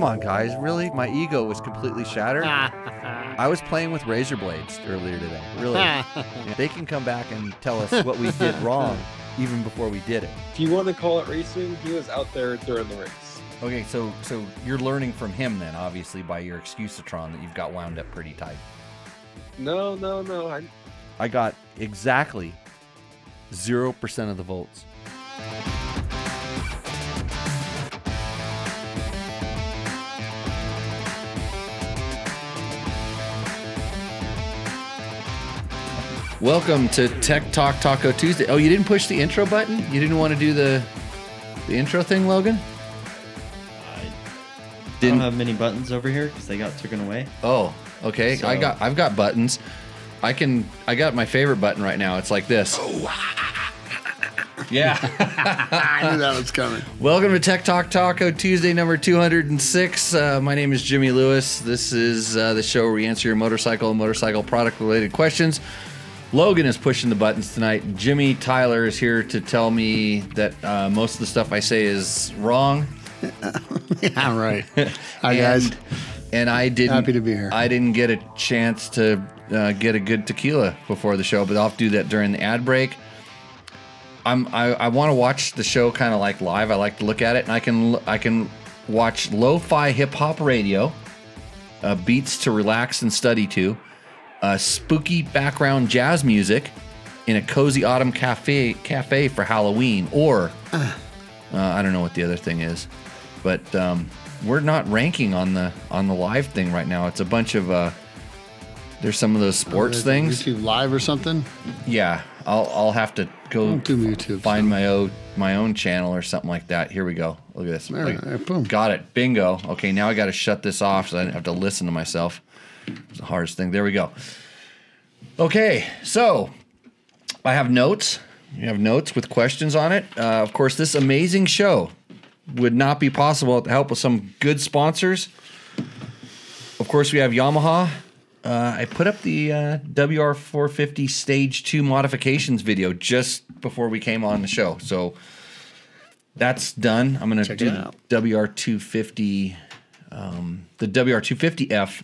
come on, guys, really? My ego was completely shattered. I was playing with razor blades earlier today, really. They can come back and tell us what we did wrong even before we did it. If you want to call it racing, he was out there during the race. Okay, so you're learning from him then, obviously, by your excusatron that you've got wound up pretty tight. No. I got exactly 0% of the volts. Welcome to Tech Talk Taco Tuesday. Oh, you didn't push the intro button? You didn't want to do the intro thing, Logan? I don't have many buttons over here because they got taken away. Oh, okay. So. I've got buttons. I got my favorite button right now. It's like this. Oh. Yeah. I knew that was coming. Welcome to Tech Talk Taco Tuesday number 206. My name is Jimmy Lewis. This is the show where we answer your motorcycle product related questions. Logan is pushing the buttons tonight. Jimmy Tyler is here to tell me that most of the stuff I say is wrong. Yeah, right. Hi, guys. And I didn't. Happy to be here. I didn't get a chance to get a good tequila before the show, but I'll do that during the ad break. I want to watch the show kind of like live. I like to look at it, and I can watch lo-fi hip-hop radio, beats to relax and study to. Spooky background jazz music in a cozy autumn cafe for Halloween, or I don't know what the other thing is, but we're not ranking on the live thing right now. It's a bunch of there's some of those sports things. YouTube Live or something. Yeah, I'll have to go find my own channel or something like that. Here we go. Look at this. Right, boom. Got it. Bingo. Okay, now I got to shut this off so I don't have to listen to myself. It's the hardest thing. There we go. Okay, so I have notes. You have notes with questions on it. Of course, this amazing show would not be possible without the help of some good sponsors. Of course, we have Yamaha. I put up the WR450 Stage 2 modifications video just before we came on the show. So that's done. I'm going to do WR250, the WR250F.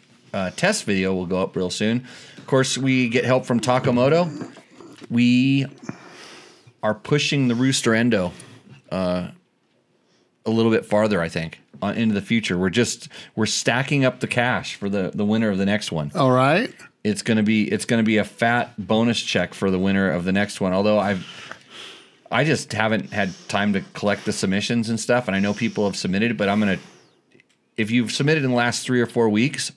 Test video will go up real soon. Of course, we get help from Taco Moto. We are pushing the Rooster Endo a little bit farther, I think, into the future. We're stacking up the cash for the winner of the next one. All right, it's gonna be a fat bonus check for the winner of the next one. Although I just haven't had time to collect the submissions and stuff, and I know people have submitted it, but if you've submitted in the last 3 or 4 weeks.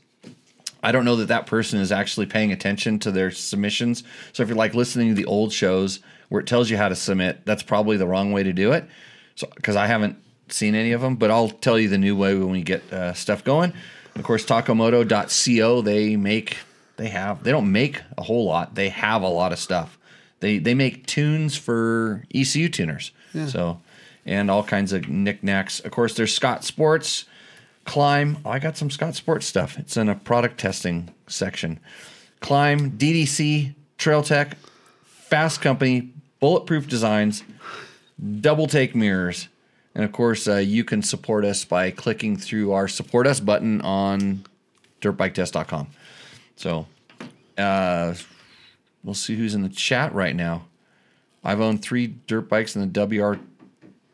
I don't know that person is actually paying attention to their submissions. So if you're like listening to the old shows where it tells you how to submit, that's probably the wrong way to do it. So because I haven't seen any of them, but I'll tell you the new way when we get stuff going. Of course, Tacomoto.co, they don't make a whole lot. They have a lot of stuff. They make tunes for ECU tuners. Yeah. So and all kinds of knickknacks. Of course, there's Scott Sports. Climb. Oh, I got some Scott Sports stuff. It's in a product testing section. Climb, DDC, Trail Tech, Fast Company, Bulletproof Designs, Double Take Mirrors, and of course, you can support us by clicking through our Support Us button on dirtbiketest.com. So, we'll see who's in the chat right now. I've owned 3 dirt bikes, and the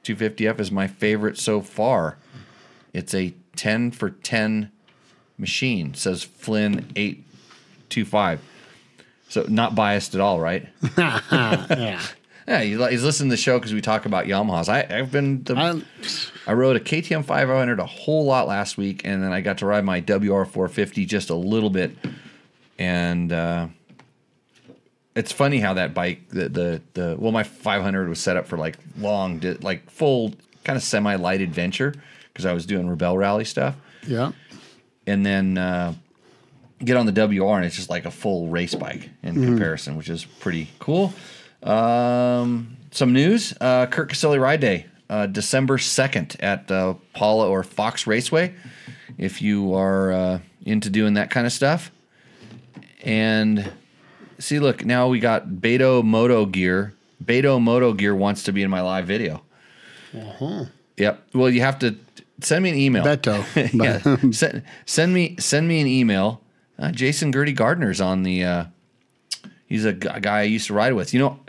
WR250F is my favorite so far. It's a 10 for 10 machine, says Flynn 825. So not biased at all, right? Yeah. Yeah, he's listening to the show because we talk about Yamahas. I rode a KTM 500 a whole lot last week, and then I got to ride my WR450 just a little bit. And it's funny how that bike, well, my 500 was set up for like long, like full kind of semi-light adventure. Because I was doing Rebel Rally stuff. Yeah. And then get on the WR, and it's just like a full race bike in comparison, which is pretty cool. Some news. Kurt Caselli Ride Day, December 2nd at Paula or Fox Raceway, if you are into doing that kind of stuff. And see, look, now we got Beta Moto Gear. Beta Moto Gear wants to be in my live video. Uh-huh. Yep. Well, you have to... Send me an email. Beto. Yeah. Send me an email. Jason Gertie Gardner's on the. He's a guy I used to ride with. You know,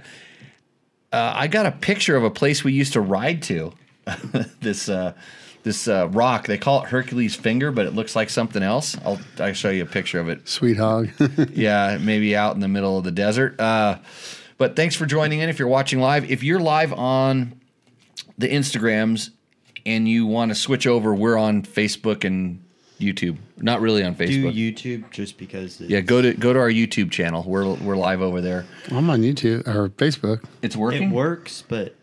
I got a picture of a place we used to ride to. This rock. They call it Hercules Finger, but it looks like something else. I'll show you a picture of it. Sweet hog. Yeah, maybe out in the middle of the desert. But thanks for joining in. If you're watching live, if you're live on the Instagrams and you want to switch over, we're on Facebook and YouTube. Not really on Facebook. Do YouTube just because. It's... Yeah, go to our YouTube channel. We're live over there. I'm on YouTube or Facebook. It's working. It works, but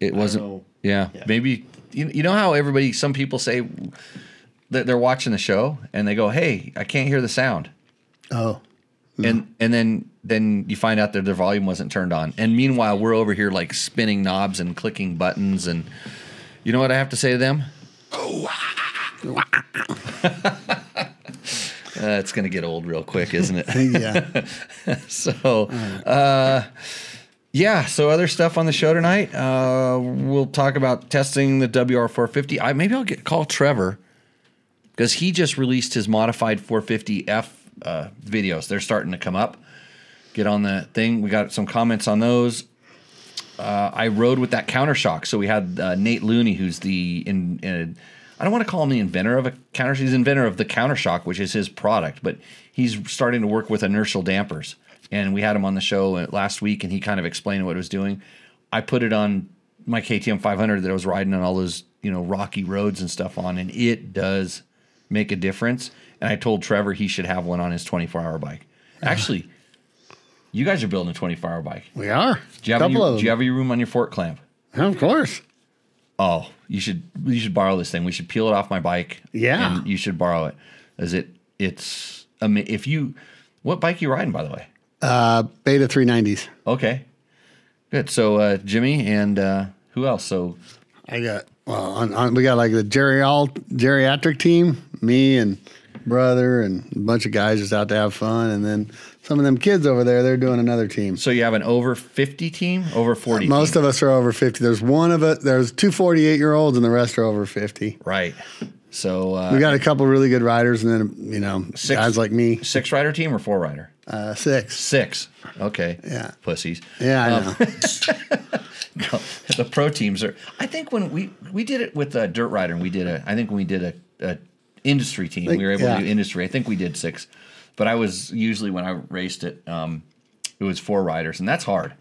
it wasn't. I don't know. Yeah, maybe. You know how everybody, some people say that they're watching the show and they go, "Hey, I can't hear the sound." Oh. Mm. And then you find out that their volume wasn't turned on. And meanwhile, we're over here like spinning knobs and clicking buttons. And you know what I have to say to them? It's going to get old real quick, isn't it? Yeah. So other stuff on the show tonight. We'll talk about testing the WR450. Maybe I'll call Trevor because he just released his modified 450F videos. They're starting to come up. Get on the thing. We got some comments on those. I rode with that Countershock. So we had Nate Looney, who's I don't want to call him the inventor of a Countershock. He's the inventor of the Countershock, which is his product, but he's starting to work with inertial dampers. And we had him on the show last week, and he kind of explained what it was doing. I put it on my KTM 500 that I was riding on all those, rocky roads and stuff on, and it does make a difference. And I told Trevor he should have one on his 24-hour bike. Actually, you guys are building a 24-hour bike. We are. Do you have any room on your fork clamp? Of course. Oh, you should borrow this thing. We should peel it off my bike. Yeah. And you should borrow it. What bike are you riding, by the way? Beta 390s. Okay, good. So Jimmy and who else? So I got we got like the geriatric team, me and brother, and a bunch of guys just out to have fun, and then some of them kids over there. They're doing another team. So you have an over 50 team, over 40. Most of us are over 50. There's one of us. There's two 48-year-olds, and the rest are over 50. Right. So we got a couple really good riders, and then guys like me. 6-rider team or 4-rider? 6. 6. Okay. Yeah. Pussies. Yeah, I know. No, the pro teams are. I think when we did it with Dirt Rider, and we did a industry team. We were able to do industry. I think we did 6, but I was usually when I raced it, it was 4 riders, and that's hard.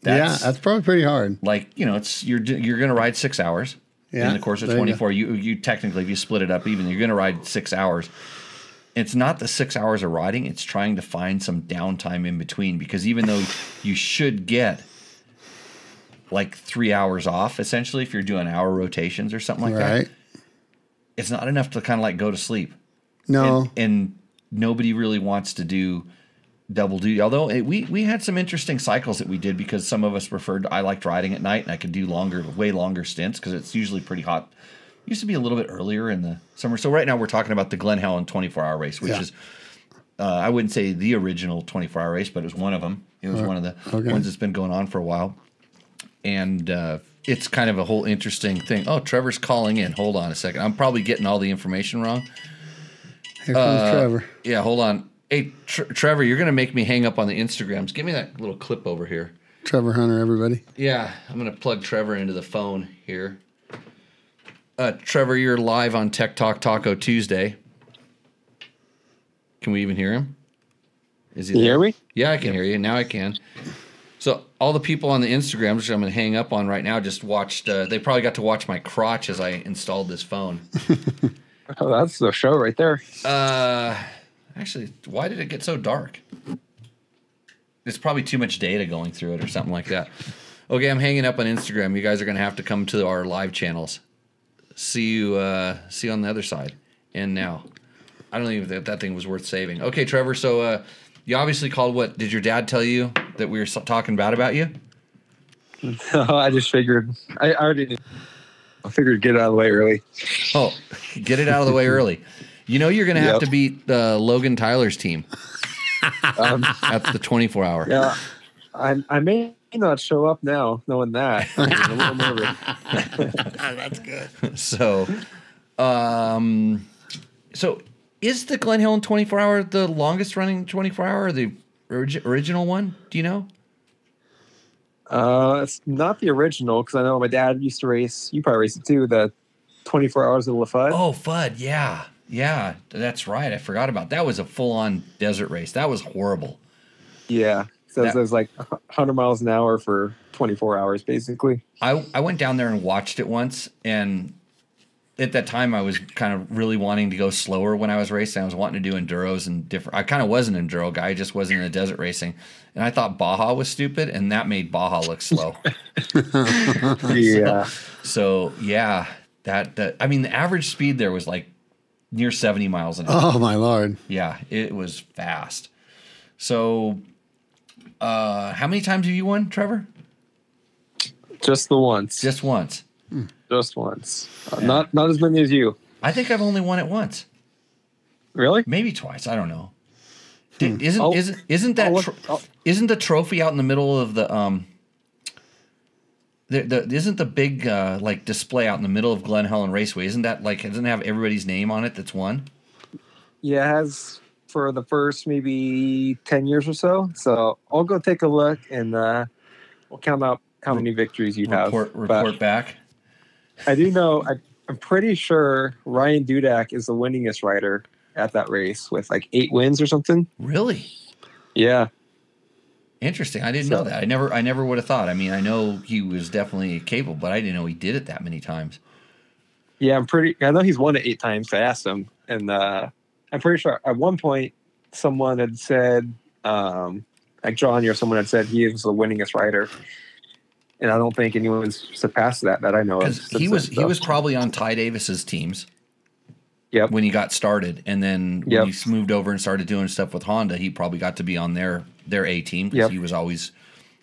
That's probably pretty hard. Like it's you're going to ride 6 hours. Yeah, in the course of 24, you technically, if you split it up even, you're going to ride 6 hours. It's not the 6 hours of riding. It's trying to find some downtime in between, because even though you should get like 3 hours off, essentially, if you're doing hour rotations or something like that, it's not enough to kind of like go to sleep. No. And nobody really wants to do double duty. Although we had some interesting cycles that we did, because some of us I liked riding at night, and I could do way longer stints, because it's usually pretty hot. It used to be a little bit earlier in the summer. So right now we're talking about the Glen Helen 24-hour race, which is, I wouldn't say the original 24-hour race, but it was one of them. It was one of the ones that's been going on for a while. And it's kind of a whole interesting thing. Oh, Trevor's calling in. Hold on a second. I'm probably getting all the information wrong. Here comes Trevor. Yeah, hold on. Hey, Trevor, you're going to make me hang up on the Instagrams. Give me that little clip over here. Trevor Hunter, everybody. Yeah, I'm going to plug Trevor into the phone here. Trevor, you're live on Tech Talk Taco Tuesday. Can we even hear him? Can you hear me? Yeah, I can hear you. Now I can. So all the people on the Instagrams, which I'm going to hang up on right now, just watched. They probably got to watch my crotch as I installed this phone. Oh, that's the show right there. Actually, why did it get so dark? It's probably too much data going through it or something like that. Okay, I'm hanging up on Instagram. You guys are going to have to come to our live channels. See you on the other side. And now. I don't even think that thing was worth saving. Okay, Trevor, so you obviously called what? Did your dad tell you that we were talking bad about you? No, I just figured. I figured get it out of the way early. Oh, get it out of the way early. You know you're going to have to beat Logan Tyler's team at the 24-hour. Yeah, I may not show up now, knowing that. I'm a little nervous. That's good. So is the Glen Helen 24-hour the longest running 24-hour, or the original one? Do you know? It's not the original, because I know my dad used to race. You probably raced it too. The 24 hours of La Fudd. Oh, Fudd, yeah. Yeah, that's right. I forgot about that. That was a full-on desert race. That was horrible. Yeah. So it was like 100 miles an hour for 24 hours, basically. I went down there and watched it once, and at that time I was kind of really wanting to go slower when I was racing. I was wanting to do enduros and different – I kind of was an enduro guy. I just wasn't in the desert racing. And I thought Baja was stupid, and that made Baja look slow. Yeah. So, yeah. That I mean, the average speed there was like near 70 miles an hour. Oh, my Lord. Yeah, it was fast. So how many times have you won, Trevor? Just the once. Just once. Just once. Yeah. Not as many as you. I think I've only won it once. Really? Maybe twice. I don't know. Isn't the trophy out in the middle of the isn't the big like display out in the middle of Glen Helen Raceway? Isn't that like, doesn't it have everybody's name on it that's won? Yeah, it has for the first maybe 10 years or so. So I'll go take a look, and we'll count out how many victories you have. Report back. I do know. I'm pretty sure Ryan Dudak is the winningest rider at that race with like 8 wins or something. Really? Yeah. Interesting. I didn't know that. I never would have thought. I mean, I know he was definitely capable, but I didn't know he did it that many times. Yeah, I know he's won it 8 times. I asked him, and I'm pretty sure at one point someone had said, like John or someone had said he was the winningest rider, and I don't think anyone's surpassed that I know of. He was probably on Ty Davis's teams. Yep. When he got started, and then when he moved over and started doing stuff with Honda, he probably got to be on their A team, because he was always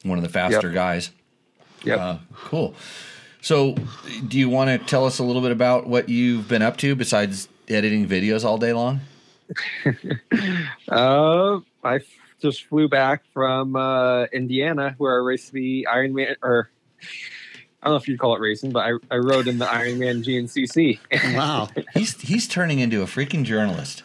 one of the faster guys. Yeah. Cool. So do you want to tell us a little bit about what you've been up to besides editing videos all day long? I just flew back from Indiana, where I raced the Ironman, or I don't know if you'd call it racing, but I rode in the Ironman GNCC. Wow. He's turning into a freaking journalist.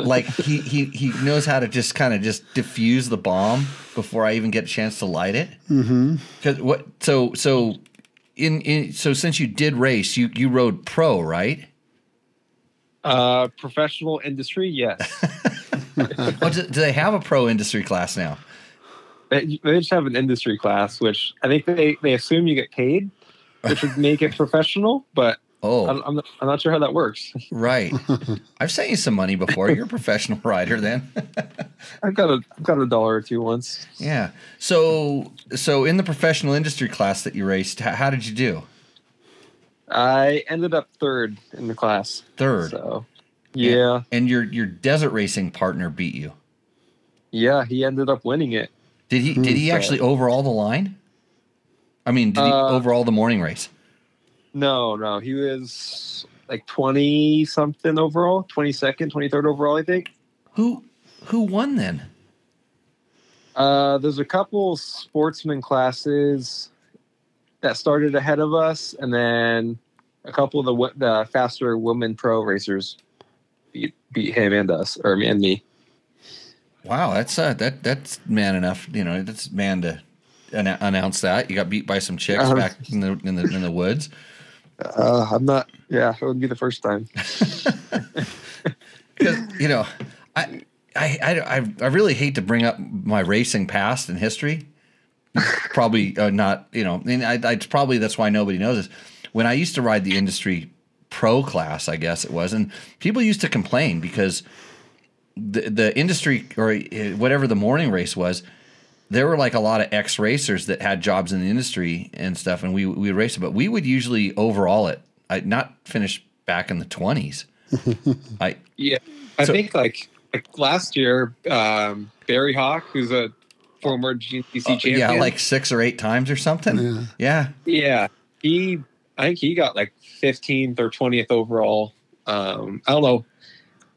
Like he knows how to just kind of just diffuse the bomb before I even get a chance to light it. Mm-hmm. So since you did race, you rode pro, right? Professional industry, yes. Well, do they have a pro industry class now? They just have an industry class, which I think they assume you get paid, which would make it professional, but I'm not sure how that works. Right. I've sent you some money before. You're a professional rider then. I've got a dollar or two once. Yeah. So in the professional industry class that you raced, how did you do? I ended up third in the class. Third? So, yeah. And your desert racing partner beat you. Yeah, he ended up winning it. Did he actually overall the line? I mean, did he overall the morning race? No. He was like 20-something overall, 22nd, 23rd overall, I think. Who won then? There's a couple sportsman classes that started ahead of us, and then a couple of the faster women pro racers beat him and us, or and me. Wow, that's man enough. You know, that's man to announce that you got beat by some chicks back in the woods. I'm not. Yeah, it wouldn't be the first time. Because you know, I really hate to bring up my racing past and history. Probably not. You know, and it's probably that's why nobody knows this. When I used to ride the industry pro class, I guess it was, and people used to complain because the industry or whatever the morning race was, there were like a lot of ex-racers that had jobs in the industry and stuff, and we would race it, but we would usually overall it. I'd not finish back in the 20s. I think like last year, Barry Hawk, who's a former GNCC champion, yeah, like 6 or 8 times or something. Yeah. I think he got like 15th or 20th overall. I don't know.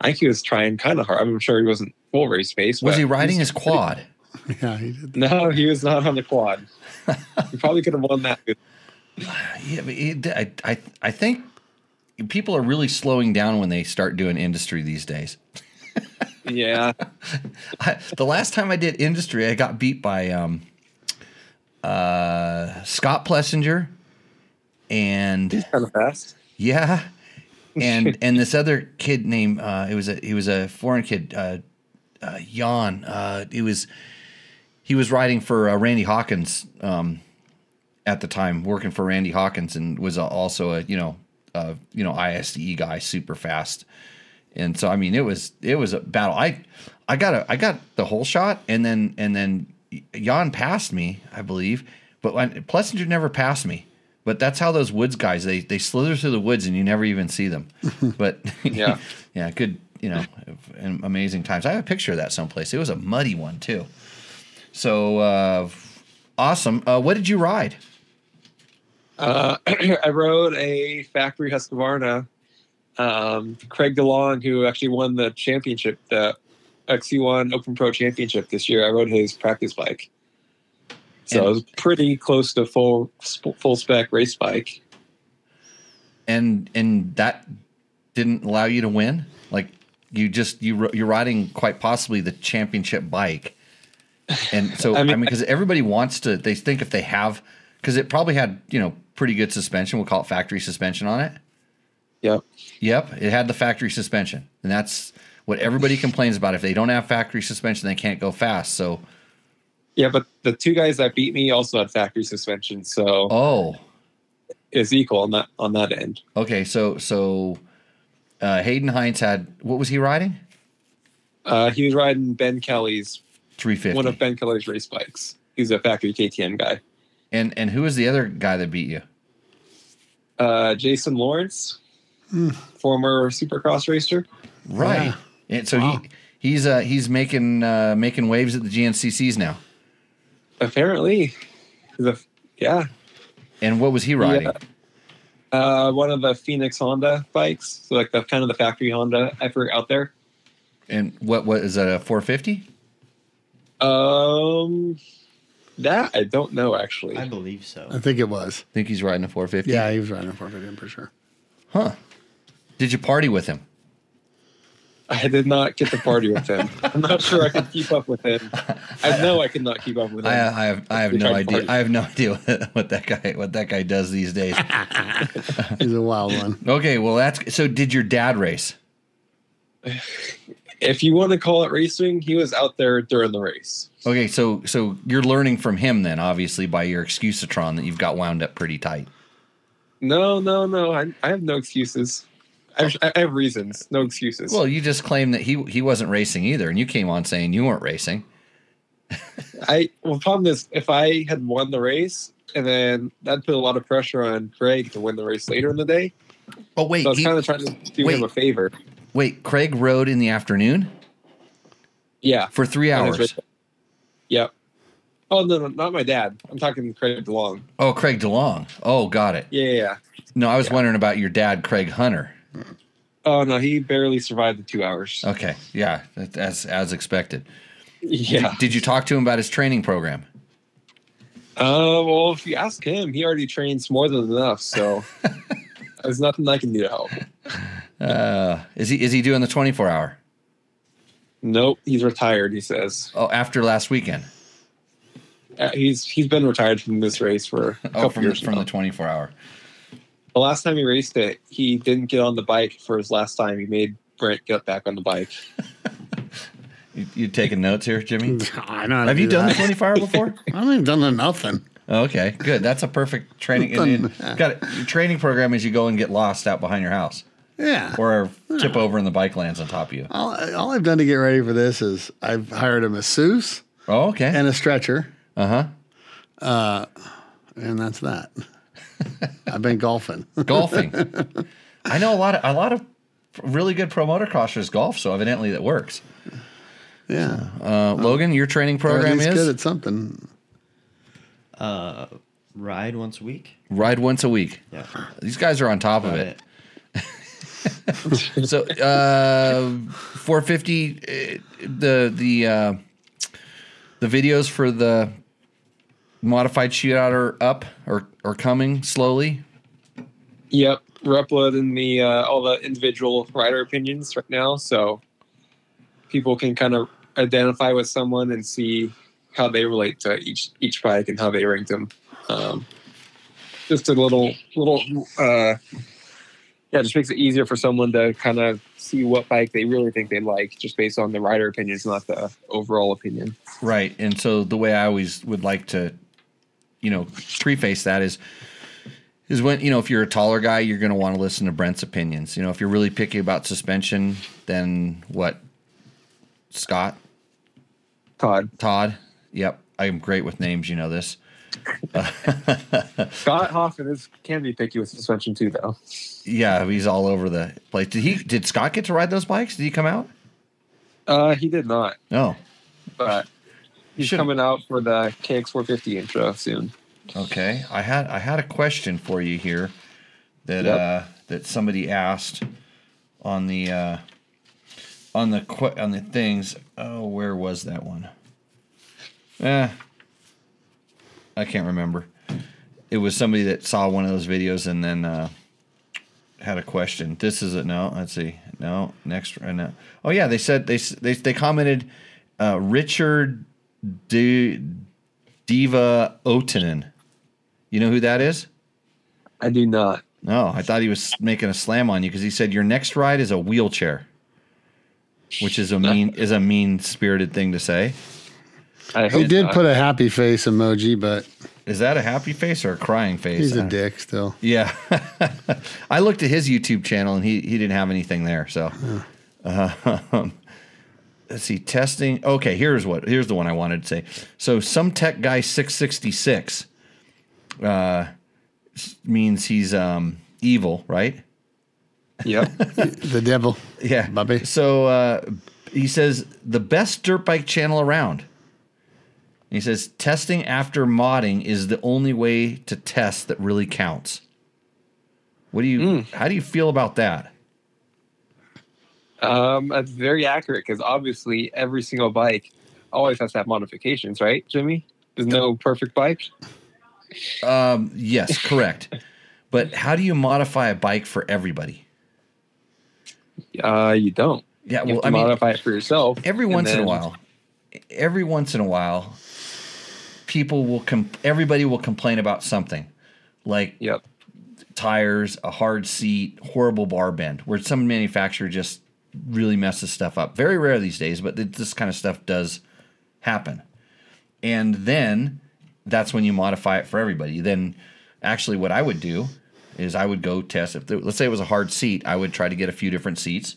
I think he was trying kind of hard. I'm sure he wasn't full race pace. Was he riding his quad? Yeah, he did. No, he was not on the quad. He probably could have won that. Yeah, but I think people are really slowing down when they start doing industry these days. Yeah. The last time I did industry, I got beat by Scott Plessinger, and he's kind of fast. Yeah, and this other kid named he was a foreign kid, Jan. He was riding for Randy Hawkins at the time, working for Randy Hawkins, and was also a ISDE guy, super fast. And so, I mean, it was a battle. I got the whole shot, and then Jan passed me, I believe. But Plessinger never passed me. But that's how those woods guys, they slither through the woods and you never even see them. But yeah, yeah, good, amazing times. I have a picture of that someplace. It was a muddy one too. So awesome. What did you ride? I rode a factory Husqvarna. Craig DeLong, who actually won the championship, the XC1 Open Pro Championship this year, I rode his practice bike. So it was pretty close to full spec race bike. And that didn't allow you to win? Like you're riding quite possibly the championship bike. And so, I mean, because everybody wants to, they think if they have, because it probably had, pretty good suspension. We'll call it factory suspension on it. Yep. It had the factory suspension, and that's what everybody complains about. If they don't have factory suspension, they can't go fast. So, yeah, but the two guys that beat me also had factory suspension. So, it's equal on that end. Okay, so Hayden Hines had, what was he riding? He was riding Ben Kelly's 350, one of Ben Kelly's race bikes. He's a factory KTM guy. And who was the other guy that beat you? Jason Lawrence. Former Supercross racer, right? Yeah. And so he's making waves at the GNCCs now. Apparently, yeah. And what was he riding? Yeah. One of the Phoenix Honda bikes, so like the kind of the factory Honda effort out there. And what is that, a 450? That I don't know actually. I believe so. I think it was. I think he's riding a 450. Yeah, he was riding a 450 for sure. Huh. Did you party with him? I did not get to party with him. I'm not sure I could keep up with him. I know I could not keep up with him. I have no idea. I have no idea what that guy does these days. He's a wild one. Okay, well so did your dad race? If you want to call it racing, he was out there during the race. Okay, so you're learning from him then, obviously, by your excusatron that you've got wound up pretty tight. No. I have no excuses. I have reasons, no excuses. Well, you just claimed that he wasn't racing either, and you came on saying you weren't racing. The problem is, if I had won the race, and then that put a lot of pressure on Craig to win the race later in the day. Oh, wait. So I was kind of trying to do him a favor. Wait, Craig rode in the afternoon? Yeah. For 3 hours? Yep. Oh, no, not my dad. I'm talking Craig DeLong. Oh, Craig DeLong. Oh, got it. Yeah. No, I was wondering about your dad, Craig Hunter. Oh, no, he barely survived the 2 hours. Okay, yeah, as expected. Yeah. Did you talk to him about his training program? Well, if you ask him, he already trains more than enough, so there's nothing I can do to help. Is he doing the 24-hour? Nope, he's retired, he says. Oh, after last weekend? He's been retired from this race for a couple years from the 24-hour. The last time he raced it, he didn't get on the bike for his last time. He made Brent get back on the bike. You taking notes here, Jimmy? No, I know. Have you done the 24-hour before? I haven't even done nothing. Okay, good. That's a perfect training. Your training program is you go and get lost out behind your house. Yeah. Or tip over and the bike lands on top of you. All I've done to get ready for this is I've hired a masseuse. Oh, okay. And a stretcher. Uh-huh. And that's that. I've been golfing. I know a lot of really good pro motocrossers golf, so evidently that works. Yeah. Logan, your training program is good at something. Ride once a week. Ride once a week. Yeah. These guys are on top of it. So 450, the The videos for the modified shootout are up or coming slowly. Yep, we're uploading the all the individual rider opinions right now, so people can kind of identify with someone and see how they relate to each bike and how they ranked them. Just a little, just makes it easier for someone to kind of see what bike they really think they like, just based on the rider opinions, not the overall opinion. Right, and so the way I always would like to, preface that is when, if you're a taller guy, you're going to want to listen to Brent's opinions. If you're really picky about suspension, then what? Scott? Todd. Yep. I am great with names. You know this. Scott Hoffman can be picky with suspension too, though. Yeah. He's all over the place. Did Scott get to ride those bikes? Did he come out? He did not. No. But he's coming out for the KX450 intro soon. Okay, I had a question for you here that that somebody asked on the things. Oh, where was that one? I can't remember. It was somebody that saw one of those videos and then had a question. This is it. No, let's see. No, next. No. Oh yeah, they said they commented Richard Diva Otanen. You know who that is? I do not. No, I thought he was making a slam on you because he said your next ride is a wheelchair, which is a mean-spirited thing to say. He did put a happy face emoji, but is that a happy face or a crying face? He's a dick still. Yeah, I looked at his YouTube channel and he didn't have anything there. So let's see, testing. Okay, here's the one I wanted to say. So some tech guy 666. Means he's evil, right? Yep. The devil. Yeah. Bobby. So he says the best dirt bike channel around. And he says testing after modding is the only way to test that really counts. How do you feel about that? That's very accurate because obviously every single bike always has to have modifications, right, Jimmy? There's no perfect bike. Yes, correct. But how do you modify a bike for everybody? You don't. Yeah, well, I mean, modify it for yourself. Every once in a while, everybody will complain about something, like tires, a hard seat, horrible bar bend, where some manufacturer just really messes stuff up. Very rare these days, but this kind of stuff does happen. And then that's when you modify it for everybody. Then actually what I would do is I would go test let's say it was a hard seat. I would try to get a few different seats,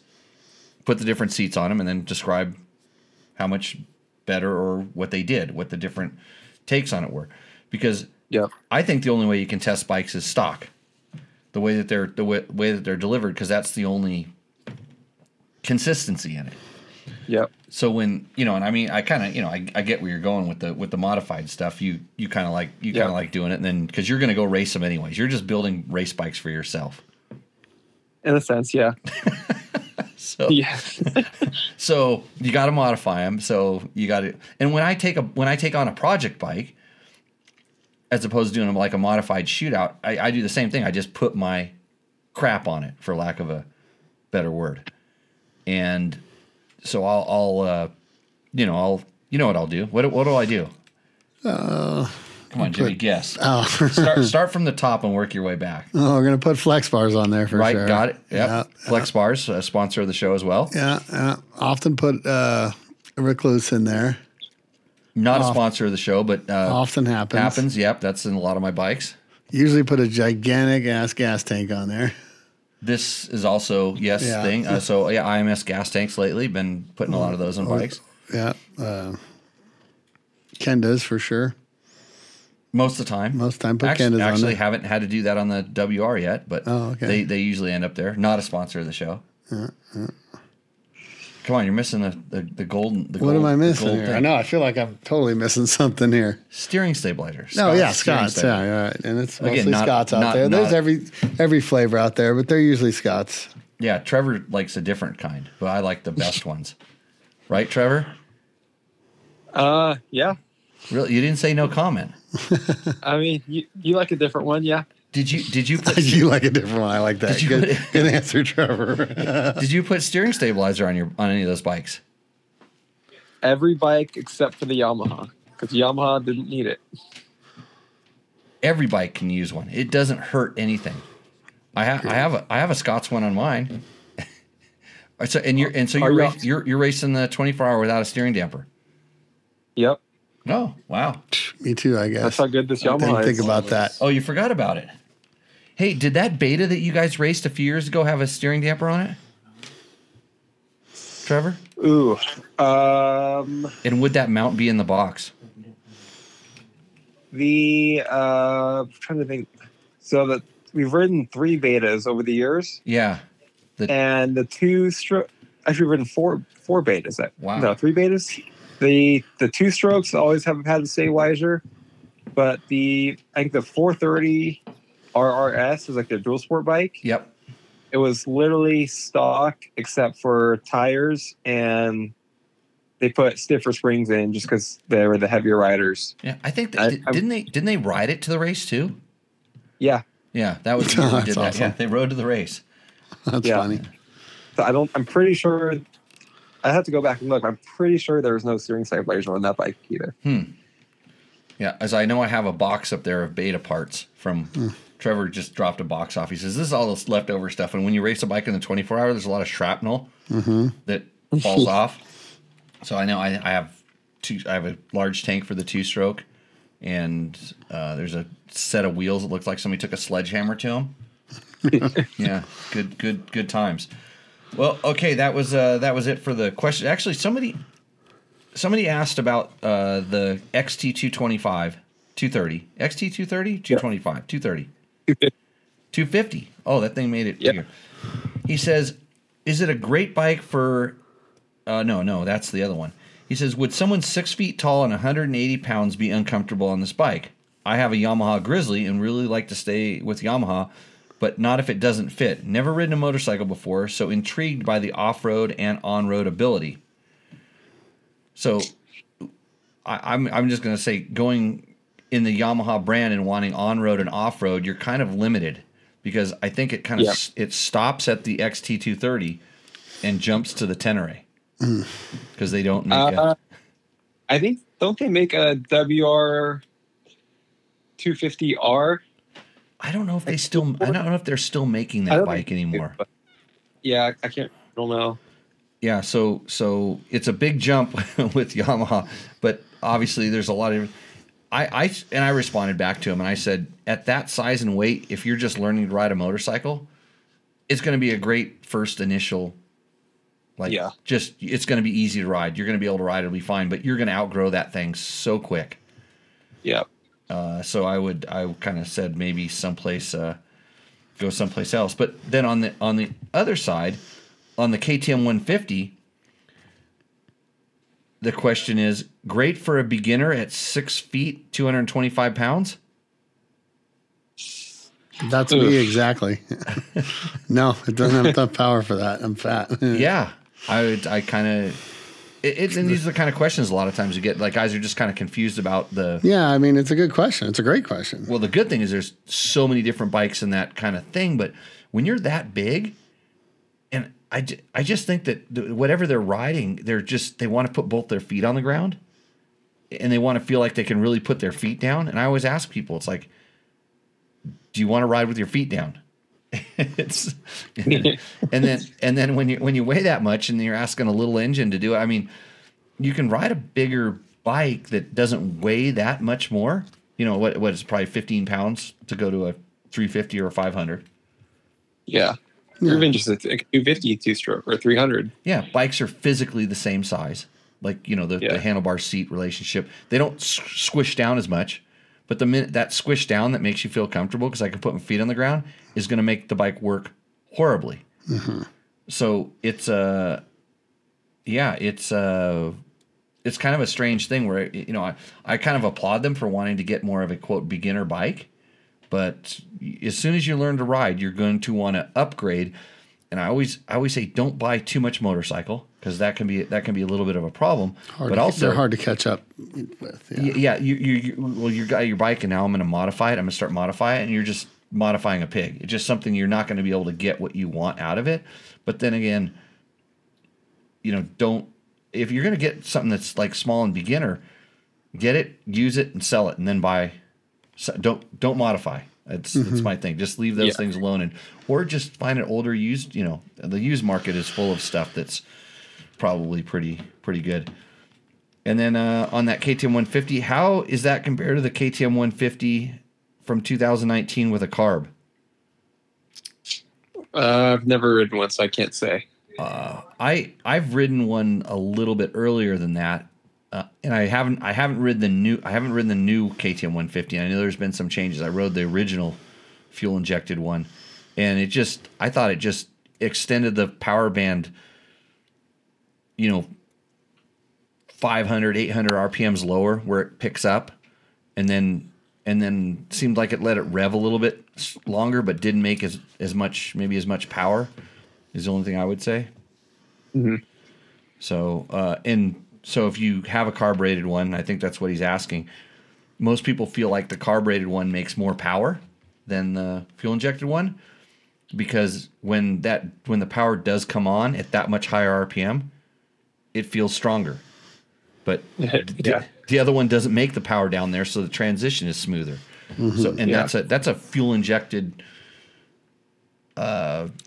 put the different seats on them, and then describe how much better or what they did, what the different takes on it were. Because I think the only way you can test bikes is stock, the way that they're delivered, because that's the only consistency in it. Yep. So when and I mean, I kind of I get where you're going with the modified stuff. You kind of like doing it, and then because you're going to go race them anyways. You're just building race bikes for yourself. In a sense, yeah. So you got to modify them. So you got to. And when I take on a project bike, as opposed to doing like a modified shootout, I do the same thing. I just put my crap on it, for lack of a better word, and. So I'll what I'll do. What do I do? Come on, Jimmy, guess. Oh. Start from the top and work your way back. Oh, we're gonna put flex bars on there for sure. Right, got it. Yep. Yeah, flex bars, a sponsor of the show as well. Yeah, often put Rekluse in there. Not a sponsor of the show, but often happens. Yep, that's in a lot of my bikes. Usually put a gigantic ass gas tank on there. This is also thing. IMS gas tanks lately. Been putting a lot of those on bikes. Yeah, Kendas for sure. Most of the time, put Kendas on. Actually, haven't had to do that on the WR yet, but they usually end up there. Not a sponsor of the show. Come on, you're missing the golden. The what gold, am I missing here? Thing. I know. I feel like I'm totally missing something here. Steering stabilizer. No, Scott's. Stabilizer. Yeah, right. And it's mostly Scott's out there. There's every flavor out there, but they're usually Scott's. Yeah, Trevor likes a different kind, but I like the best ones. Right, Trevor? Yeah. Really? You didn't say no comment. I mean, you like a different one, yeah. Did you put you like a different one? I like that. Good answer, Trevor. Did you put steering stabilizer on any of those bikes? Every bike except for the Yamaha, because Yamaha didn't need it. Every bike can use one. It doesn't hurt anything. I have a Scott's one on mine. So you're racing the 24-hour without a steering damper. Yep. Oh, wow. Me too, I guess. That's how good this Yamaha is. I didn't think about that. Oh, you forgot about it. Hey, did that Beta that you guys raced a few years ago have a steering damper on it, Trevor? Ooh. And would that mount be in the box? I'm trying to think. So that we've ridden 3 Betas over the years. Yeah. And the 2-stroke. Actually, we've ridden four Betas. Wow. No, 3 Betas. The 2-strokes always have had to stay wiser, but I think the 430 RRS is like their dual sport bike. Yep. It was literally stock except for tires, and they put stiffer springs in just because they were the heavier riders. Yeah, I think didn't they ride it to the race too? Yeah. Yeah, that was who did that. Yeah, they rode to the race. That's funny. So I'm pretty sure. I have to go back and look. I'm pretty sure there was no steering stabilizer on that bike either. Hmm. Yeah, as I know, I have a box up there of Beta parts from Trevor just dropped a box off. He says, this is all this leftover stuff. And when you race a bike in the 24-hour, there's a lot of shrapnel that falls off. So I know I have a large tank for the 2-stroke. And there's a set of wheels that looks like somebody took a sledgehammer to them. Yeah, good times. Well, okay, that was it for the question. Actually, somebody asked about the XT 225, 230, XT 230, 225, 230, 250. Oh, that thing made it bigger. He says, "Is it a great bike for?" No, that's the other one. He says, "Would someone 6 feet tall and 180 pounds be uncomfortable on this bike? I have a Yamaha Grizzly and really like to stay with Yamaha." But not if it doesn't fit. Never ridden a motorcycle before, so intrigued by the off-road and on-road ability. So I'm just going to say going in the Yamaha brand and wanting on-road and off-road, you're kind of limited because I think it kind of it stops at the XT230 and jumps to the Tenere because they don't make don't they make a WR250R? I don't know if they're still making that bike anymore. Yeah, I don't know. Yeah, so it's a big jump with Yamaha, but obviously there's a lot of. I responded back to him and I said, at that size and weight, if you're just learning to ride a motorcycle, it's going to be a great first initial. It's going to be easy to ride. You're going to be able to ride. It'll be fine, but you're going to outgrow that thing so quick. Yeah. So I kind of said maybe someplace, go someplace else. But then on the other side, on the KTM 150, the question is great for a beginner at 6 feet, 225 pounds. That's me. Exactly. No, it doesn't have enough power for that. I'm fat. Yeah. And these are the kind of questions a lot of times you get. Like, guys are just kind of confused about the... Yeah, I mean, it's a good question. It's a great question. Well, the good thing is there's so many different bikes and that kind of thing. But when you're that big, and I just think that whatever they're riding, they want to put both their feet on the ground. And they want to feel like they can really put their feet down. And I always ask people, it's like, do you want to ride with your feet down? and then when you weigh that much and you're asking a little engine to do it, I mean, you can ride a bigger bike that doesn't weigh that much more. You know what is probably 15 pounds to go to a 350 or a 500. Yeah, or even just a 250 2-stroke or 300. Yeah, bikes are physically the same size. Like, you know, the handlebar seat relationship. They don't squish down as much. But the minute that squish down that makes you feel comfortable because I can put my feet on the ground is going to make the bike work horribly. Mm-hmm. So it's kind of a strange thing where, you know, I kind of applaud them for wanting to get more of a, quote, beginner bike. But as soon as you learn to ride, you're going to want to upgrade. and I always say don't buy too much motorcycle because that can be a little bit of a problem. They're hard to catch up with. Yeah, you got your bike, and now I'm going to modify it. I'm going to start modifying it, and you're just modifying a pig. It's just something you're not going to be able to get what you want out of it. But then again, don't. If you're going to get something that's like small and beginner, get it, use it, and sell it, and then buy. So don't modify. It's my thing. Just leave those things alone, or just find an older used. The used market is full of stuff that's probably pretty good. And then on that KTM 150, how is that compared to the KTM 150 from 2019 with a carb? I've never ridden one, so I can't say. I've ridden one a little bit earlier than that, and I haven't ridden the new KTM 150. And I know there's been some changes. I rode the original fuel injected one, and I thought it just extended the power band, 500, 800 RPMs lower where it picks up, and then seemed like it let it rev a little bit longer, but didn't make as much power. Is the only thing I would say. Mm-hmm. So, so if you have a carbureted one, I think that's what he's asking. Most people feel like the carbureted one makes more power than the fuel injected one, because when the power does come on at that much higher RPM, it feels stronger. But the other one doesn't make the power down there, so the transition is smoother. Mm-hmm. So, and that's a fuel injected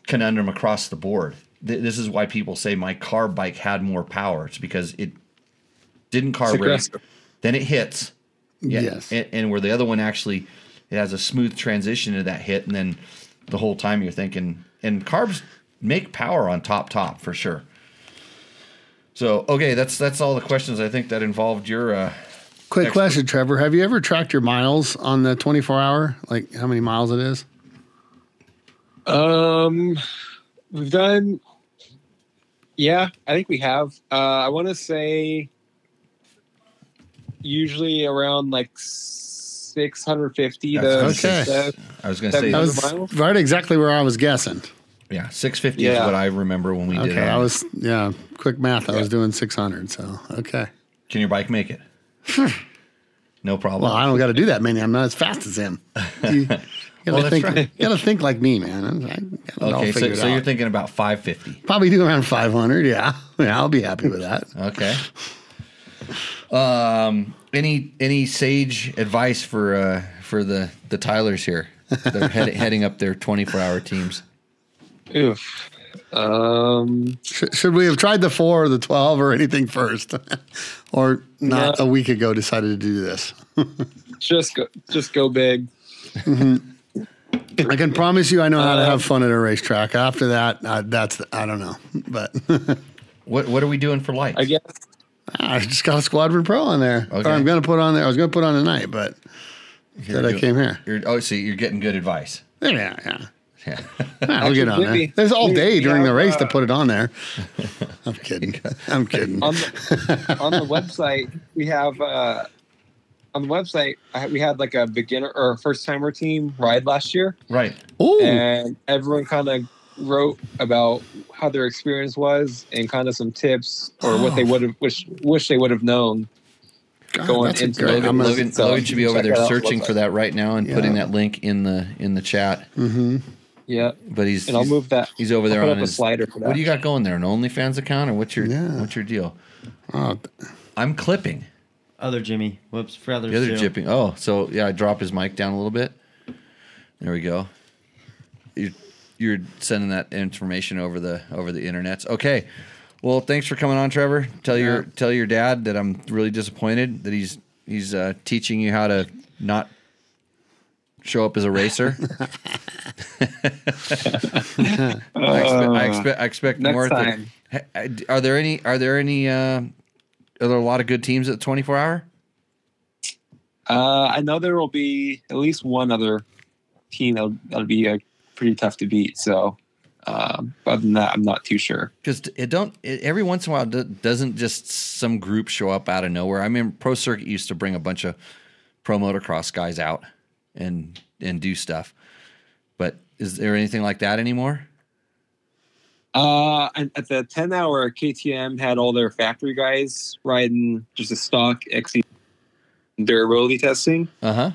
conundrum across the board. This is why people say my carb bike had more power. It's because it didn't carb, then it hits. Yeah, yes. And where the other one actually, it has a smooth transition to that hit. And then the whole time you're thinking, and carbs make power on top for sure. So, okay. That's all the questions I think that involved your, quick question, Trevor. Have you ever tracked your miles on the 24-hour? Like how many miles it is? We've done, I think we have. I want to say usually around like 650. I was going to say that was right exactly where I was guessing. Yeah, 650 is what I remember when we did. Okay, quick math. I was doing 600. So okay. Can your bike make it? No problem. Well, I don't got to do that many. I'm not as fast as him. You gotta think like me, man. So you're thinking about 550. Probably do around 500. Yeah, I'll be happy with that. Okay. Any sage advice for the Tylers here? They're heading up their 24-hour teams. Oof. Should we have tried the 4 or the 12 or anything first, or not? A week ago, decided to do this. just go big. Mm-hmm. I can promise you I know how to have fun at a racetrack. After that, I don't know. But what are we doing for lights? I guess I just got a Squadron Pro on there. Okay. Or I'm going to put on there. I was going to put on tonight, but I came here. So you're getting good advice. Yeah. I'll get on there. There's all day during the race to put it on there. I'm kidding. On the website, we have... on the website, we had like a beginner or a first-timer team ride last year. Right. Ooh. And everyone kind of wrote about how their experience was and kind of some tips or what they would have wish they would have known. God, going into Logan should be over there searching for that right now and putting that link in the chat. Mm-hmm. Yeah. But I'll move that. He's over there on a slider for that. What do you got going there? An OnlyFans account, or what's your deal? I'm clipping. Other Jimmy. Whoops. For other the other Jipping. Oh, so yeah, I drop his mic down a little bit. There we go. You're sending that information over the internets. Okay. Well, thanks for coming on, Trevor. Tell your dad that I'm really disappointed that he's teaching you how to not show up as a racer. I expect more. Next time. Are there any? Are there a lot of good teams at the 24-hour? I know there will be at least one other team that'll be pretty tough to beat. So, other than that, I'm not too sure. Because every once in a while, doesn't just some group show up out of nowhere? I mean, Pro Circuit used to bring a bunch of pro motocross guys out and do stuff. But is there anything like that anymore? At the 10-hour, KTM had all their factory guys riding just a stock XC durability testing. Uh-huh.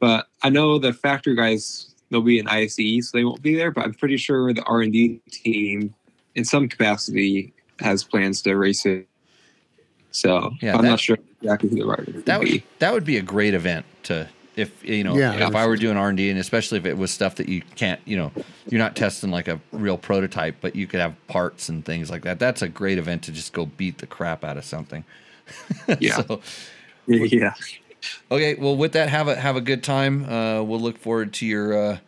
But I know the factory guys, they'll be in ISE, so they won't be there. But I'm pretty sure the R&D team, in some capacity, has plans to race it. So yeah, I'm not sure exactly who the rider would be. That would be a great event to... If I were doing R&D, and especially if it was stuff that you can't, you're not testing like a real prototype, but you could have parts and things like that. That's a great event to just go beat the crap out of something. Yeah. Okay. Well, with that, have a good time. We'll look forward to your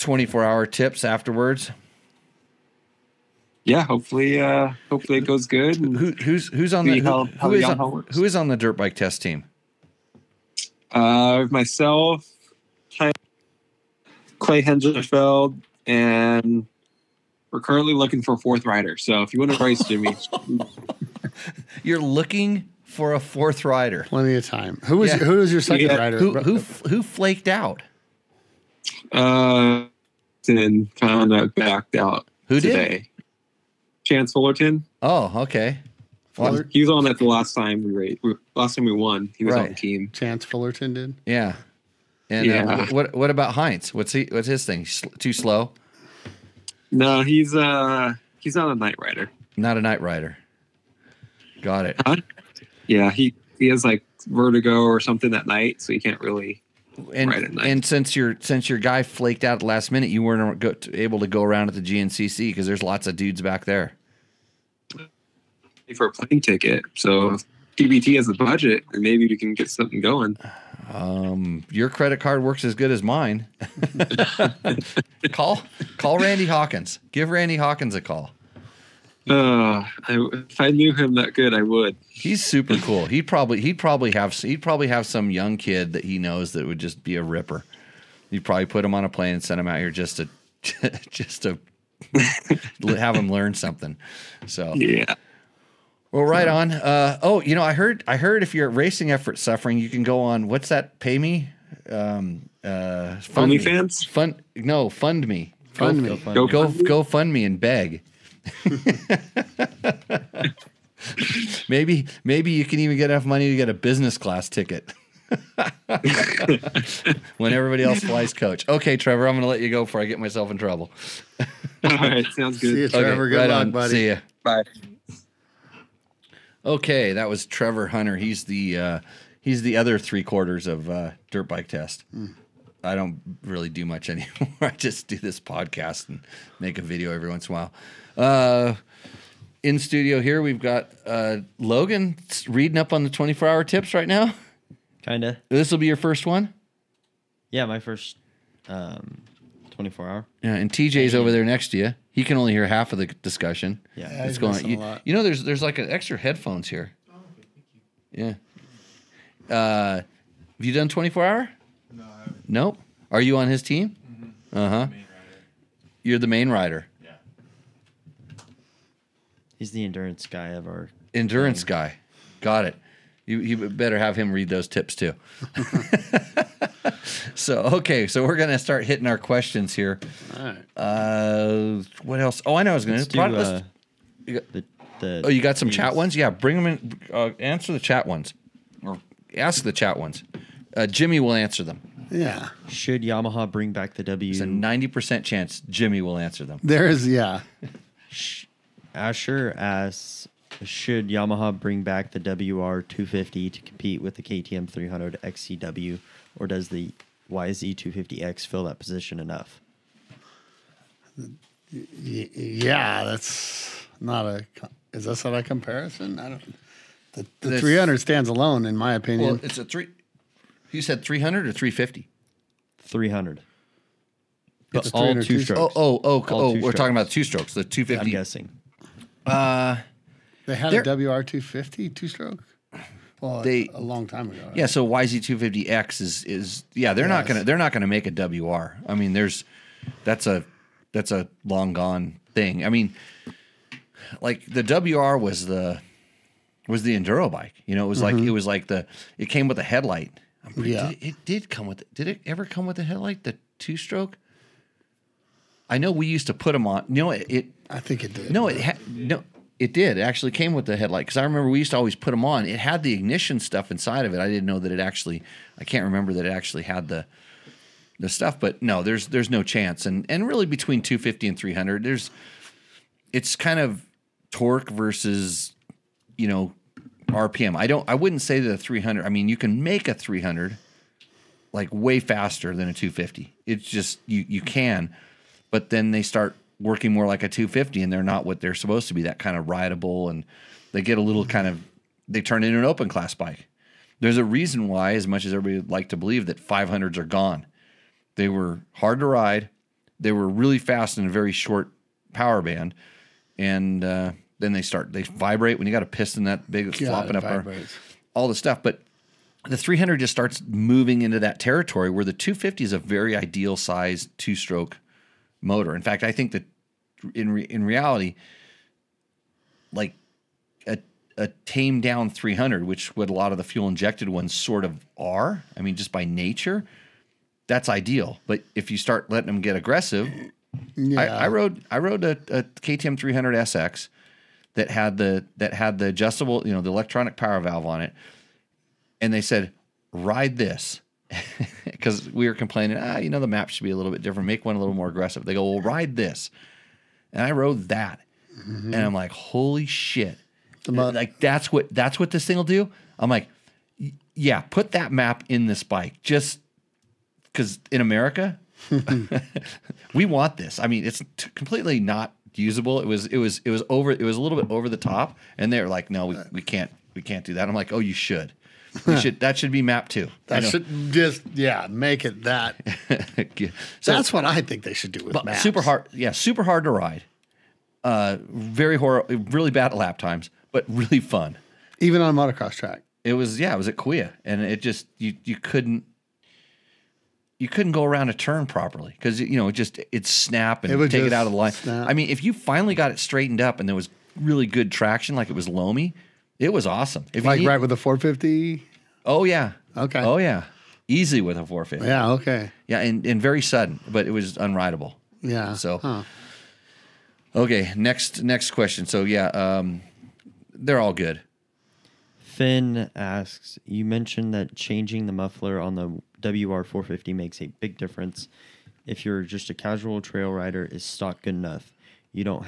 24-hour tips afterwards. Yeah. Hopefully it goes good. Who is on the dirt bike test team? Myself, Clay Henderfeld, and we're currently looking for a fourth rider. So if you want to race, Jimmy, you're looking for a fourth rider. Plenty of time. Who was your second rider? Who flaked out? And found out backed out. Who today? Did? Chance Fullerton. Oh, okay. He was on at the last time we raced. Last time we won, he was on the team. Chance Fullerton did. Yeah, and what about Heinz? What's his thing? Too slow? No, he's not a night rider. Not a night rider. Got it. Yeah, he has like vertigo or something at night, so he can't really ride at night. And since your guy flaked out at the last minute, you weren't able to go around at the GNCC because there's lots of dudes back there. For a plane ticket, so if TBT has the budget, and maybe we can get something going. Your credit card works as good as mine. Call Randy Hawkins. Give Randy Hawkins a call. If I knew him that good, I would. He's super cool. He'd probably have some young kid that he knows that would just be a ripper. You'd probably put him on a plane and send him out here just to have him learn something. So yeah. Well, right on. I heard if you're at Racing Effort Suffering, you can go on, what's that? Pay me? OnlyFans? Fund me. Go fund me and beg. Maybe you can even get enough money to get a business class ticket. When everybody else flies coach. Okay, Trevor, I'm going to let you go before I get myself in trouble. All right, sounds good. See you, Trevor. Good luck, buddy. See ya. Bye. Okay, that was Trevor Hunter. He's the other three quarters of dirt bike test. Mm. I don't really do much anymore. I just do this podcast and make a video every once in a while. In studio here, we've got Logan reading up on the 24-hour tips right now. Kinda. This will be your first one. Yeah, my first 24-hour. Yeah, and TJ's over there next to you. He can only hear half of the discussion. Yeah, it's going on. There's like an extra headphones here. Oh, thank you. Yeah. Have you done 24-hour? No, I haven't. Nope. Are you on his team? Mm-hmm. Uh-huh. You're the main rider. Yeah. He's the endurance guy of our endurance team. Guy. Got it. You better have him read those tips too. So we're going to start hitting our questions here. All right. What else? Oh, I know I was going to you got some chat ones? Yeah, bring them in. Answer the chat ones. Or ask the chat ones. Jimmy will answer them. Yeah. Should Yamaha bring back the W? There's a 90% chance Jimmy will answer them. There is, yeah. Asher asks, should Yamaha bring back the WR250 to compete with the KTM 300 XCW, or does the YZ250X fill that position enough? Yeah, that's not a... Is that a comparison? I don't... The 300 stands alone, in my opinion. Well, it's a three... You said 300 or 350? 300. It's all two-strokes. We're talking about two-strokes. The 250... I'm guessing. They had a WR250 two-stroke? Well, a long time ago. Right? Yeah, so YZ250X they're not gonna make a WR. I mean, that's a long gone thing. I mean, like the WR was the enduro bike. It was mm-hmm. like it came with a headlight. Did it ever come with a headlight? The two stroke? I know we used to put them on. You know it I think it did. No, it it did. It actually came with the headlight, because I remember we used to always put them on. It had the ignition stuff inside of it. I didn't know that it actually. I can't remember that it actually had the stuff. But no, there's no chance. And really between 250 and 300, it's kind of torque versus RPM. I wouldn't say that a 300. I mean, you can make a 300 like way faster than a 250. It's just you can, but then they start working more like a 250, and they're not what they're supposed to be, that kind of rideable, and they get a little kind of, they turn into an open class bike. There's a reason why, as much as everybody would like to believe, that 500s are gone. They were hard to ride. They were really fast in a very short power band, and then they vibrate when you got a piston that big, it's flopping up our, all the stuff. But the 300 just starts moving into that territory where the 250 is a very ideal size two-stroke motor. In fact, I think that in reality, like a tamed down 300, which what a lot of the fuel injected ones sort of are, I mean, just by nature, that's ideal. But if you start letting them get aggressive, yeah. I rode a KTM 300 SX that had the adjustable, the electronic power valve on it. And they said, ride this, because we were complaining, the map should be a little bit different, make one a little more aggressive. They go, well, ride this. And I rode that. Mm-hmm. And I'm like, holy shit. Like, that's what this thing will do. I'm like, yeah, put that map in this bike, just because in America, we want this. I mean, it's completely not usable. It was over. It was a little bit over the top, and they were like, no, we can't do that. I'm like, oh, you should. That should be map two. That should make it that. So that's what I think they should do with maps. Super hard to ride. Very horrible, really bad lap times, but really fun. Even on a motocross track. It was at Kauai, and it just you couldn't go around a turn properly, because it'd snap and take it out of the line. Snap. I mean, if you finally got it straightened up and there was really good traction, like it was loamy. It was awesome. Right with a 450? Oh, yeah. Okay. Oh, yeah. Easy with a 450. Yeah, okay. Yeah, and very sudden, but it was unrideable. Yeah. So, Okay, next question. So, yeah, they're all good. Finn asks, you mentioned that changing the muffler on the WR450 makes a big difference. If you're just a casual trail rider, is stock good enough? You don't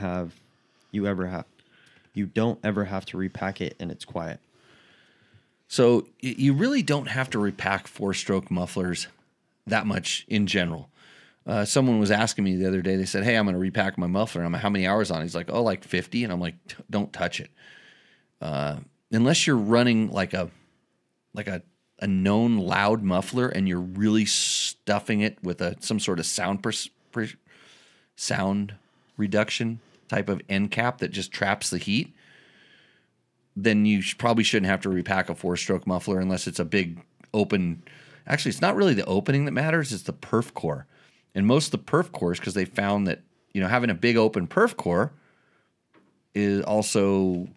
ever have to repack it, and it's quiet. So you really don't have to repack four-stroke mufflers that much in general. Someone was asking me the other day. They said, hey, I'm going to repack my muffler. And I'm like, how many hours on it? He's like, oh, like 50. And I'm like, don't touch it. Unless you're running like a known loud muffler and you're really stuffing it with some sort of sound reduction type of end cap that just traps the heat, then you probably shouldn't have to repack a four-stroke muffler unless it's a big open. Actually, it's not really the opening that matters. It's the perf core. And most of the perf cores, because they found that, having a big open perf core is also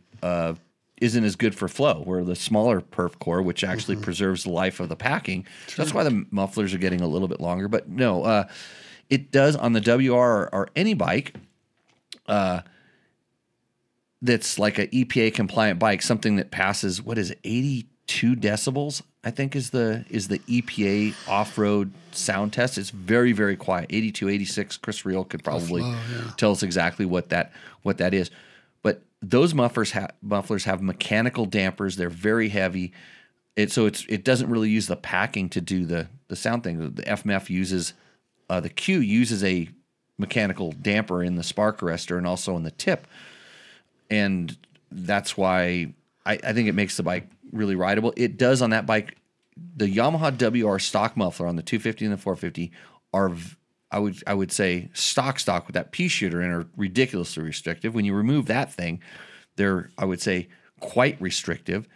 isn't as good for flow, where the smaller perf core, which actually preserves the life of the packing. True. That's why the mufflers are getting a little bit longer. But no, it does on the WR or any bike that's like an EPA compliant bike, something that passes, 82 decibels, I think is the EPA off-road sound test. It's very, very quiet. 82, 86, Chris Reel could probably tell us exactly what that is. But those mufflers have mechanical dampers. They're very heavy. It doesn't really use the packing to do the sound thing. The FMF uses, the Q uses a mechanical damper in the spark arrestor and also in the tip, and that's why I think it makes the bike really rideable. It does on that bike. The Yamaha WR stock muffler on the 250 and the 450 are, I would say, stock with that pea shooter in, are ridiculously restrictive. When you remove that thing, they're, I would say, quite restrictive,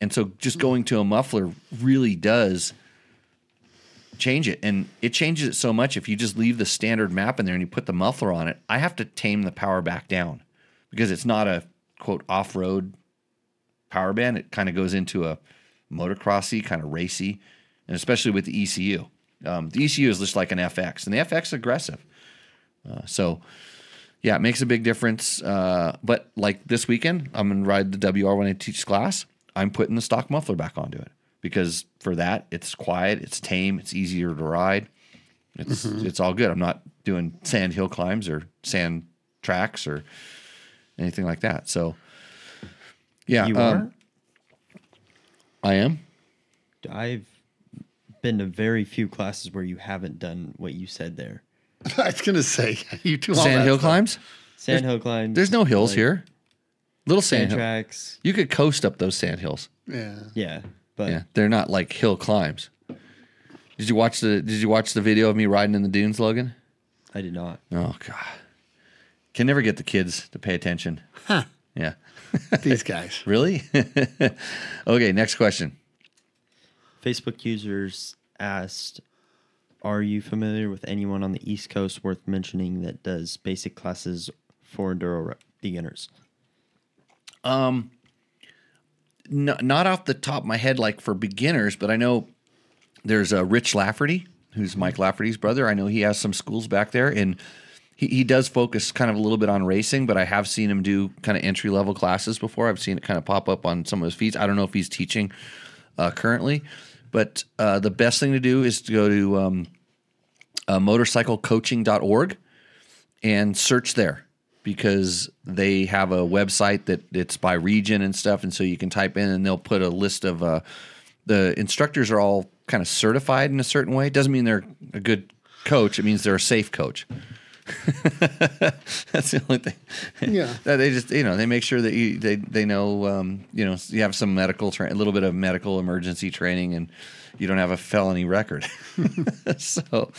and so just going to a muffler really does change it, and it changes it so much. If you just leave the standard map in there and you put the muffler on it, I have to tame the power back down, because it's not a quote off-road power band. It kind of goes into a motocrossy, kind of racy, and especially with the ECU. The ECU is just like an FX, and the FX is aggressive. So Yeah, it makes a big difference. But like this weekend, I'm going to ride the WR when I teach class. I'm putting the stock muffler back onto it because for that, it's quiet, it's tame, it's easier to ride. It's it's all good. I'm not doing sand hill climbs or sand tracks or anything like that. So, yeah. You are? I am. I've been to very few classes where you haven't done what you said there. I was going to say, you do all that. Sand hill climbs? Sand hill climbs. There's no hills here. Little sand tracks. You could coast up those sand hills. Yeah. Yeah. But yeah, they're not like hill climbs. Did you watch the video of me riding in the dunes, Logan? I did not. Oh God. Can never get the kids to pay attention. Huh. Yeah. These guys. Really? Okay, next question. Facebook users asked, are you familiar with anyone on the East Coast worth mentioning that does basic classes for enduro beginners? No, not off the top of my head, like for beginners, but I know there's a Rich Lafferty, who's Mike Lafferty's brother. I know he has some schools back there, and he does focus kind of a little bit on racing, but I have seen him do kind of entry-level classes before. I've seen it kind of pop up on some of his feeds. I don't know if he's teaching currently. But the best thing to do is to go to motorcyclecoaching.org and search there because they have a website that it's by region and stuff. And so you can type in and they'll put a list of the instructors are all kind of certified in a certain way. It doesn't mean they're a good coach. It means they're a safe coach. That's the only thing. Yeah. They just, you know, they make sure that they know, you know, you have some medical, a little bit of medical emergency training and you don't have a felony record. So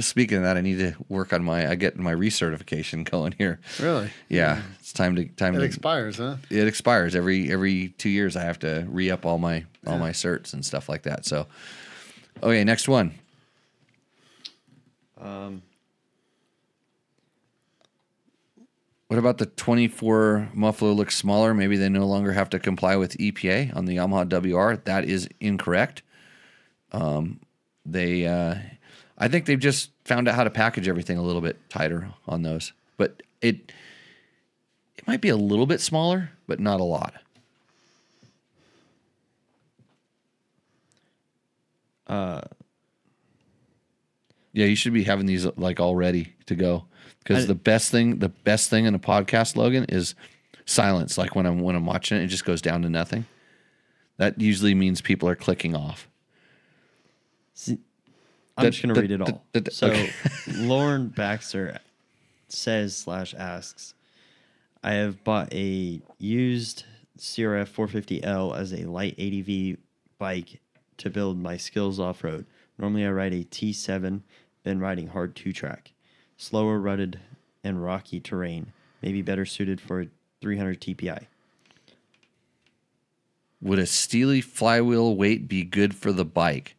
speaking of that, I need to work on my recertification going here. Really? Yeah. It's time to expires, huh? It expires every 2 years. I have to re-up all my certs and stuff like that. So, okay. Next one. What about the 24 muffler looks smaller? Maybe they no longer have to comply with EPA on the Yamaha WR. That is incorrect. I think they've just found out how to package everything a little bit tighter on those. But it might be a little bit smaller, but not a lot. Yeah, you should be having these like all ready to go. Because the best thing in a podcast, Logan, is silence. Like when I'm watching it, it just goes down to nothing. That usually means people are clicking off. See, I'm just gonna read it all. Okay. Lauren Baxter asks, I have bought a used CRF 450L as a light ADV bike to build my skills off road. Normally I ride a T7, been riding hard two track. Slower, rutted, and rocky terrain, maybe better suited for a 300 TPI. Would a Steely flywheel weight be good for the bike?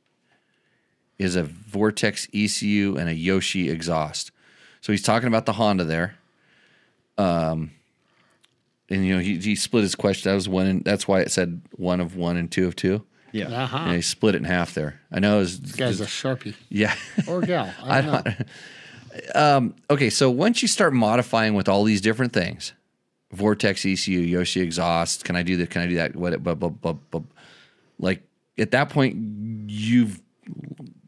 Is a Vortex ECU and a Yoshi exhaust? So he's talking about the Honda there. And you know he split his question. That was one, and that's why it said one of one and two of two. Yeah, uh-huh. And he split it in half there. I know this guy's a Sharpie. Yeah, or gal. I don't know. Okay, so once you start modifying with all these different things, Vortex ECU, Yoshi exhaust, can I do that? Can I do that? What? Like at that point, you've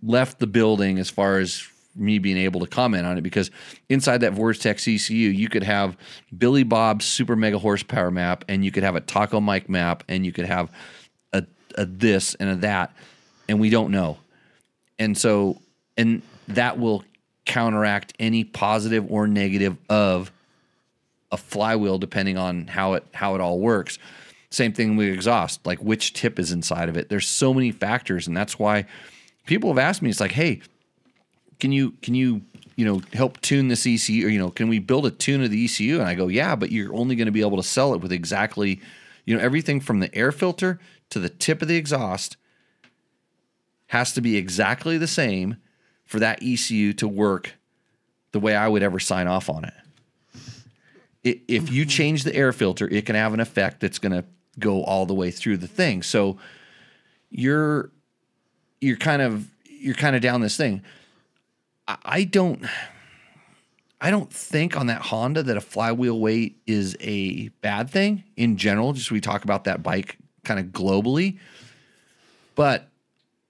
left the building as far as me being able to comment on it because inside that Vortex ECU, you could have Billy Bob's super mega horsepower map, and you could have a Taco Mike map, and you could have a this and a that, and we don't know, and so and that will counteract any positive or negative of a flywheel depending on how it all works. Same thing with exhaust, like which tip is inside of it. There's so many factors, and that's why people have asked me, it's like, hey, can you help tune this ECU, or can we build a tune of the ECU? And I go, yeah, but you're only going to be able to sell it with exactly, everything from the air filter to the tip of the exhaust has to be exactly the same for that ECU to work the way I would ever sign off on it. If you change the air filter, it can have an effect that's going to go all the way through the thing. So you're kind of down this thing. I don't I don't think on that Honda that a flywheel weight is a bad thing in general. Just we talk about that bike kind of globally. But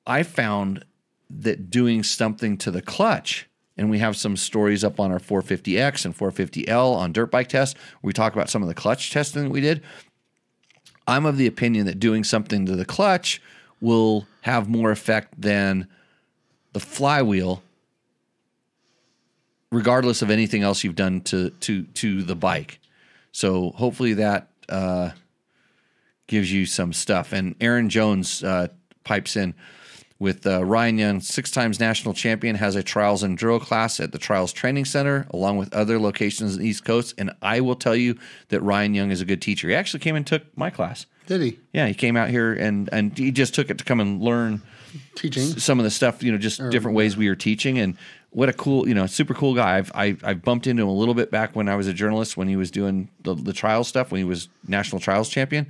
I found that doing something to the clutch, and we have some stories up on our 450X and 450L on dirt bike tests. We talk about some of the clutch testing that we did. I'm of the opinion that doing something to the clutch will have more effect than the flywheel, regardless of anything else you've done to the bike. So hopefully that gives you some stuff. And Aaron Jones pipes in with Ryan Young, 6-time national champion, has a trials and enduro class at the Trials Training Center, along with other locations in the East Coast. And I will tell you that Ryan Young is a good teacher. He actually came and took my class. Did he? Yeah, he came out here and he just took it to come and learn teaching some of the stuff, you know, just different ways we were teaching. And what a cool, you know, super cool guy. I've bumped into him a little bit back when I was a journalist, when he was doing the trial stuff, when he was national trials champion.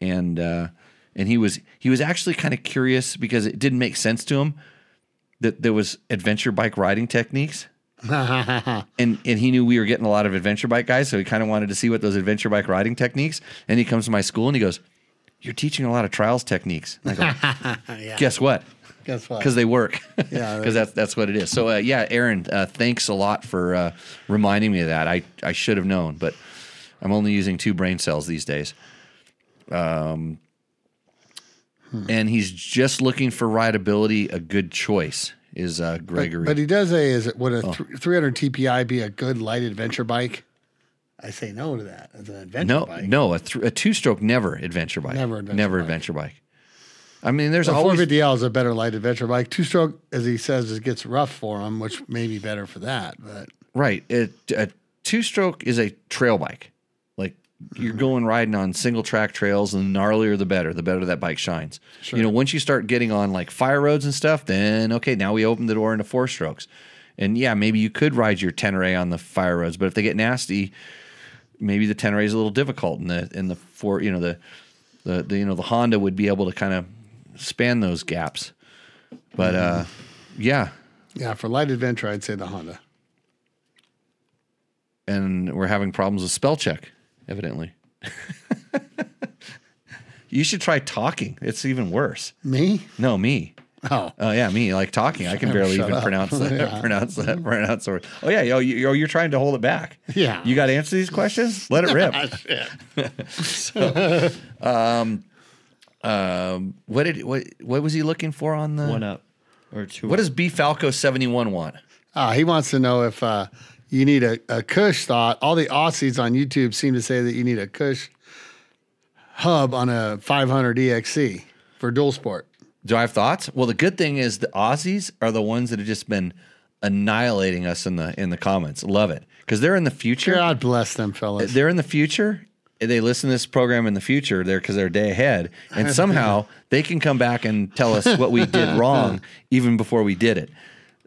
And he was actually kind of curious because it didn't make sense to him that there was adventure bike riding techniques. And he knew we were getting a lot of adventure bike guys, so he kind of wanted to see what those adventure bike riding techniques. And he comes to my school and he goes, "You're teaching a lot of trials techniques." And I go, yeah. Guess what? Guess what? Because they work. Yeah, because that's what it is. So yeah, Aaron, thanks a lot for reminding me of that. I should have known, but I'm only using 2 brain cells these days. And he's just looking for rideability. A good choice is Gregory. But he does say, would a 300 TPI be a good light adventure bike? I say no to that. As an adventure bike. No, a 2-stroke never adventure bike. Never adventure bike. I mean, there's always... 450L is a better light adventure bike. 2-stroke, as he says, it gets rough for him, which may be better for that. But right. A 2-stroke is a trail bike. You're going riding on single track trails, and the gnarlier the better that bike shines. Sure. You know, once you start getting on like fire roads and stuff, then okay, now we open the door into 4-strokes. And yeah, maybe you could ride your Tenere on the fire roads, but if they get nasty, maybe the Tenere is a little difficult, and the Honda would be able to kind of span those gaps. But yeah. Yeah, for light adventure, I'd say the Honda. And we're having problems with spell check. Evidently. You should try talking. It's even worse. Me? No, me. Oh. Oh, yeah, me. Like talking. I can barely even pronounce that word. Oh, yeah. You're trying to hold it back. Yeah. You got to answer these questions? Let it rip. So, what was he looking for on the... 1-Up or 2-Up. What does B Falco 71 want? He wants to know if... you need a cush thought. All the Aussies on YouTube seem to say that you need a cush hub on a 500 EXC for dual sport. Do I have thoughts? Well, the good thing is the Aussies are the ones that have just been annihilating us in the comments. Love it. Because they're in the future. God bless them, fellas. They're in the future. They listen to this program in the future because they're a day ahead. And somehow they can come back and tell us what we did wrong even before we did it.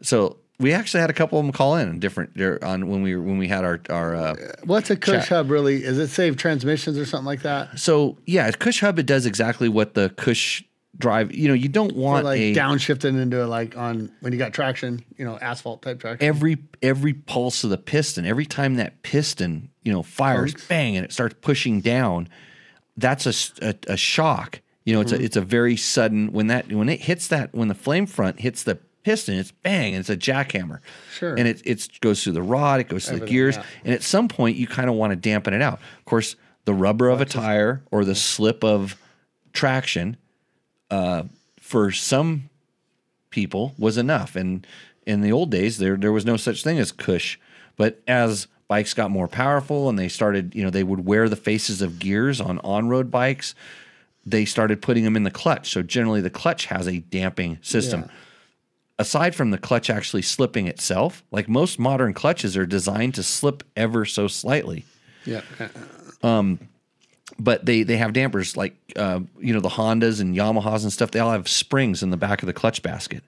So... we actually had a couple of them call in different on when we had our what's a cush hub really? Is it save transmissions or something like that? So yeah, a cush hub, it does exactly what the cush drive. You know, you don't want downshifting into like on when you got traction, you know, asphalt type traction. Every pulse of the piston, every time that piston, you know, fires bang and it starts pushing down, that's a shock. You know, it's a very sudden when the flame front hits the piston, it's bang, and it's a jackhammer. Sure. And it goes through the rod, it goes through the gears, and at some point you kind of want to dampen it out. Of course, the rubber of a tire or the slip of traction for some people was enough. And in the old days, there was no such thing as cush. But as bikes got more powerful and they started, you know, they would wear the faces of gears on on-road bikes, they started putting them in the clutch. So generally the clutch has a damping system. Yeah. Aside from the clutch actually slipping itself, like most modern clutches are designed to slip ever so slightly. Yeah. But they have dampers like, you know, the Hondas and Yamahas and stuff. They all have springs in the back of the clutch basket.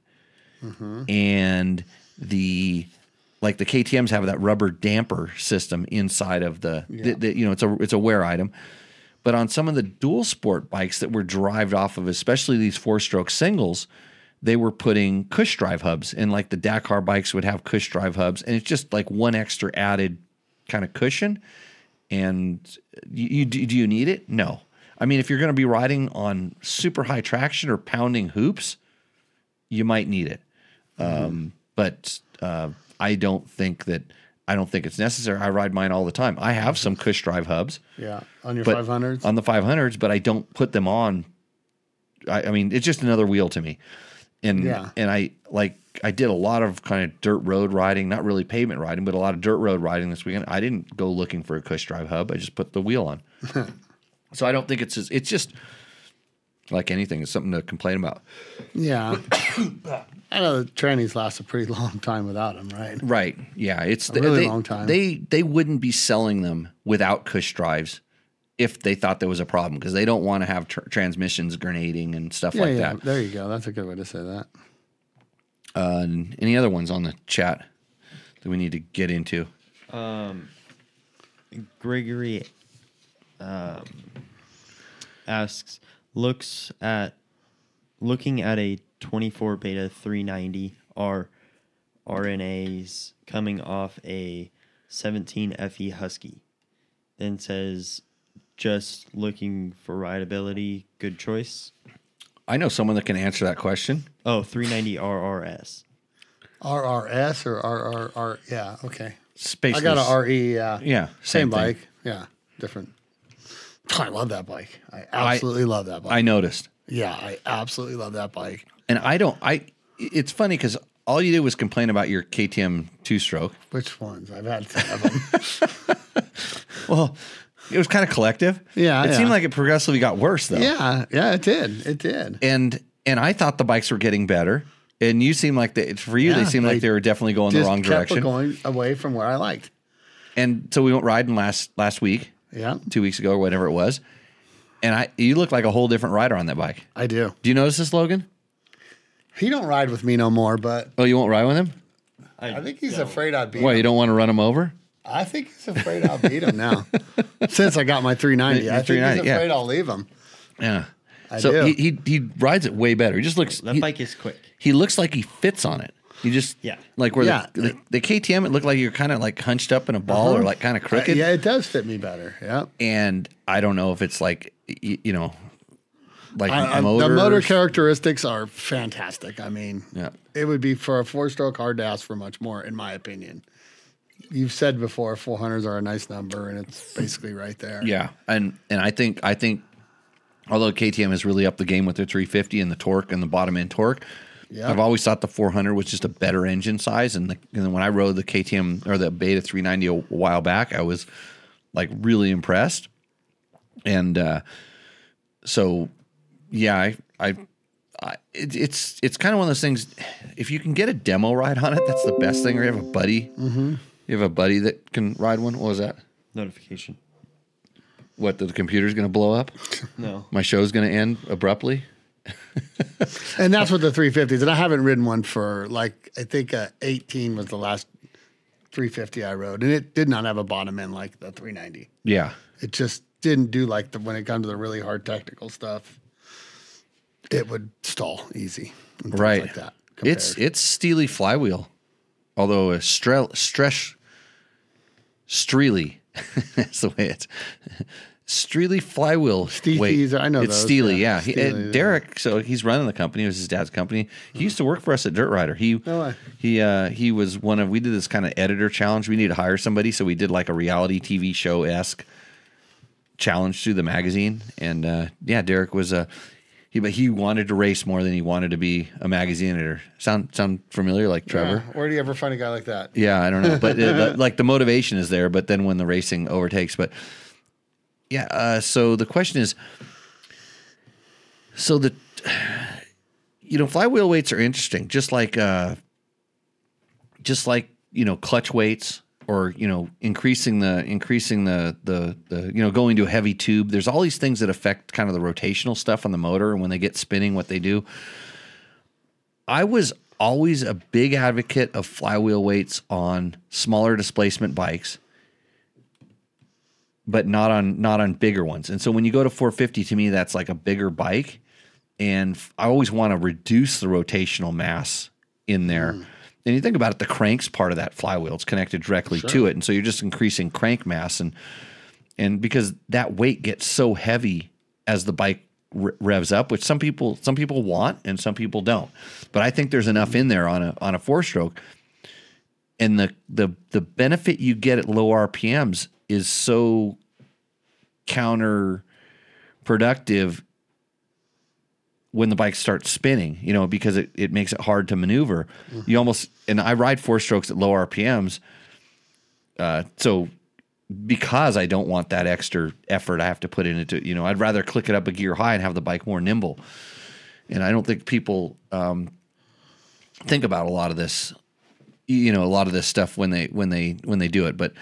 Mm-hmm. And the KTMs have that rubber damper system inside of the it's a wear item. But on some of the dual sport bikes that were derived off of, especially these 4-stroke singles, they were putting cush drive hubs, and like the Dakar bikes would have cush drive hubs, and it's just like one extra added kind of cushion. And do you need it? No. I mean, if you're going to be riding on super high traction or pounding hoops, you might need it. But I don't think it's necessary. I ride mine all the time. I have some cush drive hubs. Yeah, on your 500s? On the 500s, but I don't put them on. I mean, it's just another wheel to me. And I did a lot of kind of dirt road riding, not really pavement riding, but a lot of dirt road riding this weekend. I didn't go looking for a cush drive hub. I just put the wheel on. So I don't think it's just like anything. It's something to complain about. Yeah. I know the trannies last a pretty long time without them, right? Right. Yeah. It's a really long time. They wouldn't be selling them without cush drives if they thought there was a problem, because they don't want to have transmissions grenading and stuff like that. There you go. That's a good way to say that. Any other ones on the chat that we need to get into? Gregory asks, looking at a 24 Beta 390 RNAs coming off a 17 FE Husky. Then says, just looking for rideability, good choice. I know someone that can answer that question. Oh, 390 RRS. RRS or RRR? Yeah, okay. Spaceless. I got a RE. Yeah. Same bike. Thing. Yeah, different. I love that bike. I absolutely love that bike. I noticed. Yeah, I absolutely love that bike. And it's funny because all you did was complain about your KTM two-stroke. Which ones? I've had 7 of them. Well, it was kind of collective. Yeah. It seemed like it progressively got worse, though. Yeah, it did. It did. And I thought the bikes were getting better. And you seemed like they were definitely going the wrong direction. Going away from where I liked. And so we went riding last week. Yeah. 2 weeks ago or whatever it was. And you look like a whole different rider on that bike. I do. Do you notice this, Logan? He don't ride with me no more, but... Oh, you won't ride with him? I think he's afraid I'd beat him. What, you don't want to run him over? I think he's afraid I'll beat him now. Since I got my 390, I think he's afraid I'll leave him. Yeah. So he rides it way better. He just looks... That bike is quick. He looks like he fits on it. You just... Yeah. Like where the KTM, it looked like you're kind of like hunched up in a ball or like kind of crooked. Yeah, it does fit me better. Yeah. And I don't know if it's like, like motor. The motor characteristics are fantastic. I mean, it would be for a four-stroke hard to ask for much more, in my opinion. You've said before 400s are a nice number, and it's basically right there. Yeah, and I think although KTM has really upped the game with their 350 and the torque and the bottom end torque, I've always thought the 400 was just a better engine size. And then when I rode the KTM or the Beta 390 a while back, I was like really impressed. And it's kind of one of those things. If you can get a demo ride on it, that's the best thing. Or you have a buddy. Mm-hmm. You have a buddy that can ride one? What was that? Notification. What, the computer's going to blow up? No. My show's going to end abruptly? And that's with the 350s. And I haven't ridden one for, like, I think 18 was the last 350 I rode. And it did not have a bottom end like the 390. Yeah. It just didn't do when it comes to the really hard technical stuff. It would stall easy. And right. Like that. It's steely flywheel. Although a Streely, that's the way it's. Streely flywheel. Steely, I know it's those. Steely, yeah. Steely, Derek, so he's running the company. It was his dad's company. He used to work for us at Dirt Rider. He was one of. We did this kind of editor challenge. We needed to hire somebody, so we did like a reality TV show esque challenge through the magazine. And Derek was a. But he wanted to race more than he wanted to be a magazine editor. Sound familiar, like Trevor? Yeah. Where do you ever find a guy like that? Yeah, I don't know. But like the motivation is there, but then when the racing overtakes. But yeah, so the question is, so the, flywheel weights are interesting, just like clutch weights or, increasing the going to a heavy tube. There's all these things that affect kind of the rotational stuff on the motor and when they get spinning, what they do. I was always a big advocate of flywheel weights on smaller displacement bikes, but not on bigger ones. And so when you go to 450, to me, that's like a bigger bike. And I always want to reduce the rotational mass in there. Mm. And you think about it, the crank's part of that flywheel. It's connected directly to it. And so you're just increasing crank mass. And because that weight gets so heavy as the bike revs up, which some people want and some people don't. But I think there's enough in there on a four-stroke. And the benefit you get at low RPMs is so counterproductive when the bike starts spinning, you know, because it makes it hard to maneuver. Mm-hmm. And I ride four strokes at low RPMs. So because I don't want that extra effort I have to put into, you know, I'd rather click it up a gear high and have the bike more nimble. And I don't think people think about a lot of this, you know, a lot of this stuff when they do it. But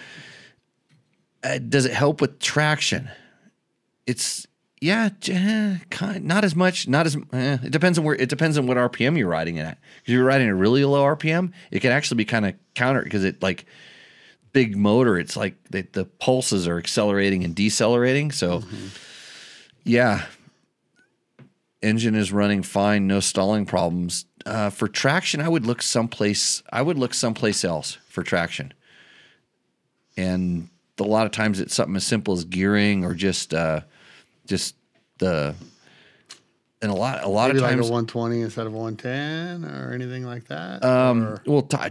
does it help with traction? Yeah, not as much. It depends on where. It depends on what RPM you're riding it at. If you're riding a really low RPM, it can actually be kind of counter because it like big motor. It's like the pulses are accelerating and decelerating. So, yeah, engine is running fine, no stalling problems. For traction, I would look someplace else for traction. And a lot of times, it's something as simple as gearing or just. And a lot maybe of times like a 120 instead of a 110 or anything like that.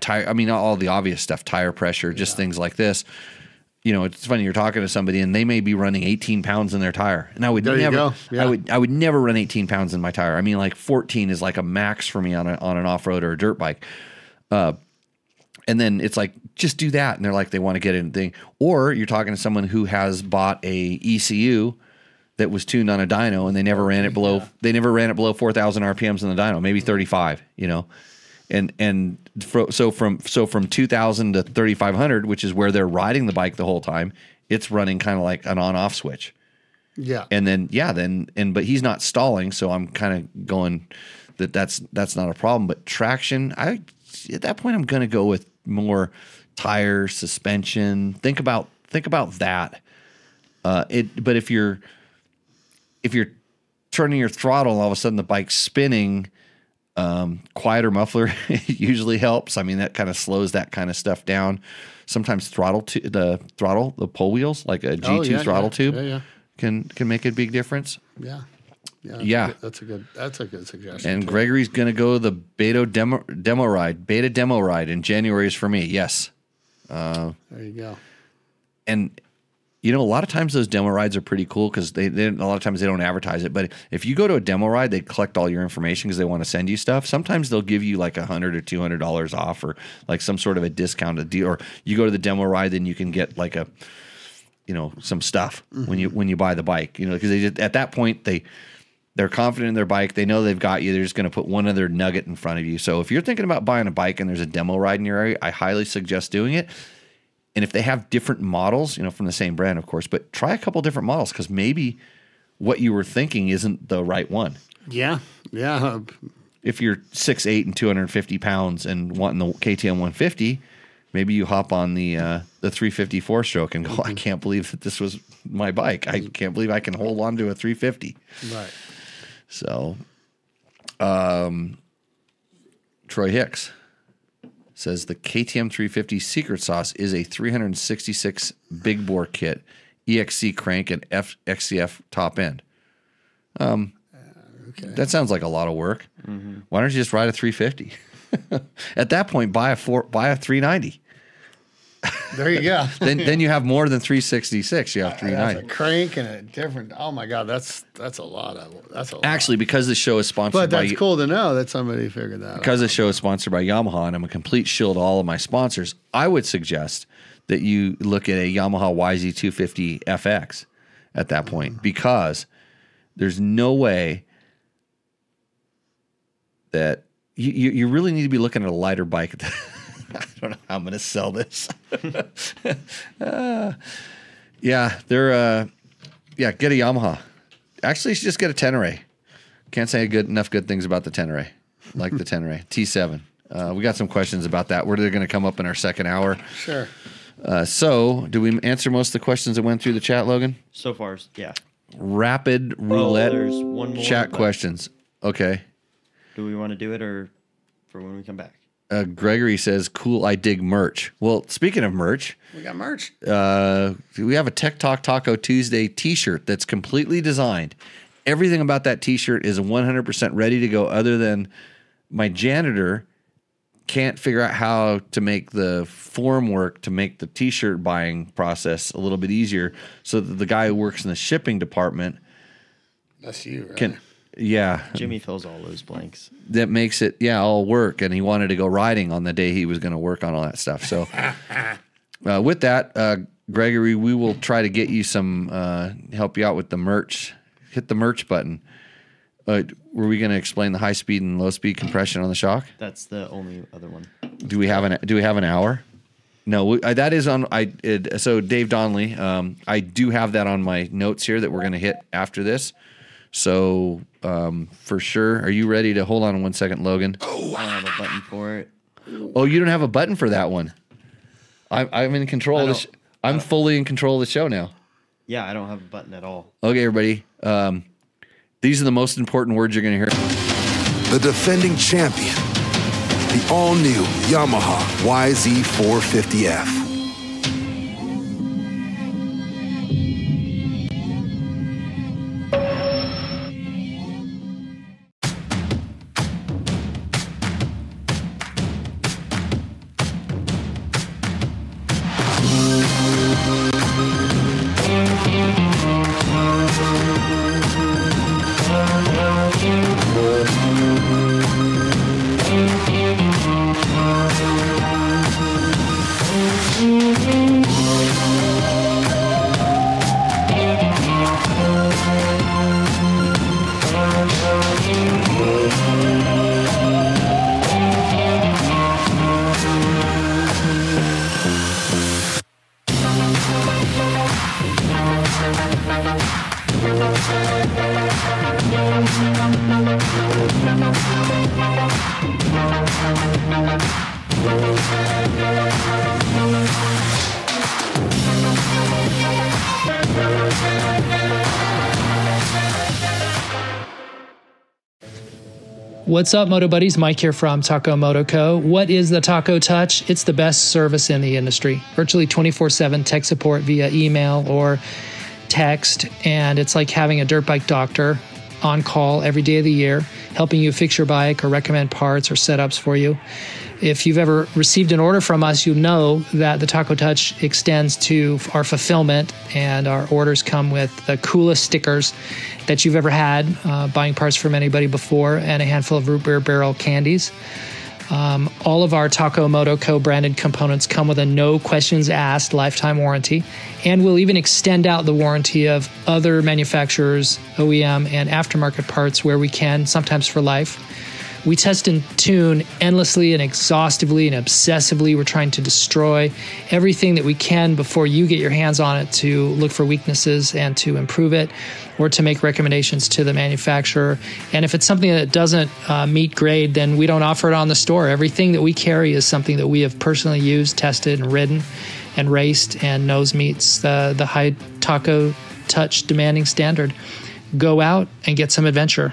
Tire. I mean, all the obvious stuff, tire pressure, just things like this. You know, it's funny. You're talking to somebody and they may be running 18 pounds in their tire, and I would never run 18 pounds in my tire. I mean, like 14 is like a max for me on an off road or a dirt bike. And then it's like, just do that, and they're like, they want to get anything. Or you're talking to someone who has bought a ECU. That was tuned on a dyno, and they never ran it below. Yeah. They never ran it below 4,000 RPMs in the dyno, maybe 35. You know, so from 2,000 to 3,500, which is where they're riding the bike the whole time, it's running kind of like an on-off switch. Yeah, and then but he's not stalling, so I'm kind of going that's not a problem. But traction, at that point I'm going to go with more tire suspension. Think about that. But if you're turning your throttle and all of a sudden the bike's spinning, quieter muffler usually helps. I mean, that kind of slows that kind of stuff down. Sometimes the pole wheels, like a G2 throttle tube can make a big difference. Yeah. Yeah. That's a good suggestion. And Gregory's going to go the Beta demo ride in January is for me. Yes. There you go. And you know, a lot of times those demo rides are pretty cool because they don't advertise it. But if you go to a demo ride, they collect all your information because they want to send you stuff. Sometimes they'll give you like $100 or $200 off or like some sort of a discounted deal. Or you go to the demo ride, then you can get like some stuff when you buy the bike. You know, because at that point they're confident in their bike. They know they've got you. They're just going to put one other nugget in front of you. So if you're thinking about buying a bike and there's a demo ride in your area, I highly suggest doing it. And if they have different models, you know, from the same brand, of course, but try a couple different models because maybe what you were thinking isn't the right one. Yeah, yeah. If you're 6'8" and 250 pounds and wanting the KTM 150, maybe you hop on the 350 four-stroke and go, I can't believe that this was my bike. I can't believe I can hold on to a 350. Right. So, Troy Hicks says the KTM 350 secret sauce is a 366 big bore kit, EXC crank, and XCF top end. That sounds like a lot of work. Mm-hmm. Why don't you just ride a 350? At that point, buy a 390. There you go. then you have more than 366. You have 390. That's a crank and a different. Oh my God, that's a lot of. That's a lot. Actually, because the show is sponsored. But that's cool to know that somebody figured that out. Because the show is sponsored by Yamaha, and I'm a complete shill to all of my sponsors. I would suggest that you look at a Yamaha YZ250 FX at that point because there's no way that you really need to be looking at a lighter bike. I don't know how I'm going to sell this. Get a Yamaha. Actually, you should just get a Tenere. Can't say enough good things about the Tenere, like the Tenere T7. We got some questions about that. They're going to come up in our second hour. Sure. So, do we answer most of the questions that went through the chat, Logan? So far, yeah. Rapid roulette chat questions. Okay. Do we want to do it or for when we come back? Gregory says, cool, I dig merch. Well, speaking of merch. We got merch. We have a Tech Talk Taco Tuesday t-shirt that's completely designed. Everything about that t-shirt is 100% ready to go other than my janitor can't figure out how to make the form work to make the t-shirt buying process a little bit easier so that the guy who works in the shipping department. That's you, right? Yeah. Jimmy fills all those blanks. That makes it, all work. And he wanted to go riding on the day he was going to work on all that stuff. So with that, Gregory, we will try to get you some, help you out with the merch. Hit the merch button. Were we going to explain the high speed and low speed compression on the shock? That's the only other one. Do we have an hour? No, that is on. So Dave Donnelly, I do have that on my notes here that we're going to hit after this. So for sure, are you ready to hold on 1 second, Logan? Oh, I don't have a button for it. Oh, you don't have a button for that one. I'm in control. I'm fully in control of the show now. Yeah, I don't have a button at all. Okay, everybody. These are the most important words you're going to hear. The defending champion, the all-new Yamaha YZ450F. What's up, Moto Buddies? Mike here from Taco Moto Co. What is the Taco Touch? It's the best service in the industry. Virtually 24/7 tech support via email or text, and it's like having a dirt bike doctor on call every day of the year, helping you fix your bike or recommend parts or setups for you. If you've ever received an order from us, you know that the Taco Touch extends to our fulfillment, and our orders come with the coolest stickers that you've ever had, buying parts from anybody before, and a handful of root beer barrel candies. All of our Taco Moto co-branded components come with a no questions asked lifetime warranty, and we'll even extend out the warranty of other manufacturers, OEM, and aftermarket parts where we can, sometimes for life. We test and tune endlessly and exhaustively and obsessively. We're trying to destroy everything that we can before you get your hands on it to look for weaknesses and to improve it or to make recommendations to the manufacturer. And if it's something that doesn't meet grade, then we don't offer it on the store. Everything that we carry is something that we have personally used, tested, and ridden and raced, and knows meets the high Taco Touch demanding standard. Go out and get some adventure.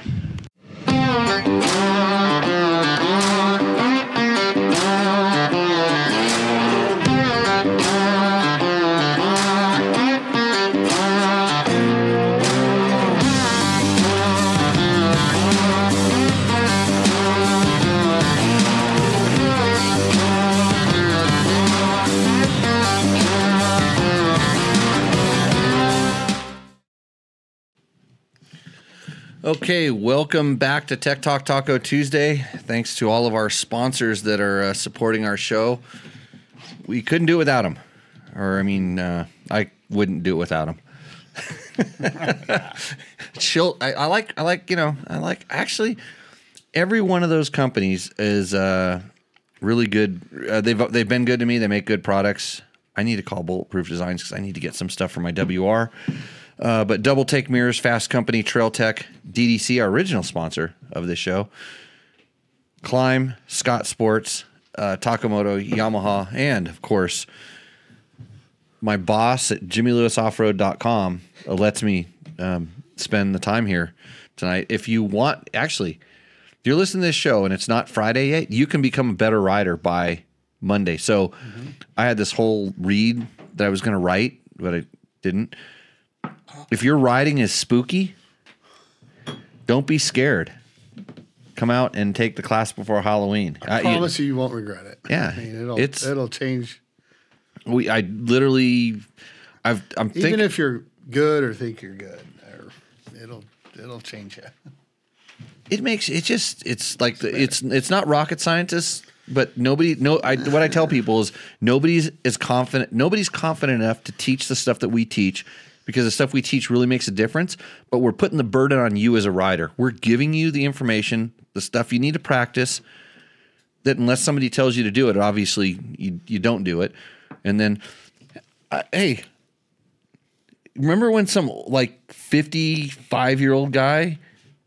Okay, welcome back to Tech Talk Taco Tuesday. Thanks to all of our sponsors that are supporting our show. We couldn't do it without them. I wouldn't do it without them. Chill. I like. Actually, every one of those companies is really good. They've been good to me. They make good products. I need to call Bulletproof Designs because I need to get some stuff for my WR. But Double Take Mirrors, Fast Company, Trail Tech, DDC, our original sponsor of this show, Climb, Scott Sports, Taco Moto, Yamaha, and, of course, my boss at JimmyLewisOffroad.com lets me spend the time here tonight. If you want, actually, if you're listening to this show and it's not Friday yet, you can become a better rider by Monday. So I had this whole read that I was going to write, but I didn't. If your riding is spooky, don't be scared. Come out and take the class before Halloween. I promise you won't regret it. Yeah. I mean, it'll change. Even if you're good or think you're good, it'll change you. It's not rocket scientists, but what I tell people is nobody's confident enough to teach the stuff that we teach, because the stuff we teach really makes a difference, but we're putting the burden on you as a rider. We're giving you the information, the stuff you need to practice, that unless somebody tells you to do it, obviously you don't do it. And then, hey, remember when some like 55-year-old guy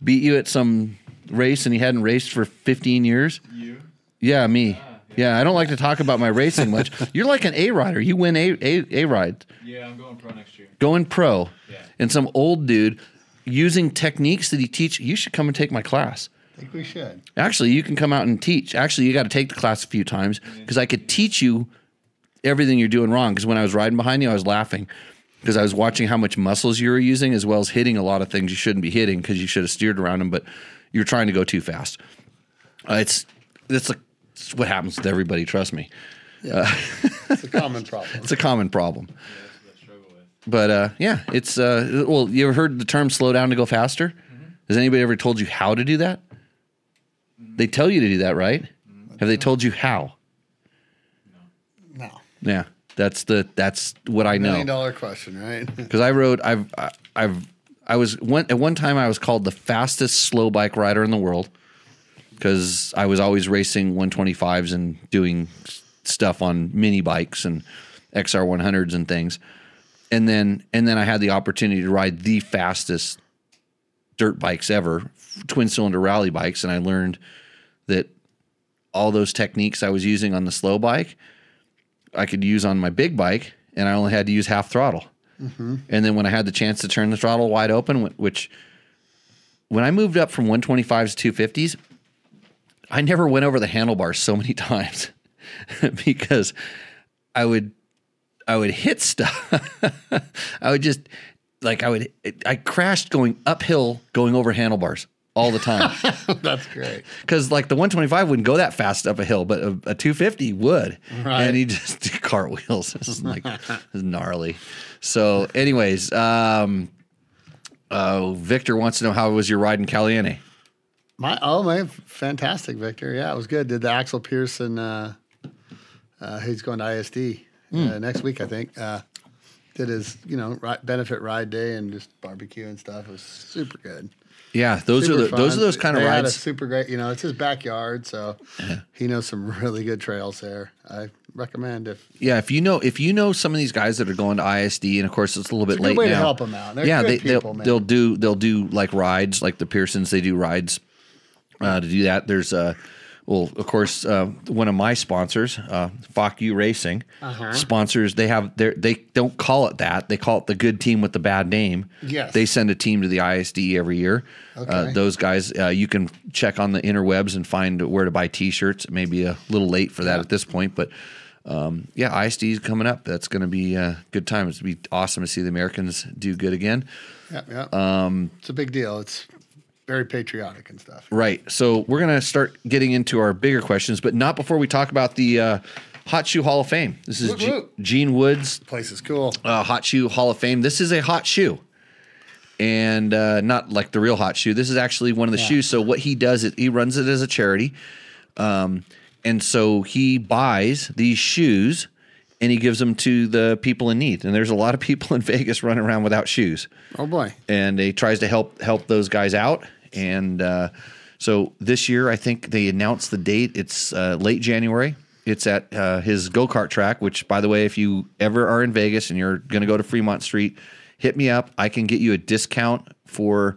beat you at some race and he hadn't raced for 15 years? You? Yeah, me. Yeah, I don't like to talk about my racing much. You're like an A rider. You win A ride. Yeah, I'm going pro next year. Going pro. Yeah. And some old dude using techniques that he teach. You should come and take my class. I think we should. Actually, you can come out and teach. Actually, you got to take the class a few times, because I could teach you everything you're doing wrong, because when I was riding behind you, I was laughing because I was watching how much muscles you were using, as well as hitting a lot of things you shouldn't be hitting because you should have steered around them, but you're trying to go too fast. It's what happens with everybody, trust me. Yeah. It's a common problem. It's a common problem. Yeah, that's what I struggle with. But, well, you ever heard the term slow down to go faster? Mm-hmm. Has anybody ever told you how to do that? Mm-hmm. They tell you to do that, right? Mm-hmm. Have they told you how? No. Yeah, that's what I know. $1 million question, right? Because at one time I was called the fastest slow bike rider in the world, because I was always racing 125s and doing stuff on mini bikes and XR100s and things. And then I had the opportunity to ride the fastest dirt bikes ever, twin cylinder rally bikes, and I learned that all those techniques I was using on the slow bike I could use on my big bike, and I only had to use half throttle. Mm-hmm. And then when I had the chance to turn the throttle wide open, which when I moved up from 125s to 250s, I never went over the handlebars so many times because I would hit stuff. I crashed going uphill, going over handlebars all the time. That's great. Because like the 125 wouldn't go that fast up a hill, but a 250 would. Right. And he just did cartwheels. This is like gnarly. So anyways, Victor wants to know, how was your ride in Caliente? Fantastic, Victor. Yeah, it was good. Did the Axel Pearson, he's going to ISD next week, I think. Did his, benefit ride day and just barbecue and stuff. It was super good. Yeah, those are those kind of rides. Had a super great, it's his backyard, so he knows some really good trails there. I recommend if you know some of these guys that are going to ISD, and of course it's a little bit late now. It's a good way to help them out. They're good people, man. They'll do like rides, like the Pearsons. They do rides to do that. There's one of my sponsors, Fuck You Racing, sponsors. They don't call it that. They call it the good team with the bad name. Yes. They send a team to the ISD every year. Okay. Those guys, you can check on the interwebs and find where to buy T-shirts. It may be a little late for that at this point, but ISD is coming up. That's going to be a good time. It's going to be awesome to see the Americans do good again. Yeah. It's a big deal. It's very patriotic and stuff. Right. So we're going to start getting into our bigger questions, but not before we talk about the Hot Shoe Hall of Fame. This is Gene Wood's. This place is cool. Hot Shoe Hall of Fame. This is a hot shoe, and not like the real hot shoe. This is actually one of the shoes. So what he does is he runs it as a charity, and so he buys these shoes and he gives them to the people in need. And there's a lot of people in Vegas running around without shoes. Oh, boy. And he tries to help those guys out. And so this year, I think they announced the date. It's late January. It's at his go-kart track, which, by the way, if you ever are in Vegas and you're going to go to Fremont Street, hit me up. I can get you a discount for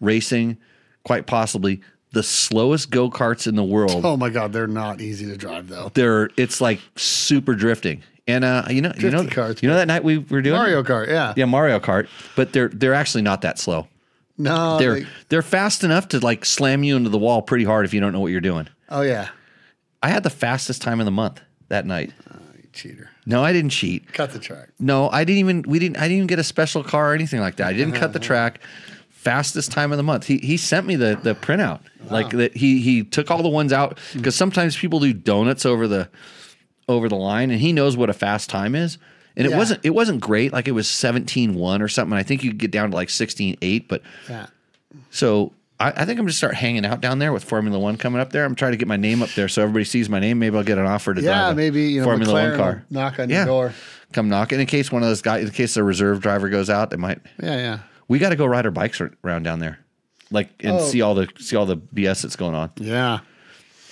racing, quite possibly the slowest go-karts in the world. Oh, my God. They're not easy to drive, though. It's like super drifting. And drifting karts, that night we were doing Mario Kart, yeah, Mario Kart. But they're actually not that slow. No, they're fast enough to like slam you into the wall pretty hard if you don't know what you're doing. Oh yeah, I had the fastest time of the month that night. You cheater! No, I didn't cheat. Cut the track. No, I didn't even. We didn't. I didn't even get a special car or anything like that. I didn't cut the track. Fastest time of the month. He sent me the printout. Wow. Like that. He took all the ones out because sometimes people do donuts over the line, and he knows what a fast time is. And yeah. it wasn't great. Like it was 17.1 or something. I think you could get down to like 16.8. But yeah. So I think I'm going to start hanging out down there with Formula One coming up there. I'm trying to get my name up there so everybody sees my name. Maybe I'll get an offer to drive a Formula McLaren One car. Knock on your door. Come knock. And in case one of those guys, in case the reserve driver goes out, they might. Yeah, yeah. We got to go ride our bikes around down there, like see all the BS that's going on. Yeah.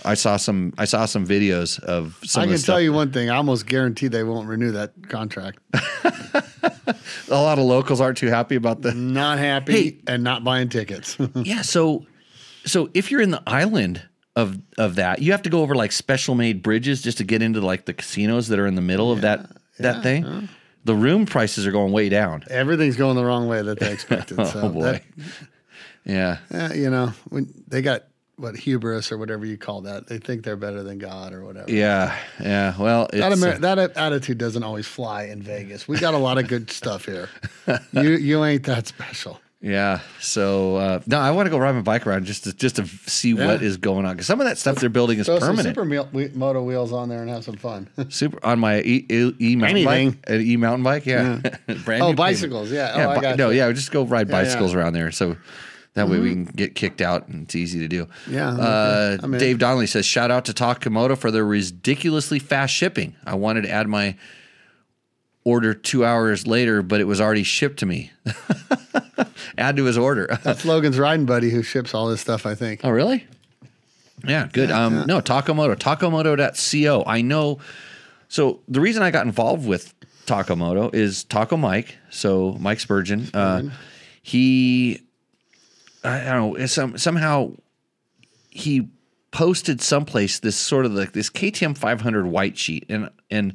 I saw some videos of some. I can tell you one thing: I almost guarantee they won't renew that contract. A lot of locals aren't too happy about that. Not happy and not buying tickets. Yeah, so if you're in the island of that, you have to go over like special made bridges just to get into like the casinos that are in the middle of that thing. Huh? The room prices are going way down. Everything's going the wrong way that they expected. So boy, when they got. What hubris or whatever you call that? They think they're better than God or whatever. Yeah, yeah. Well, that attitude doesn't always fly in Vegas. We got a lot of good stuff here. You ain't that special. Yeah. So no, I want to go ride my bike around just to see what is going on because some of that stuff they're building is permanent. Some super moto wheels on there and have some fun. Super on my e mountain bike. Yeah. Brand new bicycles. Payment. Yeah. Just go ride bicycles around there. So. That way we can get kicked out, and it's easy to do. Yeah. Dave Donnelly says, shout out to Taco Moto for their ridiculously fast shipping. I wanted to add my order 2 hours later, but it was already shipped to me. Add to his order. That's Logan's riding buddy who ships all this stuff, I think. Oh, really? Yeah, good. No, Taco Moto, tacomoto.co. I know. So the reason I got involved with Taco Moto is Taco Mike, so Mike Spurgeon. He... I don't know, somehow he posted someplace this sort of like this KTM 500 white sheet and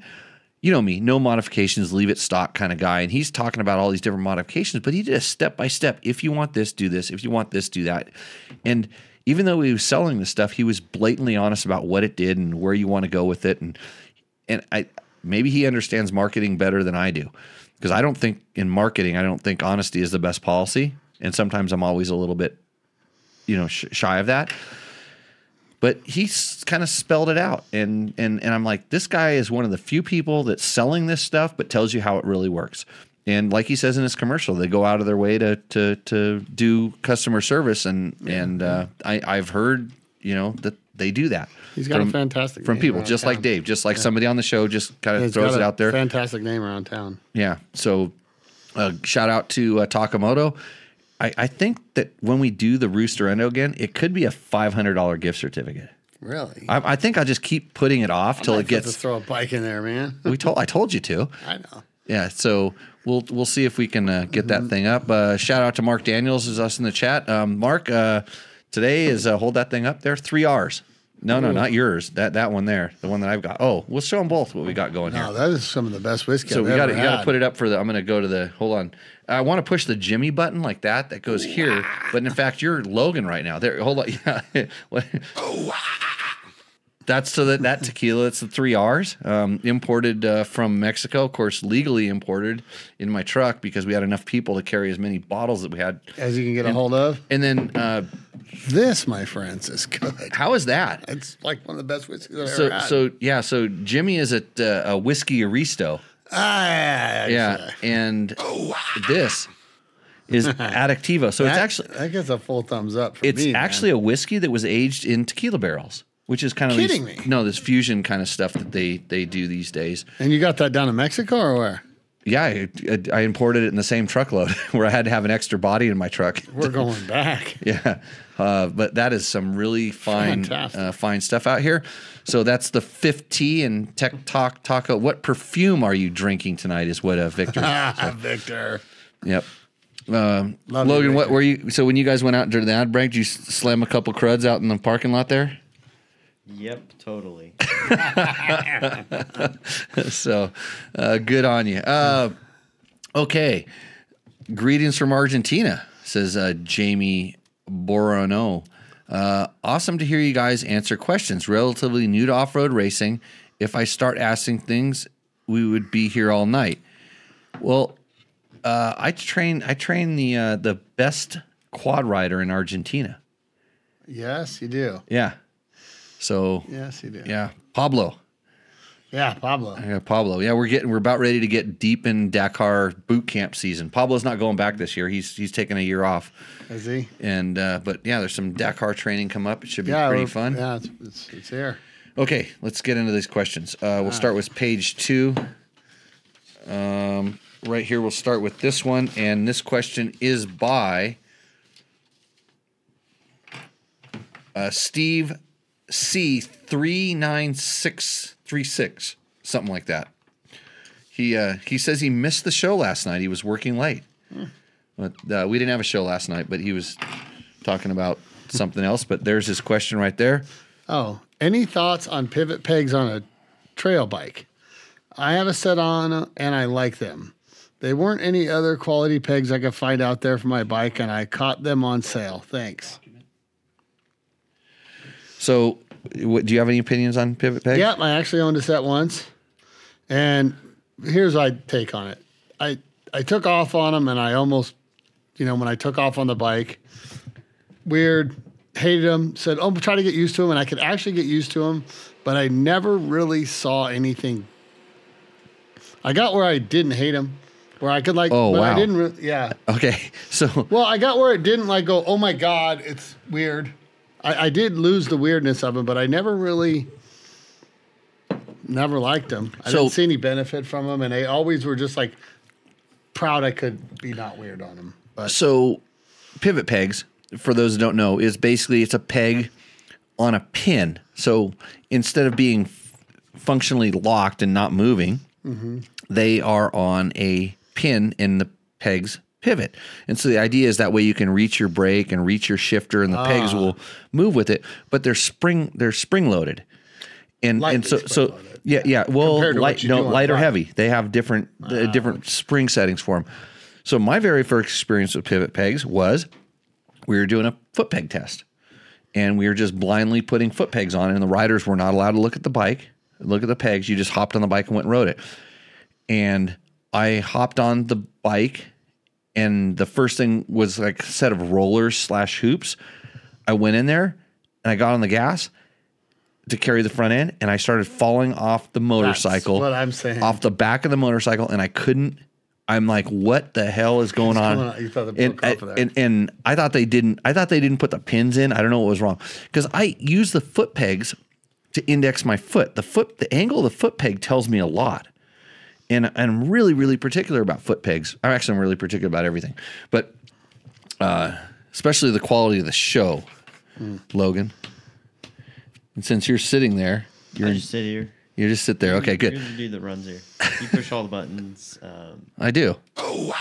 you know me, no modifications, leave it stock kind of guy. And he's talking about all these different modifications, but he did a step-by-step, if you want this, do this, if you want this, do that. And even though he was selling this stuff, he was blatantly honest about what it did and where you want to go with it. And I maybe he understands marketing better than I do because I don't think in marketing, I don't think honesty is the best policy. And sometimes I'm always a little bit, shy of that. But he's kind of spelled it out. And I'm like, this guy is one of the few people that's selling this stuff but tells you how it really works. And like he says in his commercial, they go out of their way to do customer service. And I've heard, that they do that. He's got a fantastic name people, just like Dave, just like somebody on the show just kind of throws it out there. Fantastic name around town. Yeah. So shout out to Taco Moto. I think that when we do the Rooster Endo again, it could be a $500 gift certificate. Really? I think I'll just keep putting it off till it gets. To throw a bike in there, man. I told you to. I know. Yeah, so we'll see if we can get that thing up. Shout out to Mark Daniels, who's us in the chat. Mark, today is hold that thing up there. 3 R's. No, not yours. That one there, the one that I've got. Oh, we'll show them both what we got going here. Oh, that is some of the best whiskey. So we got to put it up for the. I'm going to go to the. Hold on. I want to push the Jimmy button like that. That goes here. But in fact, you're Logan right now. There. Hold on. Yeah. That's so that tequila. It's the 3 R's imported from Mexico. Of course, legally imported in my truck because we had enough people to carry as many bottles that we had as you can get a hold of. And then this, my friends, is good. How is that? It's like one of the best whiskeys I've ever had. So Jimmy is at a whiskey Aristo. This is Adictivo. So it's actually that gets a full thumbs up. For me, actually a whiskey that was aged in tequila barrels. Which is kind of this fusion kind of stuff that they do these days. And you got that down in Mexico or where? Yeah, I imported it in the same truckload where I had to have an extra body in my truck. We're going back. Yeah, but that is some really fine stuff out here. So that's the 50 and Tech Talk Taco. What perfume are you drinking tonight? Is what Victor. Victor. Yep. Logan, Victor. What were you? So when you guys went out during the ad break, did you slam a couple cruds out in the parking lot there? Yep, totally. So, good on you. Okay, greetings from Argentina, says Jamie Borono. Awesome to hear you guys answer questions. Relatively new to off-road racing. If I start asking things, we would be here all night. Well, I train the best quad rider in Argentina. Yes, you do. Yeah. So. Yes, you do. Yeah, Pablo. Yeah, Pablo. Yeah, we're about ready to get deep in Dakar boot camp season. Pablo's not going back this year. He's taking a year off. Is he? And but yeah, there's some Dakar training come up. It should be pretty fun. Yeah, it's here. Okay, let's get into these questions. We'll start with page 2. Right here, we'll start with this one, and this question is by Steve C39636, something like that. He says he missed the show last night. He was working late. But we didn't have a show last night, but he was talking about something else. But there's his question right there. Oh, any thoughts on pivot pegs on a trail bike? I have a set on, and I like them. They weren't any other quality pegs I could find out there for my bike, and I caught them on sale. Thanks. So... do you have any opinions on pivot pegs? Yeah, I actually owned a set once, and here's my take on it. I took off on them, and I almost, when I took off on the bike, weird, hated them, said, oh, try to get used to them, and I could actually get used to them, but I never really saw anything. I got where I didn't hate them, where I could, I didn't really, yeah. Okay, so. Well, I got where it didn't, go, oh, my God, it's weird. I did lose the weirdness of them, but I never liked them. I didn't see any benefit from them, and they always were just proud I could be not weird on them. But. So pivot pegs, for those who don't know, is basically it's a peg on a pin. So instead of being functionally locked and not moving, they are on a pin in the peg's pivot. And so the idea is that way you can reach your brake and reach your shifter, and the pegs will move with it, but they're spring loaded. And so yeah. Well, light or heavy, they have different different spring settings for them. So my very first experience with pivot pegs was we were doing a foot peg test, and we were just blindly putting foot pegs on, and the riders were not allowed to look at the bike, look at the pegs. You just hopped on the bike and went and rode it. And I hopped on the bike. And the first thing was a set of rollers / hoops. I went in there and I got on the gas to carry the front end, and I started falling off the motorcycle. That's what I'm saying. Off the back of the motorcycle, and I couldn't. I'm like, what the hell is going on? You thought they broke off of that. And I thought they didn't. I thought they didn't put the pins in. I don't know what was wrong, because I use the foot pegs to index my foot. The angle of the foot peg tells me a lot. And I'm really, really particular about foot pegs. I'm really particular about everything, but especially the quality of the show, Logan. And since you're sitting there, you just sit there. Okay, good. You're the dude that runs here. You push all the buttons. I do. Oh.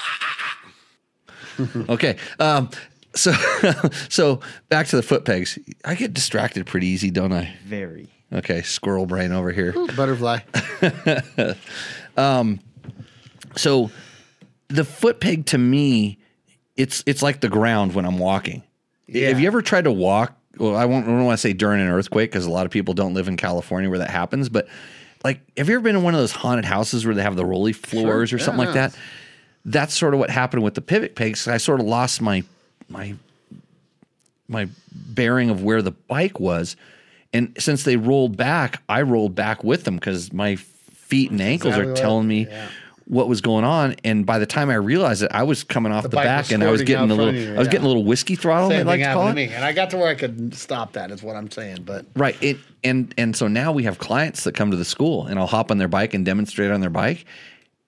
Okay. So back to the foot pegs. I get distracted pretty easy, don't I? Very. Okay, squirrel brain over here. Ooh, butterfly. So the foot peg to me, it's like the ground when I'm walking. Yeah. Have you ever tried to walk? Well, I don't want to say during an earthquake, because a lot of people don't live in California where that happens. But have you ever been in one of those haunted houses where they have the rolly floors or something like that? That's sort of what happened with the pivot pegs. I sort of lost my bearing of where the bike was, and since they rolled back, I rolled back with them because my feet and ankles are telling me what was going on, and by the time I realized it, I was coming off the back, and I was getting a little whiskey throttle. Same thing happened to me, and I got to where I could stop that. Is what I'm saying, but right. And so now we have clients that come to the school, and I'll hop on their bike and demonstrate on their bike,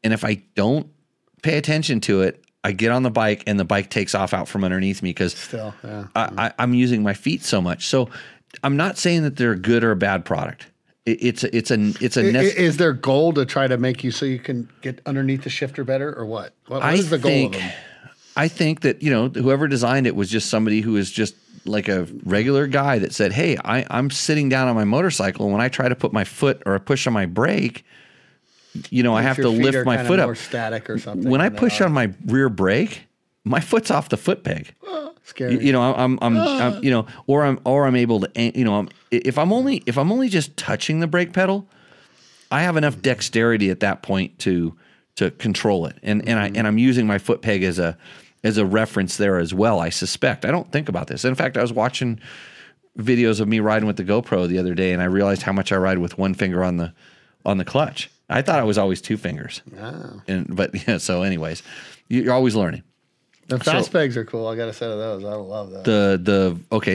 and if I don't pay attention to it, I get on the bike and the bike takes off out from underneath me because I'm using my feet so much. So I'm not saying that they're a good or a bad product. Is their goal to try to make you so you can get underneath the shifter better, or what? What is the goal of them? I think that whoever designed it was just somebody who is just like a regular guy that said, "Hey, I'm sitting down on my motorcycle, and when I try to put my foot or a push on my brake, I have to lift my foot up. Static or something. When I push on my rear brake, my foot's off the foot peg. Scary. You know, I'm you know, or I'm able to, you know, if I'm only just touching the brake pedal, I have enough dexterity at that point to control it. And I'm using my foot peg as a reference there as well, I suspect. I don't think about this. In fact, I was watching videos of me riding with the GoPro the other day, and I realized how much I ride with one finger on the clutch. I thought I was always two fingers. Wow. So anyways, you're always learning. The fast pegs are cool. I got a set of those. I love those.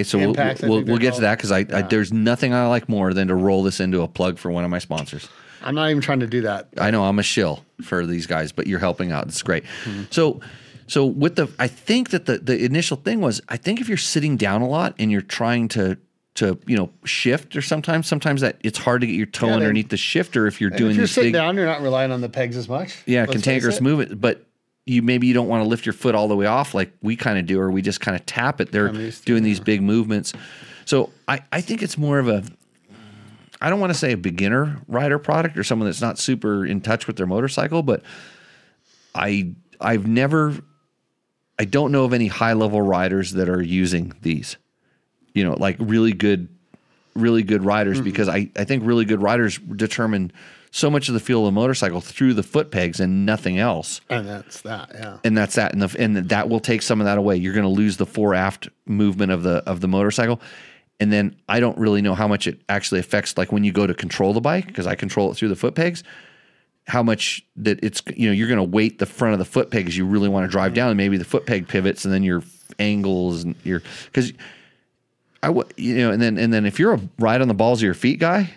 So Impacts, we'll get to that because I there's nothing I like more than to roll this into a plug for one of my sponsors. I'm not even trying to do that. I know I'm a shill for these guys, but you're helping out. It's great. Mm-hmm. So with I think that the initial thing was, I think if you're sitting down a lot and you're trying to you know, shift, or sometimes that it's hard to get your toe underneath the shifter if you're doing this. If you're sitting down, you're not relying on the pegs as much. Yeah, cantankerous movement, but. You don't want to lift your foot all the way off like we kind of do, or we just kind of tap it. They're doing these big movements. So I think it's more of a, I don't want to say a beginner rider product or someone that's not super in touch with their motorcycle, but I don't know of any high-level riders that are using these, you know, like really good riders, mm-hmm. because I think really good riders determine so much of the feel of the motorcycle through the foot pegs and nothing else. And that's that, yeah. And that's that, and that will take some of that away. You're going to lose the fore-aft movement of the motorcycle, and then I don't really know how much it actually affects. Like when you go to control the bike, because I control it through the foot pegs, how much that it's, you know, you're going to weight the front of the foot peg as you really want to drive down, and maybe the foot peg pivots, and then your angles and your because you know, and then if you're a ride on the balls of your feet guy.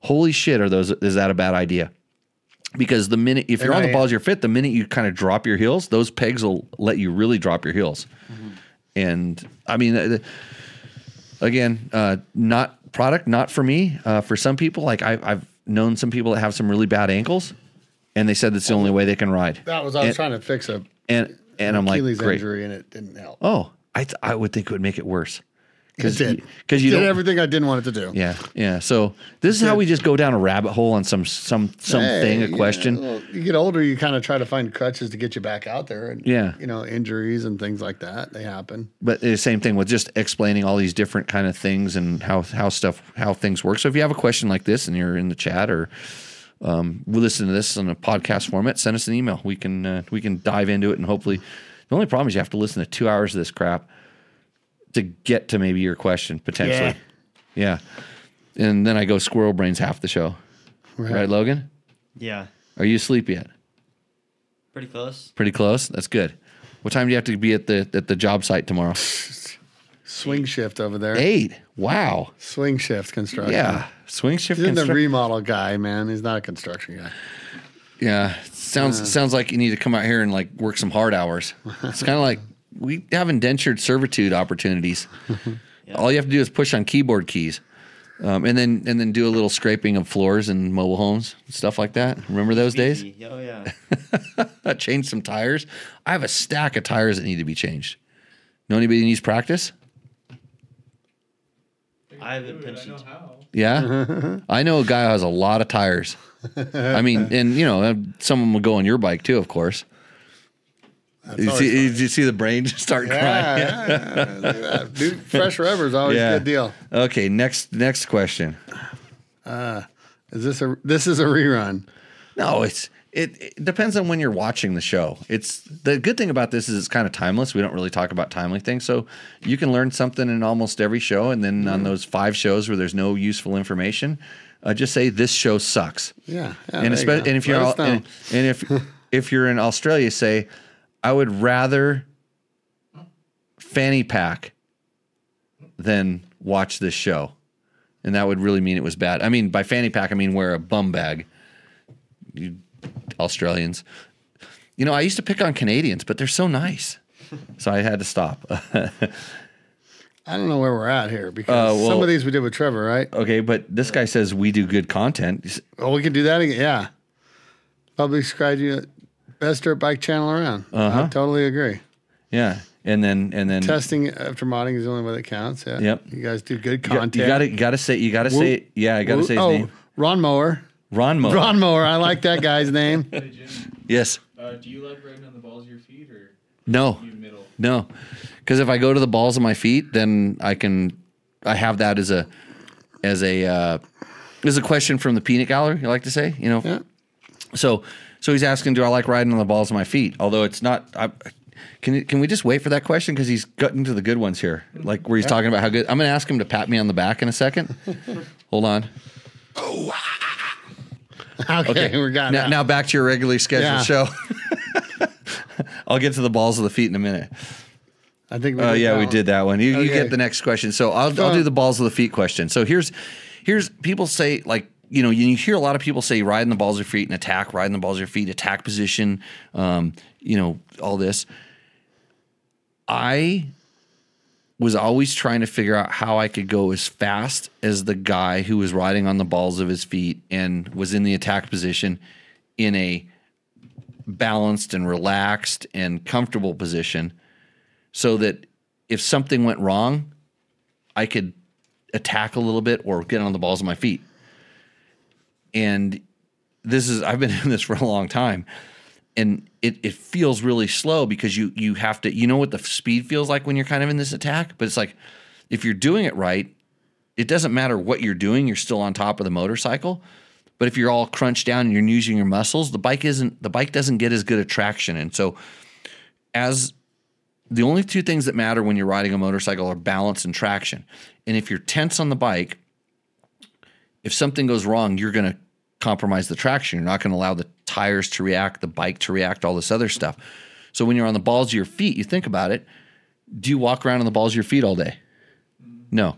Holy shit! Is that a bad idea? Because the minute if you're on the balls of your feet, the minute you kind of drop your heels, those pegs will let you really drop your heels. Mm-hmm. And I mean, again, not for me. For some people, like I've known some people that have some really bad ankles, and they said that's the only way they can ride. I was trying to fix a and I'm like, Achilles injury, and it didn't help. Oh, I would think it would make it worse. Because you did everything I didn't want it to do. Yeah. So this is how we just go down a rabbit hole on question. Well, you get older, you kind of try to find crutches to get you back out there. And, you know, injuries and things like that, they happen. But the same thing with just explaining all these different kind of things and how things work. So if you have a question like this and you're in the chat or we listen to this on a podcast format, send us an email. We can dive into it, and hopefully the only problem is you have to listen to 2 hours of this crap to get to maybe your question potentially. Yeah. And then I go squirrel brains half the show. Right, Logan? Yeah. Are you asleep yet? Pretty close. That's good. What time do you have to be at the job site tomorrow? Swing shift over there. 8. Wow. Swing shift construction. Yeah. Swing shift construction. He's the remodel guy, man. He's not a construction guy. Yeah. Sounds like you need to come out here and like work some hard hours. It's kind of like we have indentured servitude opportunities. All you have to do is push on keyboard keys, and then do a little scraping of floors in mobile homes and stuff like that. Remember those days? Oh yeah. I changed some tires. I have a stack of tires that need to be changed. Know anybody that needs practice? I haven't pensioned. Yeah, I know a guy who has a lot of tires. I mean, and you know, someone will go on your bike too, of course. Did you see the brain just start crying? Yeah. Dude, fresh rubber is always a good deal. Okay, next question. Is this a rerun? No, it depends on when you're watching the show. It's the good thing about this is it's kind of timeless. We don't really talk about timely things, so you can learn something in almost every show. And then on those 5 shows where there's no useful information, just say this show sucks. Yeah and if you're if you're in Australia, say. I would rather fanny pack than watch this show. And that would really mean it was bad. I mean, by fanny pack, I mean wear a bum bag. You Australians. You know, I used to pick on Canadians, but they're so nice. So I had to stop. I don't know where we're at here because some of these we did with Trevor, right? Okay, but this guy says we do good content. Well, we can do that again. Yeah. Public subscribe. Best dirt bike channel around. I totally agree. Yeah, and then testing after modding is the only way that counts. Yeah. Yep. You guys do good content. You gotta say. Yeah, I gotta say his name. Ron Mower. I like that guy's name. Hey, Jim. Yes. Do you like riding on the balls of your feet or? No, no. Because if I go to the balls of my feet, then I have that as a question from the peanut gallery, you like to say, you know? Yeah. So he's asking, do I like riding on the balls of my feet? Although it's not, can we just wait for that question? Because he's gotten to the good ones here, like where he's talking about how good. I'm going to ask him to pat me on the back in a second. Hold on. Oh, okay, we got it. Now back to your regularly scheduled show. I'll get to the balls of the feet in a minute. I think. We did that one. You get the next question. So I'll do the balls of the feet question. So here's people say, like, you know, you hear a lot of people say riding the balls of your feet and attack, riding the balls of your feet, attack position, you know, all this. I was always trying to figure out how I could go as fast as the guy who was riding on the balls of his feet and was in the attack position in a balanced and relaxed and comfortable position, so that if something went wrong, I could attack a little bit or get on the balls of my feet. And I've been doing this for a long time, and it feels really slow because you have to, you know what the speed feels like when you're kind of in this attack, but it's like, if you're doing it right, it doesn't matter what you're doing, you're still on top of the motorcycle. But if you're all crunched down and you're using your muscles, the bike doesn't get as good a traction. And so as the only two things that matter when you're riding a motorcycle are balance and traction. And if you're tense on the bike, if something goes wrong, you're going to compromise the traction. You're not going to allow the tires to react, the bike to react, all this other stuff. So when you're on the balls of your feet, you think about it. Do you walk around on the balls of your feet all day? No.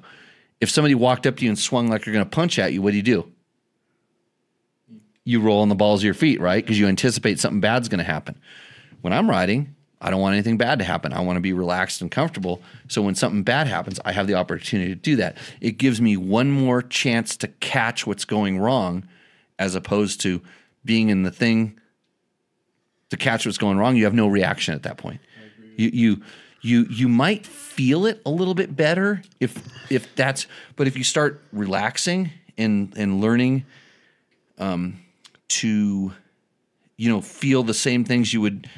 If somebody walked up to you and swung like you're going to punch at you, what do? You roll on the balls of your feet, right? Because you anticipate something bad's going to happen. When I'm riding, I don't want anything bad to happen. I want to be relaxed and comfortable. So when something bad happens, I have the opportunity to do that. It gives me one more chance to catch what's going wrong, as opposed to being in the thing to catch what's going wrong. You have no reaction at that point. You might feel it a little bit better if that's, but if you start relaxing and learning to, you know, feel the same things you would,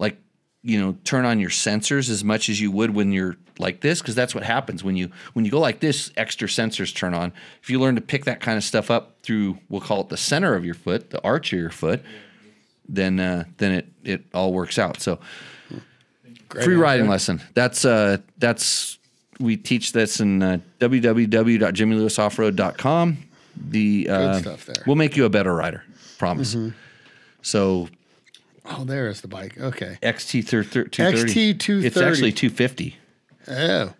like, you know, turn on your sensors as much as you would when you're like this, because that's what happens when you go like this, extra sensors turn on. If you learn to pick that kind of stuff up through, we'll call it the center of your foot, the arch of your foot, then it all works out. So great free riding lesson. That's we teach this in www.jimmylewisoffroad.com. The good stuff there. We'll make you a better rider, promise. Mm-hmm. So. Oh, there is the bike. Okay. XT 230. It's actually 250. Oh.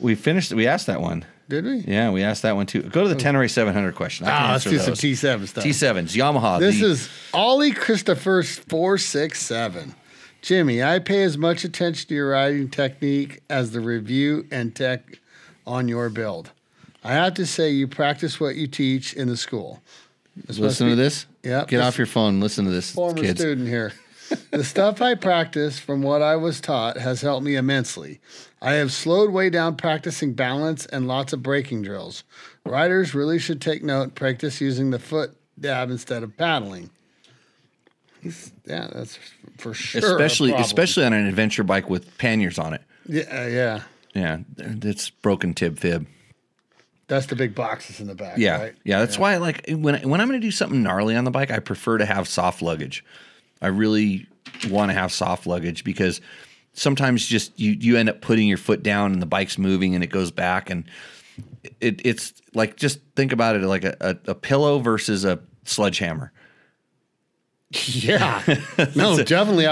We finished it. We asked that one. Did we? Yeah, we asked that one too. Go to the Tenere 700 question. Let's do some T7 stuff. T7s, Yamaha. This is Ollie Christopher's 467. Jimmy, I pay as much attention to your riding technique as the review and tech on your build. I have to say you practice what you teach in the school. Listen to this? Yeah. Get off your phone. Listen to this, former kids. Student here. The stuff I practice from what I was taught has helped me immensely. I have slowed way down practicing balance and lots of braking drills. Riders really should take note, practice using the foot dab instead of paddling. Yeah, that's for sure. Especially on an adventure bike with panniers on it. Yeah. Yeah, it's broken tib fib. That's the big boxes in the back, right? Yeah, that's why I like when I'm going to do something gnarly on the bike, I prefer to have soft luggage. I really want to have soft luggage because sometimes just you end up putting your foot down and the bike's moving and it goes back, and it's like, just think about it like a pillow versus a sledgehammer. Yeah. No, definitely.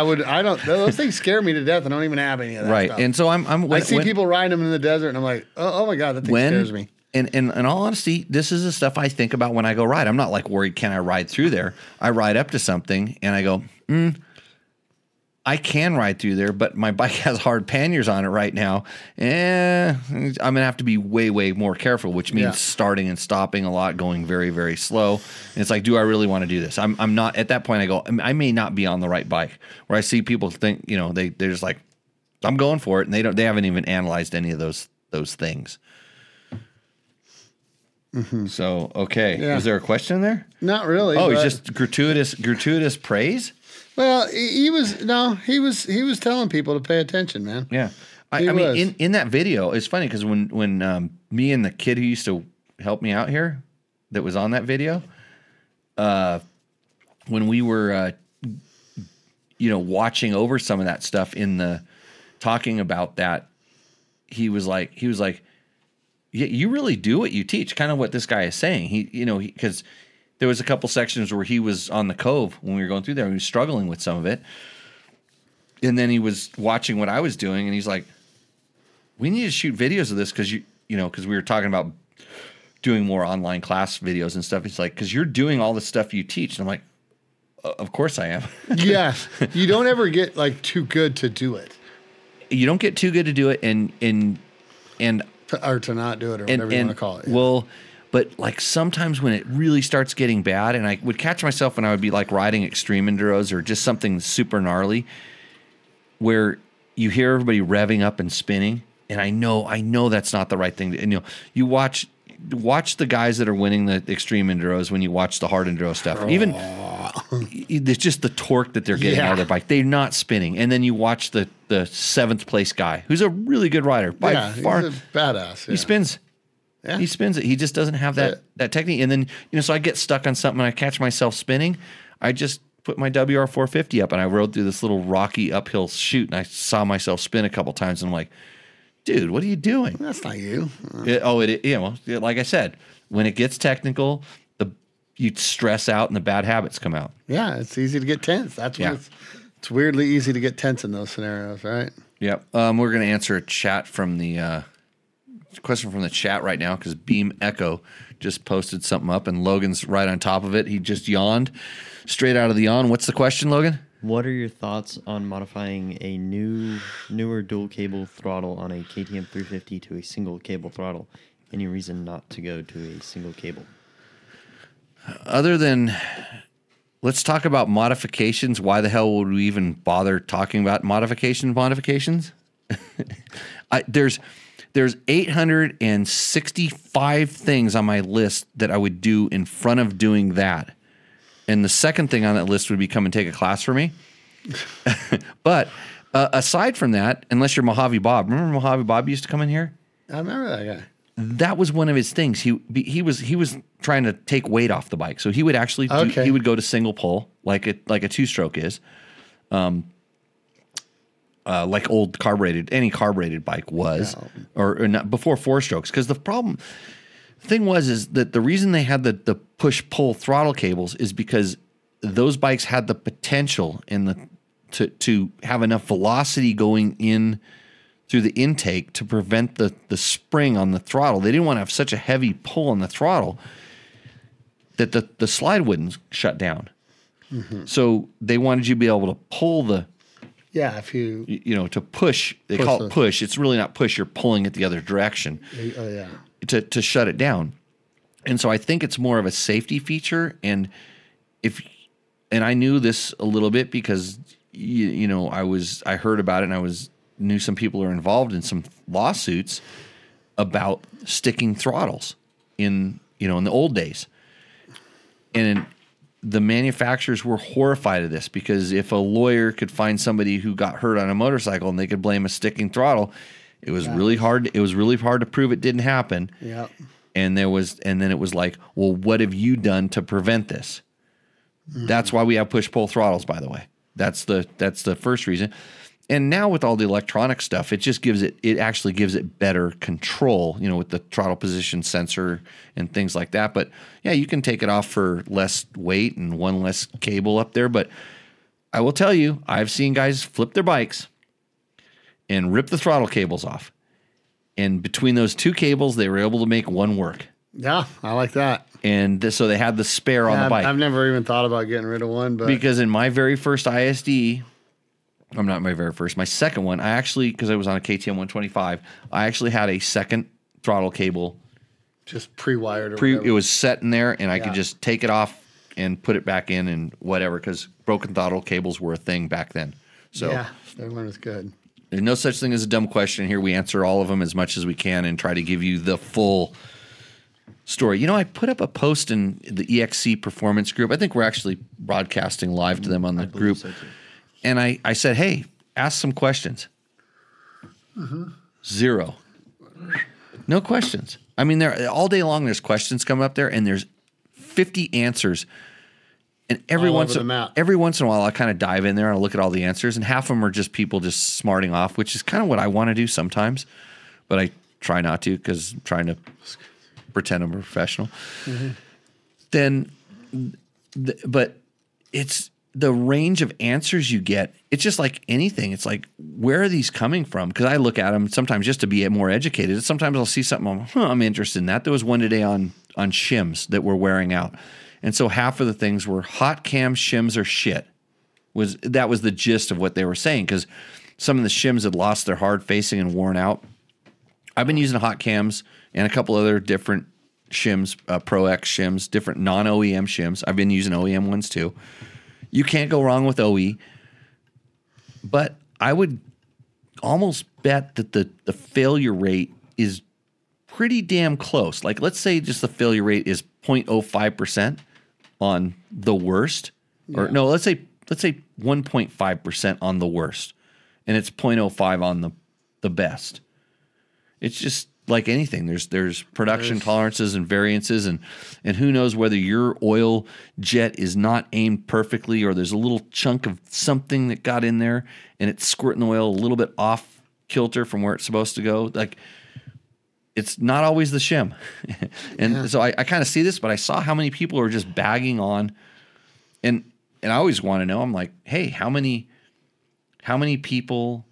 Those things scare me to death. I don't even have any of that stuff. And so I see people riding them in the desert and I'm like, oh my God, that thing scares me. And in all honesty, this is the stuff I think about when I go ride. I'm not like worried, can I ride through there? I ride up to something and I go, I can ride through there, but my bike has hard panniers on it right now. I'm going to have to be way, way more careful, which means starting and stopping a lot, going very, very slow. And it's like, do I really want to do this? I'm not, at that point I go, I may not be on the right bike. Where I see people think, you know, they're just like, I'm going for it. And they haven't even analyzed any of those things. Mm-hmm. So, okay. Yeah. Is there a question there? Not really. Oh, it's just gratuitous praise? Well, he was telling people to pay attention, man. Yeah. I mean, in that video, it's funny because when me and the kid who used to help me out here that was on that video, when we were, watching over some of that stuff talking about that, he was like, yeah, you really do what you teach. Kind of what this guy is saying. Because there was a couple sections where he was on the cove when we were going through there and he was struggling with some of it. And then he was watching what I was doing and he's like, we need to shoot videos of this. Cause we were talking about doing more online class videos and stuff. It's like, cause you're doing all the stuff you teach. And I'm like, of course I am. Yeah. You don't ever get too good to do it. You don't get too good to do it. Or to not do it, or whatever you want to call it. Yeah. Well, but sometimes when it really starts getting bad, and I would catch myself when I would be riding extreme enduros or just something super gnarly, where you hear everybody revving up and spinning, and I know that's not the right thing. And you watch the guys that are winning the extreme enduros when you watch the hard enduro stuff. Oh. Even it's just the torque that they're getting out of their bike. They're not spinning. And then you watch the seventh place guy, who's a really good rider by far. He's a badass. Yeah. He spins. Yeah. He spins it. He just doesn't have that technique. And then, so I get stuck on something and I catch myself spinning. I just put my WR450 up and I rode through this little rocky uphill chute and I saw myself spin a couple times and I'm like, dude, what are you doing? That's not you. Like I said, when it gets technical, you stress out and the bad habits come out. Yeah, it's easy to get tense. That's when it's weirdly easy to get tense in those scenarios, right? Yep. We're going to answer a chat from the question from the chat right now because Beam Echo just posted something up and Logan's right on top of it. He just yawned straight out of the yawn. What's the question, Logan? What are your thoughts on modifying a newer dual cable throttle on a KTM 350 to a single cable throttle? Any reason not to go to a single cable? Other than, let's talk about modifications. Why the hell would we even bother talking about modifications? There's 865 things on my list that I would do in front of doing that. And the second thing on that list would be come and take a class for me. But aside from that, unless you're Mojave Bob. Remember Mojave Bob used to come in here? I remember that guy. That was one of his things. He was trying to take weight off the bike, so he would actually he would go to single pole like a two-stroke is, like old carbureted any carbureted bike was or not before four strokes. Because the thing was that the reason they had the push pull throttle cables is because those bikes had the potential to have enough velocity going in through the intake to prevent the spring on the throttle. They didn't want to have such a heavy pull on the throttle that the slide wouldn't shut down. Mm-hmm. So they wanted you to be able to pull the... Yeah, if you... to push. They call it push. It's really not push. You're pulling it the other direction. Oh, yeah. To shut it down. And so I think it's more of a safety feature. And I knew this a little bit because, I heard about it and I knew some people are involved in some lawsuits about sticking throttles in the old days. And the manufacturers were horrified of this because if a lawyer could find somebody who got hurt on a motorcycle and they could blame a sticking throttle, it was really hard. It was really hard to prove it didn't happen. Yeah. And then it was like, well, what have you done to prevent this? Mm-hmm. That's why we have push-pull throttles, by the way. That's the first reason. And now with all the electronic stuff, it just gives it better control, with the throttle position sensor and things like that. But yeah, you can take it off for less weight and one less cable up there. But I will tell you, I've seen guys flip their bikes and rip the throttle cables off. And between those two cables, they were able to make one work. Yeah, I like that. And so they had the spare on the bike. I've never even thought about getting rid of one. Because in my very first ISD... I'm not my very first. My second one, I actually, because I was on a KTM 125, I actually had a second throttle cable. Just pre-wired. It was set in there, and I could just take it off and put it back in and whatever, because broken throttle cables were a thing back then. So yeah, that one was good. There's no such thing as a dumb question here. We answer all of them as much as we can and try to give you the full story. You know, I put up a post in the EXC Performance group. I think we're actually broadcasting live to them on the group. So and I said, hey, ask some questions. Mm-hmm. Zero. No questions. I mean, there all day long there's questions coming up there, and there's 50 answers. And every once in a while, I kind of dive in there and I look at all the answers, and half of them are just people just smarting off, which is kind of what I want to do sometimes, but I try not to because I'm trying to pretend I'm a professional. Mm-hmm. But it's the range of answers you get. It's just like anything. It's like, where are these coming from? Because I look at them sometimes just to be more educated. Sometimes I'll see something, I'm interested in that. There was one today on shims that were wearing out. And so half of the things were hot cam shims are shit. That was the gist of what they were saying, because some of the shims had lost their hard facing and worn out. I've been using hot cams and a couple other different shims, Pro X shims, different non-OEM shims. I've been using OEM ones too. You can't go wrong with OE. But I would almost bet that the failure rate is pretty damn close. Like, let's say just the failure rate is 0.05% on the worst. Yeah. Or no, let's say 1.5% on the worst. And it's 0.05 on the best. It's just like anything. There's production tolerances and variances, and who knows whether your oil jet is not aimed perfectly, or there's a little chunk of something that got in there and it's squirting the oil a little bit off kilter from where it's supposed to go. Like, it's not always the shim. And yeah. So I kind of see this, but I saw how many people are just bagging on, and I always want to know. I'm like, hey, how many people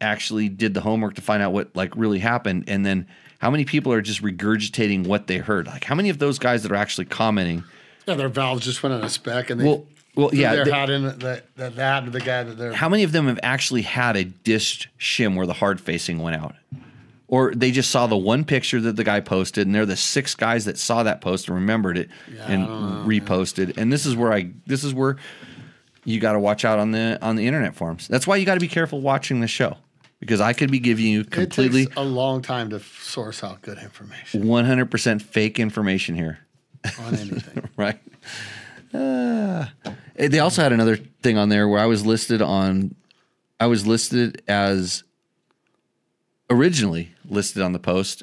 actually did the homework to find out what like really happened, and then how many people are just regurgitating what they heard? Like, how many of those guys that are actually commenting? Yeah, their valves just went on a spec, and they they're hot in that the guy that they're. How many of them have actually had a dished shim where the hard facing went out? Or they just saw the one picture that the guy posted, and they're the six guys that saw that post and remembered it and reposted. And this is where you got to watch out on the internet forums. That's why you got to be careful watching the show, because I could be giving you completely it takes a long time to source out good information. 100% fake information here on anything, right? They also had another thing on there where I was originally listed on the post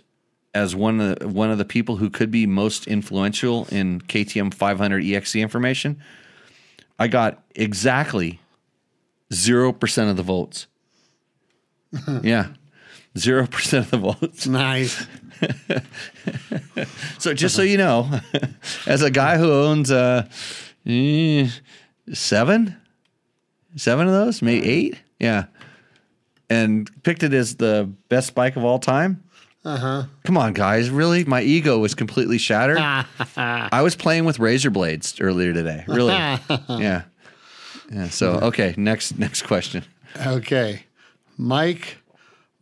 as one of the people who could be most influential in KTM 500 EXC information. I got exactly 0% of the votes. Yeah, 0% of the votes. Nice. So just so you know, as a guy who owns 7 of those, maybe 8, yeah. And picked it as the best bike of all time. Uh-huh. Come on, guys. Really? My ego was completely shattered. I was playing with razor blades earlier today. Really? Yeah. Yeah. So, okay. Next question. Okay. Mike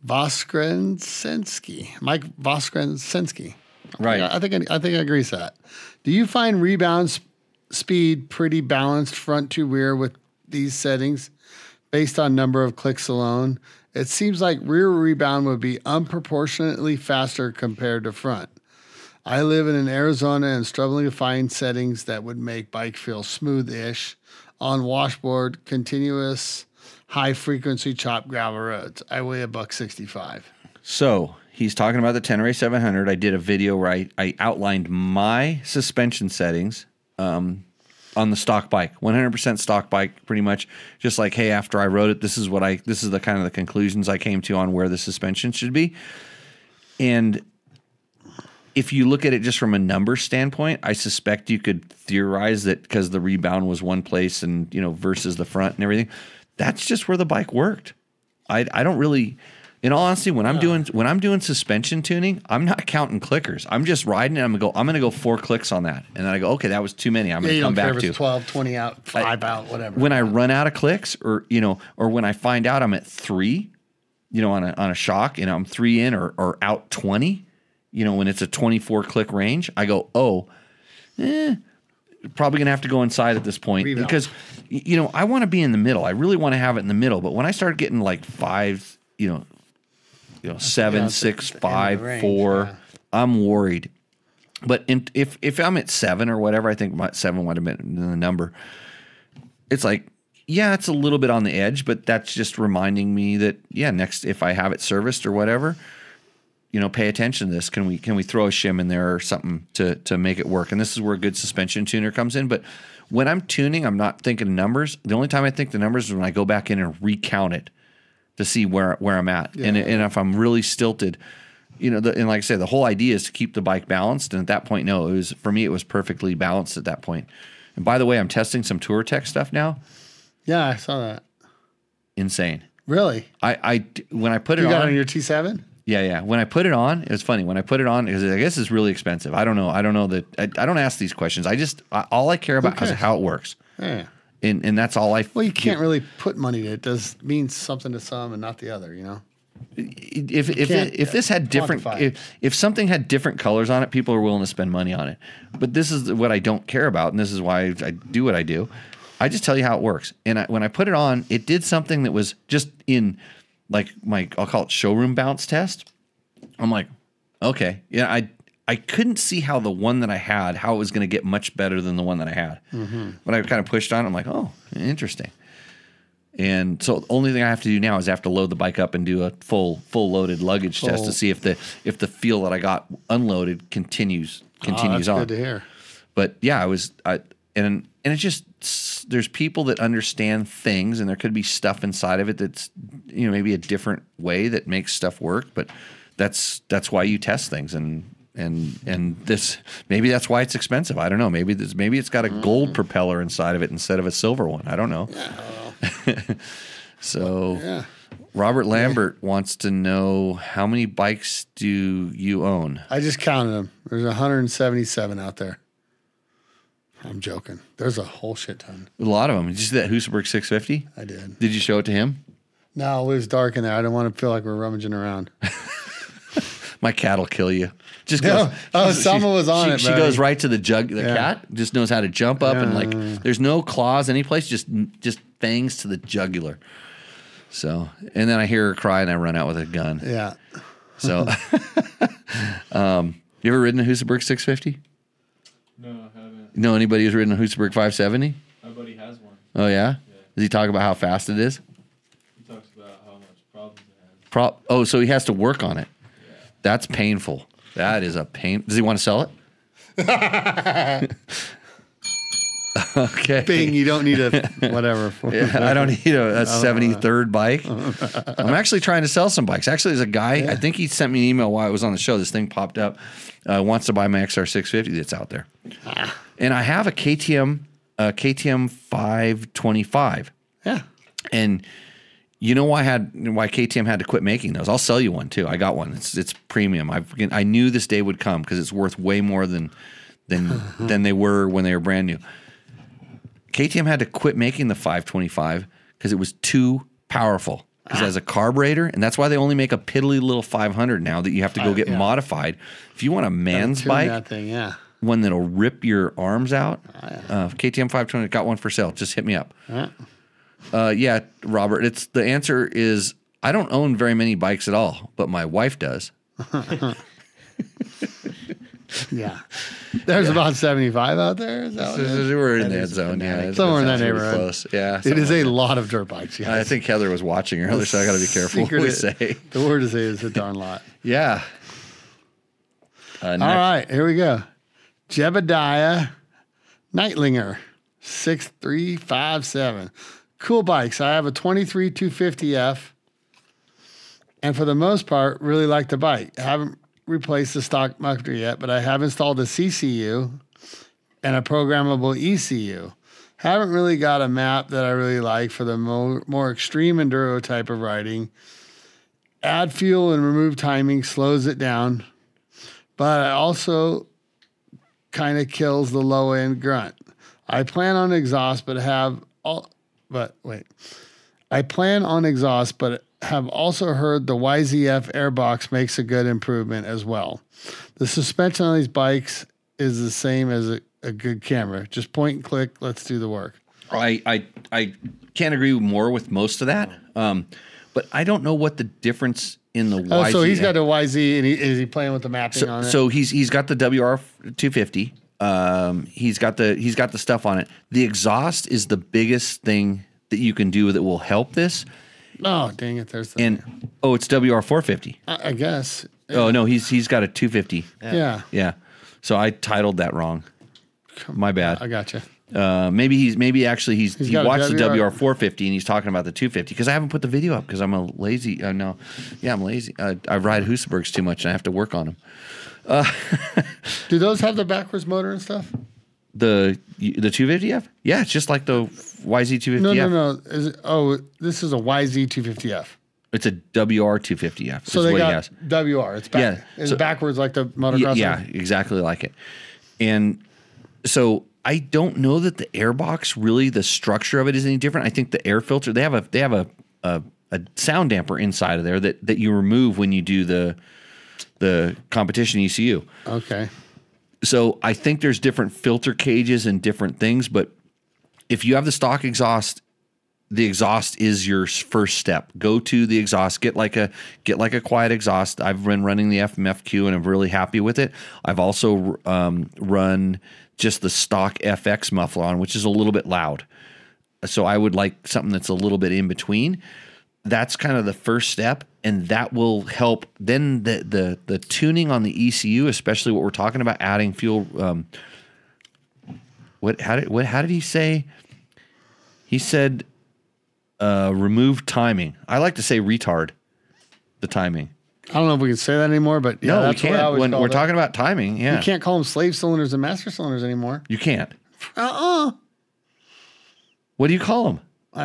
Voskrensenski. Right. I think I agree with that. Do you find rebound speed pretty balanced front to rear with these settings based on number of clicks alone? It seems like rear rebound would be unproportionately faster compared to front. I live in Arizona and struggling to find settings that would make bike feel smooth-ish on washboard, continuous, high-frequency chopped gravel roads. I weigh $165. So he's talking about the Tenere 700. I did a video where I outlined my suspension settings on the stock bike, 100% stock bike, pretty much just like, hey, after I rode it, this is the kind of the conclusions I came to on where the suspension should be. And if you look at it just from a number standpoint, I suspect you could theorize that because the rebound was one place and, you know, versus the front and everything, that's just where the bike worked. I don't really, in all honesty, when I'm doing suspension tuning, I'm not counting clickers. I'm just riding and I'm going to go 4 clicks on that. And then I go, okay, that was too many. I'm going to come back to 12, 20 out, 5 out, whatever. When I run out of clicks, or, you know, or when I find out I'm at 3, you know, on a shock and I'm 3 in or out 20, you know, when it's a 24 click range, I go, probably going to have to go inside at this point because, you know, I want to be in the middle. I really want to have it in the middle. But when I start getting like 5, you know, 7, 6, 5, 4. I'm worried. But if I'm at 7 or whatever, I think 7 might have been the number. It's like, yeah, it's a little bit on the edge, but that's just reminding me that, yeah, next, if I have it serviced or whatever, you know, pay attention to this. Can we throw a shim in there or something to make it work? And this is where a good suspension tuner comes in. But when I'm tuning, I'm not thinking numbers. The only time I think the numbers is when I go back in and recount it to see where I'm at. Yeah. And if I'm really stilted, you know, and like I said, the whole idea is to keep the bike balanced. And at that point, no, it was perfectly balanced at that point. And by the way, I'm testing some Tour Tech stuff now. Yeah, I saw that. Insane. Really? When I put it on. You got on your T7? Yeah. When I put it on, it was funny. When I put it on, because I guess it's really expensive. I don't know that. I don't ask these questions. All I care about is how it works. Yeah. And that's all I. Well, you can't really put money to it. It does mean something to some and not the other, you know? If this had different, if something had different colors on it, people are willing to spend money on it. But this is what I don't care about, and this is why I do what I do. I just tell you how it works. And when I put it on, it did something that was just in like I'll call it showroom bounce test. I'm like, okay, yeah, I couldn't see how the one that I had, how it was going to get much better than the one that I had. Mm-hmm. When I kind of pushed on, I'm like, oh, interesting. And so the only thing I have to do now is I have to load the bike up and do a full loaded luggage test to see if the feel that I got unloaded continues on. That's good to hear. But yeah, and it's just there's people that understand things, and there could be stuff inside of it that's, you know, maybe a different way that makes stuff work. But that's why you test things, and this maybe that's why it's expensive. I don't know. Maybe it's got a gold propeller inside of it instead of a silver one. I don't know. Yeah. So, yeah. Robert Lambert wants to know, how many bikes do you own? I just counted them. There's 177 out there. I'm joking. There's a whole shit ton. A lot of them. Did you see that Hoosaberg 650? I did. Did you show it to him? No, it was dark in there. I don't want to feel like we're rummaging around. My cat'll kill you. Just goes, no. Oh, Selma was on it. She goes right to the jug. The cat just knows how to jump up and like. There's no claws anyplace. Just fangs to the jugular. So, and then I hear her cry and I run out with a gun. Yeah. So, you ever ridden a Hoosaberg 650? No, I haven't. You know anybody who's ridden a Hoosaberg 570? My buddy has one. Oh yeah. Does he talk about how fast it is? He talks about how much problems it has. So he has to work on it. That's painful. That is a pain. Does he want to sell it? Okay. Bing, you don't need a whatever. Yeah, I don't need a 73rd bike. I'm actually trying to sell some bikes. Actually, there's a guy, I think he sent me an email while I was on the show. This thing popped up. Wants to buy my XR650 that's out there. And I have a KTM 525. Yeah. And... you know why KTM had to quit making those? I'll sell you one too. I got one. It's premium. I knew this day would come because it's worth way more than they were when they were brand new. KTM had to quit making the 525 because it was too powerful. Because it has a carburetor, and that's why they only make a piddly little 500 now that you have to go get modified. If you want a man's bike, that thing, one that'll rip your arms out, KTM 520, got one for sale. Just hit me up. Yeah, Robert, it's the answer is I don't own very many bikes at all, but my wife does. There's about 75 out there. Is that we're in that zone, somewhere in that neighborhood. Close. Yeah, it is a lot of dirt bikes. Yes. I think Heather was watching earlier, so I got to be careful what we say. The word to say is a darn lot. Yeah. All right, here we go. Jebediah Knightlinger. 6357. Cool bikes. I have a 23 250F, and for the most part, really like the bike. I haven't replaced the stock motor yet, but I have installed a CCU and a programmable ECU. Haven't really got a map that I really like for the more extreme enduro type of riding. Add fuel and remove timing slows it down, but it also kind of kills the low end grunt. I plan on exhaust, but have also heard the YZF airbox makes a good improvement as well. The suspension on these bikes is the same as a good camera. Just point and click. Let's do the work. I can't agree more with most of that. but I don't know what the difference in the YZ. Oh, so he's got a YZ, and is he playing with the mapping on it? So he's got the WR250. He's got the stuff on it. The exhaust is the biggest thing that you can do that will help this. Oh, dang it! There's the it's WR450. I guess. Oh no, he's got a 250. Yeah. So I titled that wrong. My bad. I gotcha. Maybe he watched the WR450 and he's talking about the 250 because I haven't put the video up because I'm a lazy. I'm lazy. I ride Husqvarnas too much and I have to work on them. Do those have the backwards motor and stuff? The 250F? Yeah, it's just like the YZ250F. No. This is a YZ250F. It's a WR250F. So they got WR. It's back. Yeah. It's backwards like the motocross. Yeah, exactly like it. And so I don't know that the airbox really, the structure of it is any different. I think the air filter, they have a sound damper inside of there that you remove when you do the competition ECU. Okay. So I think there's different filter cages and different things, but if you have the stock exhaust, the exhaust is your first step. Go to the exhaust, get like a quiet exhaust. I've been running the FMFQ and I'm really happy with it. I've also run just the stock FX muffler on, which is a little bit loud. So I would like something that's a little bit in between. That's kind of the first step, and that will help. Then the tuning on the ECU, especially what we're talking about, adding fuel. How did he say? He said, "Remove timing." I like to say retard the timing. I don't know if we can say that anymore, but yeah, no, that's what I always when we're talking about timing. Yeah, you can't call them slave cylinders and master cylinders anymore. You can't. What do you call them?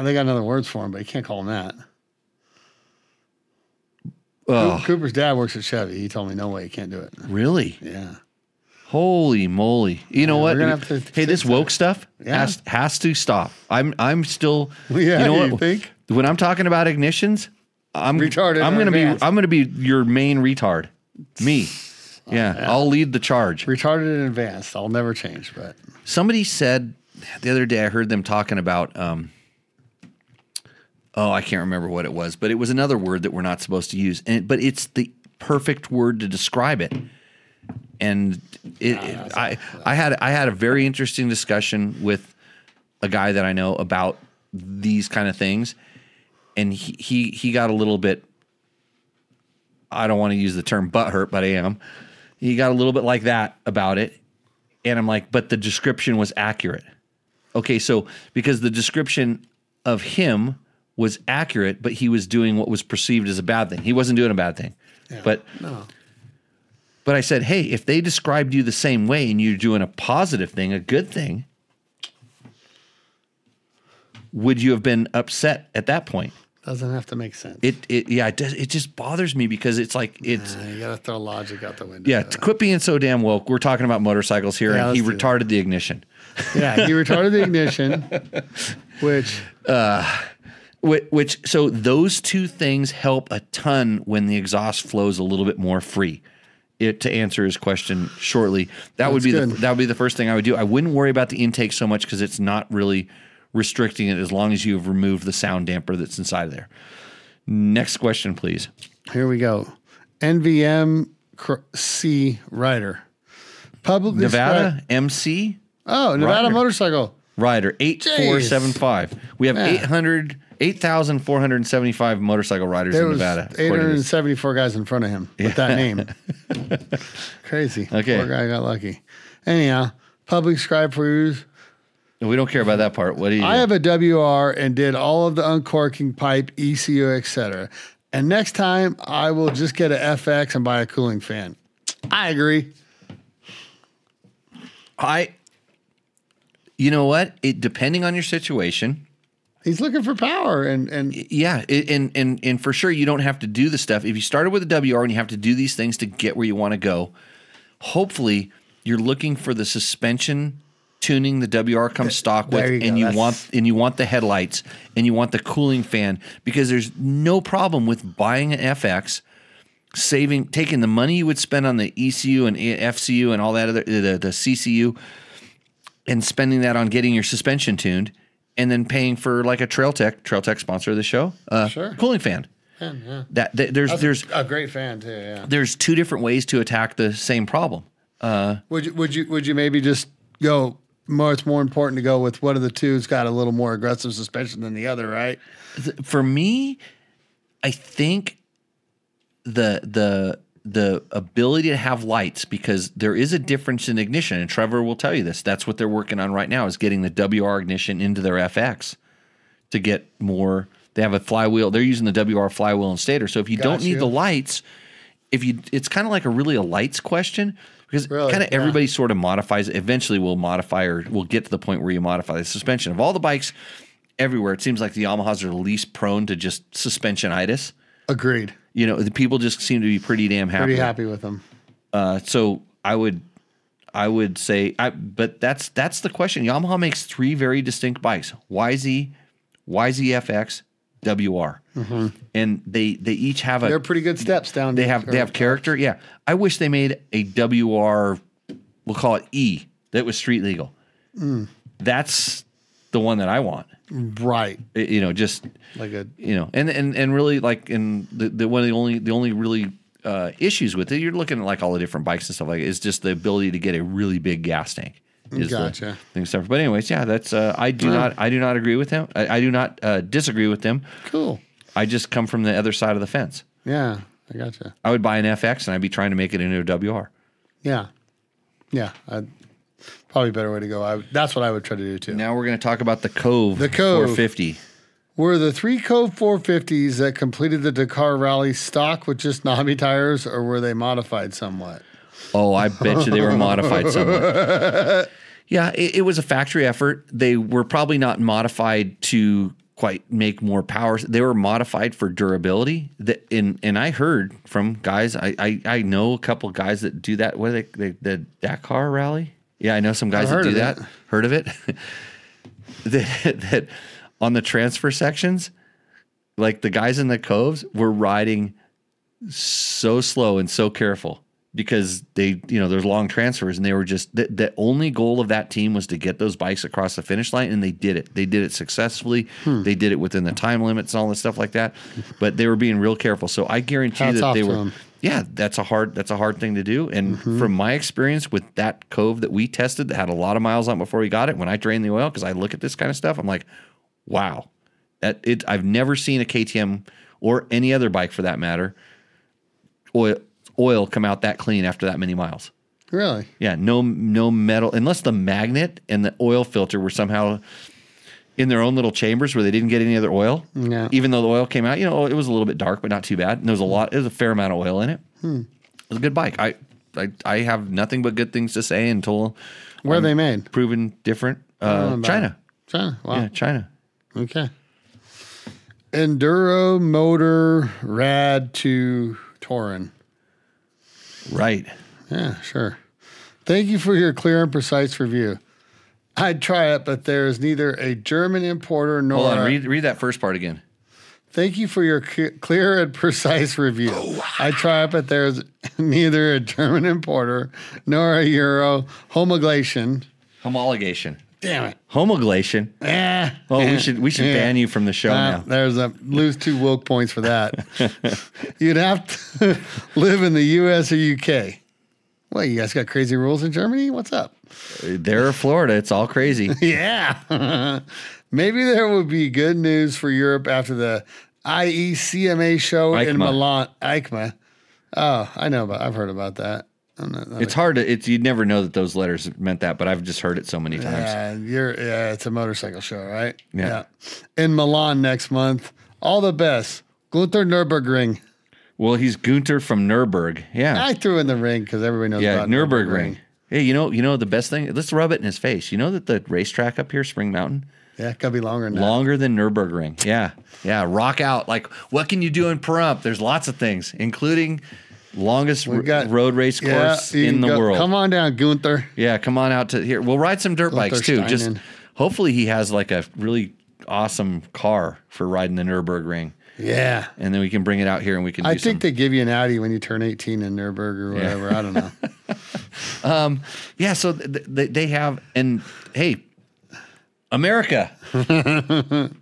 They got another words for them, but you can't call them that. Oh. Cooper's dad works at Chevy. He told me, no way, you can't do it. Really? Yeah. Holy moly. You know what? This woke stuff has to stop. I'm still, you know what? You think? When I'm talking about ignitions, I'm going to be your main retard. Me. Yeah. I'll lead the charge. Retarded and advanced. I'll never change, but. Somebody said the other day, I heard them talking about, I can't remember what it was, but it was another word that we're not supposed to use. But it's the perfect word to describe it. And I had a very interesting discussion with a guy that I know about these kind of things, and he got a little bit. I don't want to use the term butthurt, but I am. He got a little bit like that about it, and I'm like, but the description was accurate. Okay, so because the description of him was accurate, but he was doing what was perceived as a bad thing. He wasn't doing a bad thing. Yeah, but I said, hey, if they described you the same way and you're doing a positive thing, a good thing, would you have been upset at that point? Doesn't have to make sense. It just bothers me because it's like it's you gotta throw logic out the window. Yeah, quit being so damn woke. We're talking about motorcycles here, and he retarded the ignition. Yeah, he retarded the ignition, which so those two things help a ton when the exhaust flows a little bit more free. To answer his question shortly, that would be the first thing I would do. I wouldn't worry about the intake so much because it's not really restricting it as long as you've removed the sound damper that's inside of there. Next question, please. Here we go. NVM C Rider, publicly Nevada MC. Oh, Nevada Rider. Motorcycle Rider 8475. We have 8,475 motorcycle riders in Nevada. 874 guys in front of him with that name. Crazy. Okay. Poor guy got lucky. Anyhow, public scribe for you. No, we don't care about that part. What do you do? I have a WR and did all of the uncorking, pipe, ECU, etc. And next time I will just get an FX and buy a cooling fan. I agree. You know what? Depending on your situation. He's looking for power and for sure you don't have to do the stuff. If you started with a WR and you have to do these things to get where you want to go, hopefully you're looking for the suspension tuning the WR comes stock with, you want the headlights and you want the cooling fan because there's no problem with buying an FX, taking the money you would spend on the ECU and FCU and all that other the CCU, and spending that on getting your suspension tuned. And then paying for like a Trail Tech sponsor of the show, cooling fan. fan, yeah. There's a great fan too. Yeah. There's two different ways to attack the same problem. Would you maybe just go? It's more important to go with one of the two has got a little more aggressive suspension than the other, right? For me, I think the ability to have lights, because there is a difference in ignition, and Trevor will tell you this. That's what they're working on right now, is getting the WR ignition into their FX to get more. They have a flywheel. They're using the WR flywheel and stator. So if you don't need the lights, it's kind of like a lights question, because everybody sort of modifies it. Eventually we'll modify, or we'll get to the point where you modify the suspension. Of all the bikes everywhere, it seems like the Yamahas are least prone to just suspensionitis. Agreed. You know, the people just seem to be pretty damn happy. Pretty happy with them. So I would say, but that's the question. Yamaha makes three very distinct bikes: YZ, YZFX, WR, mm-hmm. and they each have a. They're pretty good steps down. They have character. Yeah, I wish they made a WR. We'll call it E. That was street legal. Mm. That's the one that I want. Right. You know, just like a, you know, and really like in the one of the only really issues with it, you're looking at like all the different bikes and stuff like that, is just the ability to get a really big gas tank. Gotcha. But anyways, yeah, that's I do not agree with them. I do not disagree with them. Cool. I just come from the other side of the fence. Yeah, I gotcha. I would buy an FX and I'd be trying to make it into a WR. Yeah. Yeah. Probably a better way to go. That's what I would try to do, too. Now we're going to talk about the Cove 450. Were the three Cove 450s that completed the Dakar Rally stock with just knobby tires, or were they modified somewhat? Oh, I bet you they were modified somewhat. Yeah, it was a factory effort. They were probably not modified to quite make more power. They were modified for durability. And I heard from guys, I know a couple guys that do that. What are they the Dakar Rally? Yeah, I know some guys that do that. Heard of it? that on the transfer sections, like the guys in the Coves were riding so slow and so careful because they, you know, there's long transfers, and they were just the only goal of that team was to get those bikes across the finish line, and they did it. They did it successfully. They did it within the time limits and all this stuff like that. But they were being real careful. So I guarantee that they were. Yeah, that's a hard thing to do. And from my experience with that Cove that we tested that had a lot of miles on before we got it, when I drain the oil, because I look at this kind of stuff, I'm like, wow. I've never seen a KTM or any other bike for that matter oil come out that clean after that many miles. Really? Yeah, no metal, unless the magnet and the oil filter were somehow in their own little chambers where they didn't get any other oil. No. Even though the oil came out, you know, it was a little bit dark, but not too bad. And there was a fair amount of oil in it. It was a good bike. I have nothing but good things to say until where I'm they made proven different. China. China. Wow. Yeah, China. Okay. Enduro motor rad to Torin. Right. Yeah, sure. Thank you for your clear and precise review. I'd try it, but there is neither a German importer nor... Hold on, read that first part again. Thank you for your clear and precise review. Oh. I'd try it, but there is neither a German importer nor a Euro homologation. Damn it. Homologation? Eh. Oh, we should ban you from the show now. There's lose 2 woke points for that. You'd have to live in the U.S. or U.K. Well, you guys got crazy rules in Germany? What's up? They're Florida. It's all crazy. Yeah. Maybe there would be good news for Europe after the IECMA show in Milan. EICMA. Oh, I know about. I've heard about that. It's hard to. You'd never know that those letters meant that, but I've just heard it so many times. Yeah, it's a motorcycle show, right? Yeah. In Milan next month. All the best, Gunther Nürburgring. Well, he's Gunther from Nürburg. Yeah. I threw in the ring because everybody knows about Nürburgring. Hey, you know the best thing? Let's rub it in his face. You know that the racetrack up here, Spring Mountain? Yeah, it could be longer than that. Longer than Nürburgring. Yeah. Yeah, rock out. Like, what can you do in Pahrump? There's lots of things, including longest road race course in the world. Come on down, Gunther. Yeah, come on out to here. We'll ride some dirt bikes, too. Just hopefully he has, like, a really awesome car for riding the Nürburgring. Yeah. And then we can bring it out here and we can they give you an Audi when you turn 18 in Nürburgring or whatever. Yeah. I don't know. So they have, and hey, America,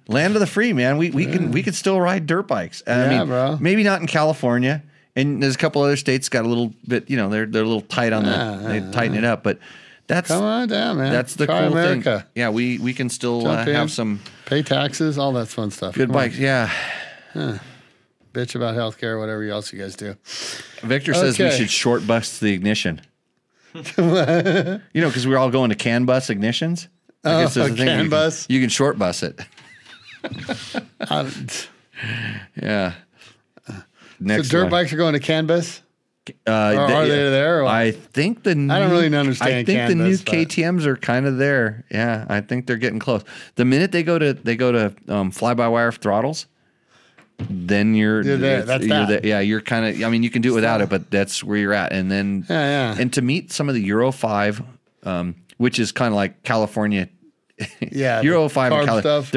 land of the free, man. We could still ride dirt bikes. I mean, maybe not in California, and there's a couple other states got a little bit. You know, they're a little tight on they tighten it up, but. Come on down, man. That's the cool America thing. Yeah, we can still have some. Pay taxes, all that fun stuff. Good bikes, yeah. Huh. Bitch about healthcare, whatever else you guys do. Victor says we should short bus the ignition. Because we're all going to CAN bus ignitions. I guess there's a CAN bus? You can short bus it. Yeah. Next so dirt bikes are going to CAN bus? Are they there? Or I think I don't really understand. I think the new KTMs are kind of there. Yeah, I think they're getting close. The minute they go to fly by wire throttles, then you're there. That's that. You're kind of. I mean, you can do it without it, but that's where you're at. And then and to meet some of the Euro 5, which is kind of like California. Yeah, Euro 5 and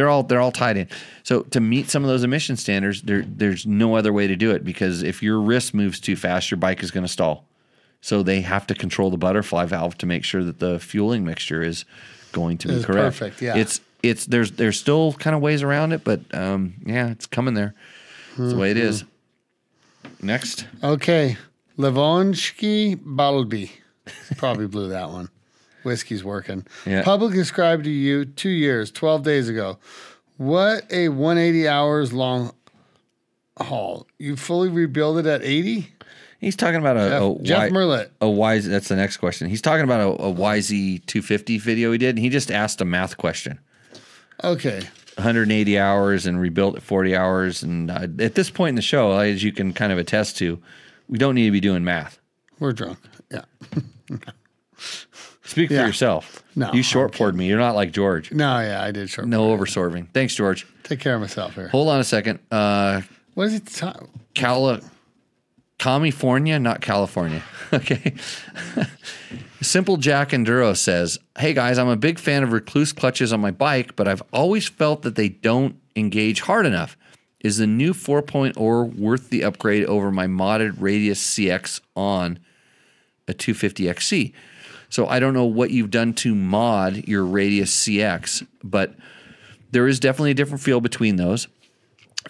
California. They're all tied in. So to meet some of those emission standards, there's no other way to do it, because if your wrist moves too fast, your bike is going to stall. So they have to control the butterfly valve to make sure that the fueling mixture is going to be correct. Perfect. Yeah, it's there's still kind of ways around it, but it's coming there. That's the way it is. Next, Levonsky Balbi, probably blew that one. Whiskey's working. Yeah. Public described to you 2 years, 12 days ago. What a 180 hours long haul. You fully rebuild it at 80? He's talking about Jeff Merlet. That's the next question. He's talking about a YZ250 video he did, and he just asked a math question. Okay. 180 hours and rebuilt at 40 hours. And at this point in the show, as you can kind of attest to, we don't need to be doing math. We're drunk. Yeah. Speak for yourself. No, you short-poured me. You're not like George. No, yeah, I did short-pour. No over-sorving. Thanks, George. Take care of myself here. Hold on a second. What is it? California, not California. Okay. Simple Jack Enduro says, "Hey guys, I'm a big fan of Rekluse clutches on my bike, but I've always felt that they don't engage hard enough. Is the new 4.0 worth the upgrade over my modded Radius CX on a 250 XC?" So I don't know what you've done to mod your Radius CX, but there is definitely a different feel between those.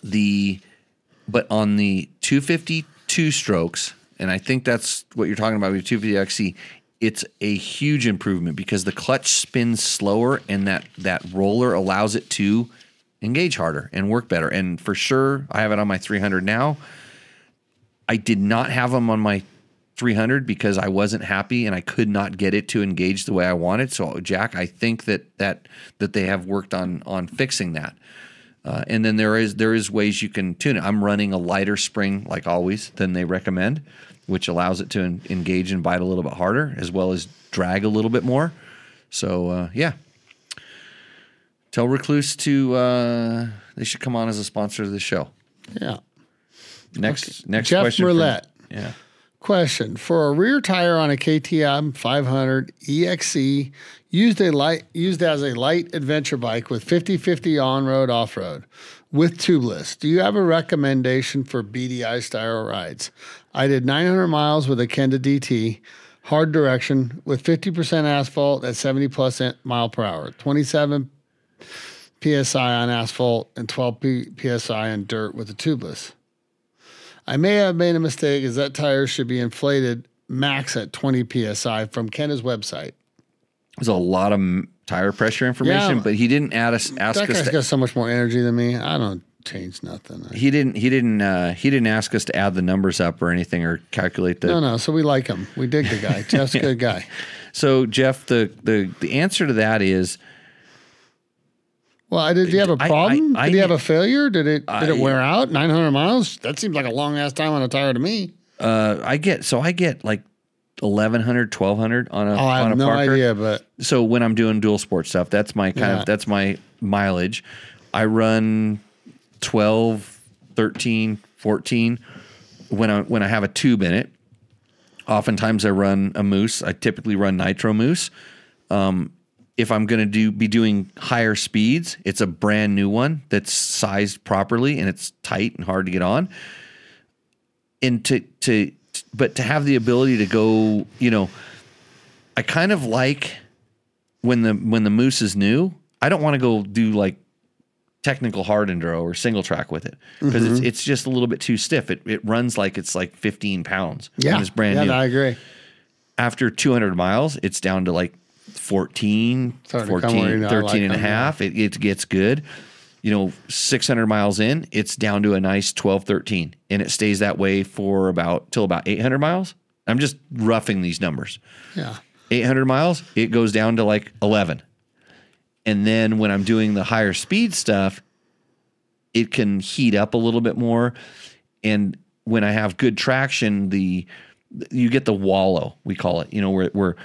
But on the 252 strokes, and I think that's what you're talking about with 250XC, it's a huge improvement because the clutch spins slower and that roller allows it to engage harder and work better. And for sure, I have it on my 300 now. I did not have them on my 300 because I wasn't happy and I could not get it to engage the way I wanted. So Jack, I think that they have worked on fixing that. And then there is ways you can tune it. I'm running a lighter spring like always than they recommend, which allows it to engage and bite a little bit harder as well as drag a little bit more. So tell Rekluse to they should come on as a sponsor of the show. Yeah. Next Jeff question. Jeff Roulette. Yeah. Question: for a rear tire on a KTM 500 EXE used as a light adventure bike with 50/50 on-road off-road with tubeless, do you have a recommendation for BDI style rides? I did 900 miles with a Kenda DT, hard direction with 50% asphalt at 70 plus mile per hour, 27 psi on asphalt and 12 psi on dirt with a tubeless. I may have made a mistake, as that tire should be inflated max at 20 psi from Kenna's website. There's a lot of tire pressure information, but he didn't ask us. That guy's got so much more energy than me. I don't change nothing. He didn't ask us to add the numbers up or anything or calculate the. No. So we like him. We dig the guy. Jeff's a good guy. So Jeff, the answer to that is. Well, did you have a problem? Did you have a failure? Did it wear out? 900 miles? That seems like a long-ass time on a tire to me. I get like 1,100, 1,200 on a Parker. I have no idea, but... So when I'm doing dual sport stuff, that's my that's my mileage. I run 12, 13, 14 when I have a tube in it. Oftentimes I run a mousse. I typically run nitro mousse. If I'm going to be doing higher speeds, it's a brand new one that's sized properly and it's tight and hard to get on. And but to have the ability to go, I kind of like when the moose is new, I don't want to go do like technical hard enduro or single track with it because it's just a little bit too stiff. It runs like it's like 15 pounds. Yeah. When it's brand new. No, I agree. After 200 miles, it's down to like 13 and a half. It gets good. You know, 600 miles in, it's down to a nice 12, 13. And it stays that way for till about 800 miles. I'm just roughing these numbers. Yeah. 800 miles, it goes down to like 11. And then when I'm doing the higher speed stuff, it can heat up a little bit more. And when I have good traction, you get the wallow, we call it, you know, where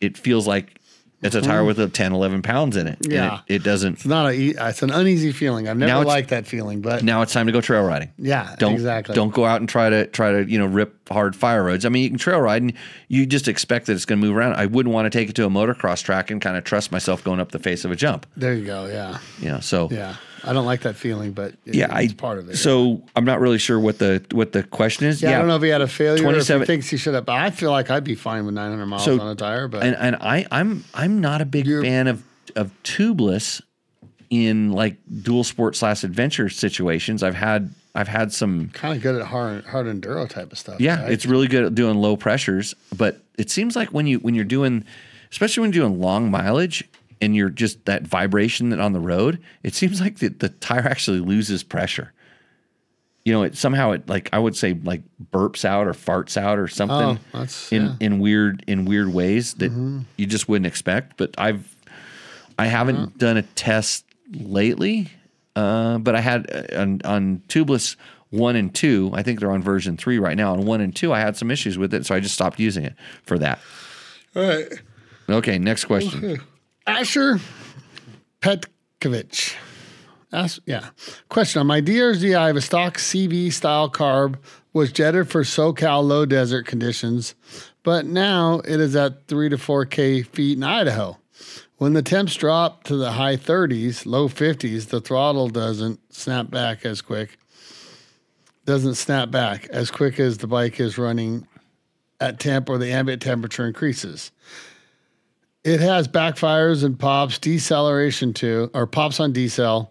it feels like it's a tire with 10, 11 pounds in it. Yeah. It doesn't. It's an uneasy feeling. I've never liked that feeling, but now it's time to go trail riding. Yeah, exactly. Don't go out and try to, you know, rip hard fire roads. I mean, you can trail ride and you just expect that it's going to move around. I wouldn't want to take it to a motocross track and kind of trust myself going up the face of a jump. There you go. Yeah. You know, so. Yeah. I don't like that feeling, but it's part of it. So I'm not really sure what the question is. Yeah, I don't know if he had a failure or if he thinks he should have. I feel like I'd be fine with 900 miles on a tire. But I'm not a big fan of tubeless in like dual sport / adventure situations. I've had some kind of good at hard enduro type of stuff. Yeah, right? It's really good at doing low pressures, but it seems like when you're doing long mileage. And you're just that vibration that on the road, it seems like the tire actually loses pressure. You know, it burps out or farts out or something in weird ways that you just wouldn't expect. But I haven't done a test lately, but I had on tubeless 1 and 2. I think they're on version 3 right now. On 1 and 2, I had some issues with it, so I just stopped using it for that. All right. Okay. Next question. Okay. Asher Petkovich. Question. On my DRZ, I have a stock CV style carb, was jetted for SoCal low desert conditions, but now it is at 3 to 4K feet in Idaho. When the temps drop to the high 30s, low 50s, the throttle doesn't snap back as quick as the bike is running at temp or the ambient temperature increases. It has backfires and pops, deceleration too, or pops on decel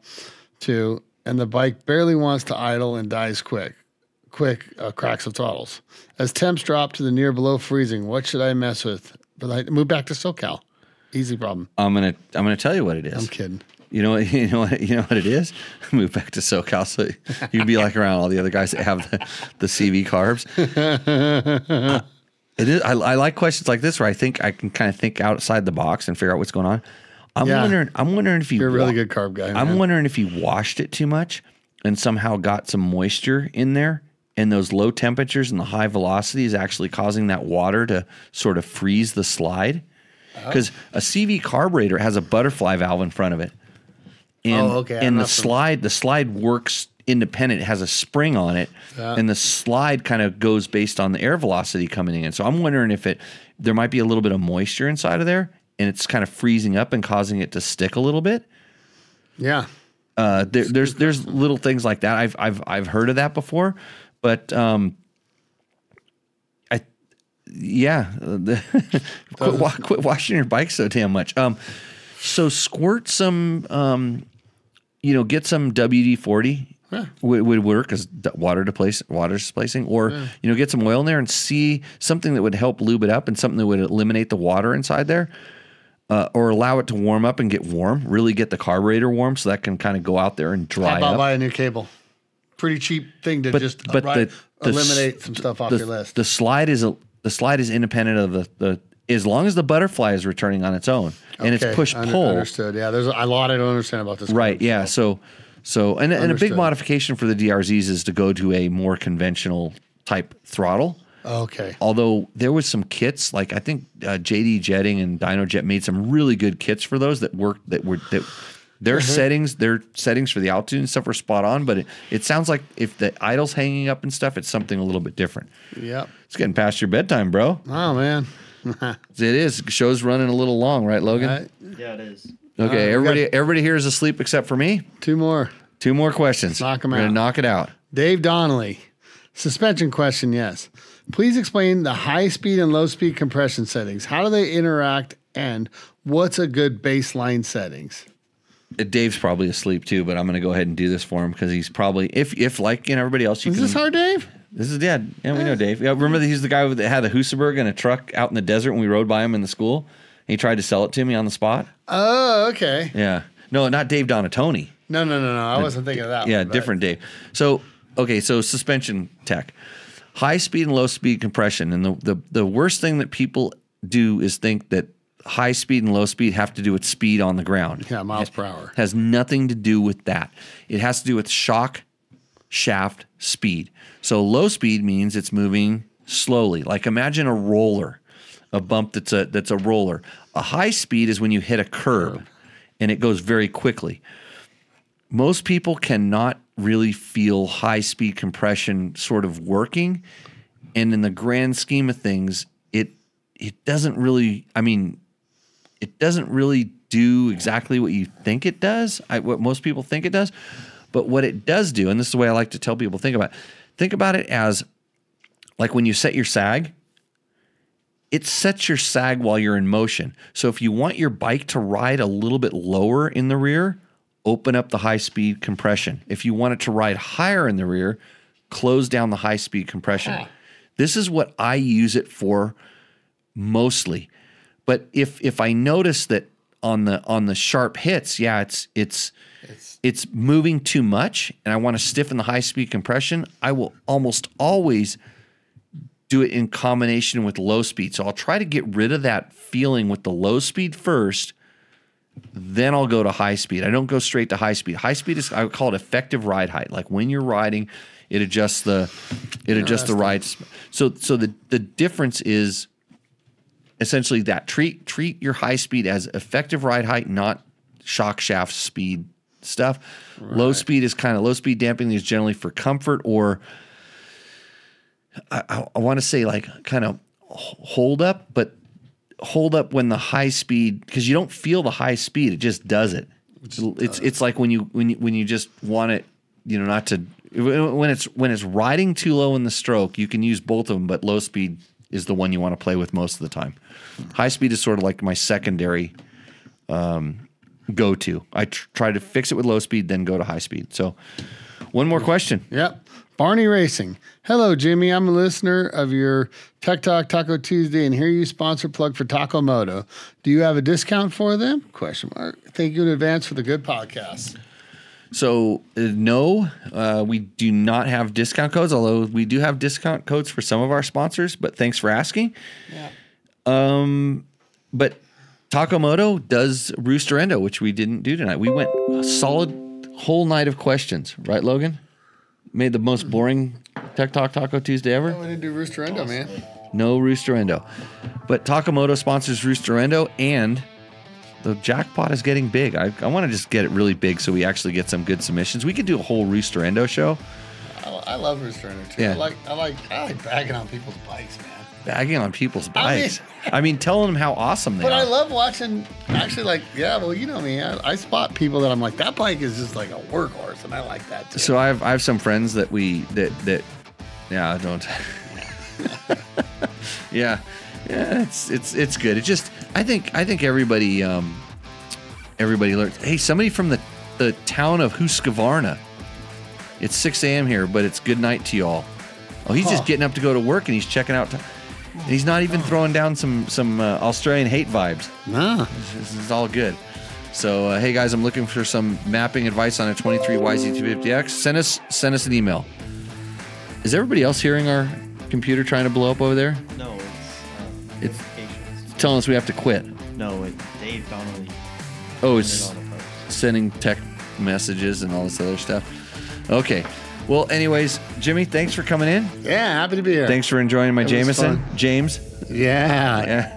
too, and the bike barely wants to idle and dies quick cracks of throttles. As temps drop to the near below freezing, what should I mess with? But I move back to SoCal. Easy problem. I'm gonna tell you what it is. I'm kidding. You know what it is? Move back to SoCal so you'd be like around all the other guys that have the CV carbs. It is. I like questions like this where I think I can kind of think outside the box and figure out what's going on. I'm wondering if you're a really good carb guy. I'm wondering if you washed it too much and somehow got some moisture in there, and those low temperatures and the high velocity is actually causing that water to sort of freeze the slide. Because a CV carburetor has a butterfly valve in front of it, and the slide works independent. It has a spring on it, and the slide kind of goes based on the air velocity coming in. So I'm wondering if there might be a little bit of moisture inside of there, and it's kind of freezing up and causing it to stick a little bit. Yeah, there's little things like that. I've heard of that before, but quit washing your bike so damn much. So squirt some, get some WD-40. Yeah. Would work as water displacing, or get some oil in there and see something that would help lube it up and something that would eliminate the water inside there, or allow it to warm up and get warm. Really get the carburetor warm so that can kind of go out there and dry up. Buy a new cable. Pretty cheap thing eliminate some stuff off your list. The slide is independent of the as long as the butterfly is returning on its own and it's push pull. Understood. Yeah, there's a lot I don't understand about this. Right. Cable, yeah. So, a big modification for the DRZs is to go to a more conventional type throttle. Okay. Although there was some kits, like I think JD Jetting and DynoJet made some really good kits for those that worked. Their settings for the altitude and stuff were spot on. But it sounds like if the idle's hanging up and stuff, it's something a little bit different. Yep. It's getting past your bedtime, bro. Oh man. It is. Show's running a little long, right, Logan? Yeah, it is. Okay, everybody here is asleep except for me. Two more questions. Let's knock them out. We're going to knock it out. Dave Donnelly, suspension question, yes. Please explain the high speed and low speed compression settings. How do they interact end, what's a good baseline settings? Dave's probably asleep too, but I'm going to go ahead and do this for him because he's probably, if like you know, everybody else, you is can. Is this our Dave? This is Dad. Yeah, we know Dave. Yeah, remember that he's the guy that had a Husaberg and a truck out in the desert when we rode by him in the school? He tried to sell it to me on the spot. Oh, okay. Yeah. No, not Dave Donatoni. No. I wasn't thinking of that. Yeah, different Dave. So, okay, so suspension tech. High speed and low speed compression. And the worst thing that people do is think that high speed and low speed have to do with speed on the ground. Yeah, miles per hour. It has nothing to do with that. It has to do with shock shaft speed. So low speed means it's moving slowly. Like imagine a roller, a bump that's a roller. A high speed is when you hit a curb and it goes very quickly. Most people cannot really feel high speed compression sort of working. And in the grand scheme of things, it doesn't really, I mean, it doesn't really do exactly what you think it does, what most people think it does. But what it does do, and this is the way I like to tell people, think about it as like when you set your sag, it sets your sag while you're in motion. So if you want your bike to ride a little bit lower in the rear, open up the high-speed compression. If you want it to ride higher in the rear, close down the high-speed compression. Okay. This is what I use it for mostly. But if I notice that on the sharp hits, yeah, it's moving too much and I want to stiffen the high-speed compression, I will almost always do it in combination with low speed. So I'll try to get rid of that feeling with the low speed first, then I'll go to high speed. I don't go straight to high speed. High speed is, I would call it effective ride height. Like when you're riding, it adjusts the ride. So the difference is essentially that treat your high speed as effective ride height, not shock shaft speed stuff. Right. Low speed damping is generally for comfort, or I want to say like kind of hold up when the high speed, because you don't feel the high speed, it just does it. It's like when you just want it, you know, not to, when it's riding too low in the stroke, you can use both of them, but low speed is the one you want to play with most of the time. High speed is sort of like my secondary go-to. I try to fix it with low speed, then go to high speed. So one more question. Yep. Barney Racing. Hello, Jimmy. I'm a listener of your Tech Talk Taco Tuesday and hear you sponsor plug for Taco Moto. Do you have a discount for them? ? Thank you in advance for the good podcast. So no, we do not have discount codes, although we do have discount codes for some of our sponsors, but thanks for asking. Yeah. But Taco Moto does Roosterendo, which we didn't do tonight. We went a solid whole night of questions, right, Logan? Made the most boring Tech Talk Taco Tuesday ever. No, we didn't do Roosterendo, awesome. Man. No Roosterendo. But Taco Moto sponsors Roosterendo, and the jackpot is getting big. I want to just get it really big so we actually get some good submissions. We could do a whole Roosterendo show. I love Roosterendo too. Yeah. I like bagging on people's bikes, man. Bagging on people's bikes. I mean telling them how awesome they are. But I love watching, actually, like, yeah, well, you know me. I spot people that I'm like, that bike is just like a workhorse, and I like that too. So I have some friends that yeah, I don't. yeah, it's good. It just, I think everybody learns. Hey, somebody from the town of Husqvarna. It's 6 a.m. here, but it's good night to y'all. Oh, he's just getting up to go to work, and he's checking out. And he's not even throwing down some Australian hate vibes. No. It's all good. So, hey, guys, I'm looking for some mapping advice on a 23 YZ250X. Send us an email. Is everybody else hearing our computer trying to blow up over there? No, it's telling us we have to quit. No, it's Dave Donnelly. Oh, it's sending text messages and all this other stuff. Okay. Well, anyways, Jimmy, thanks for coming in. Yeah, happy to be here. Thanks for enjoying my Jameson. James. Yeah.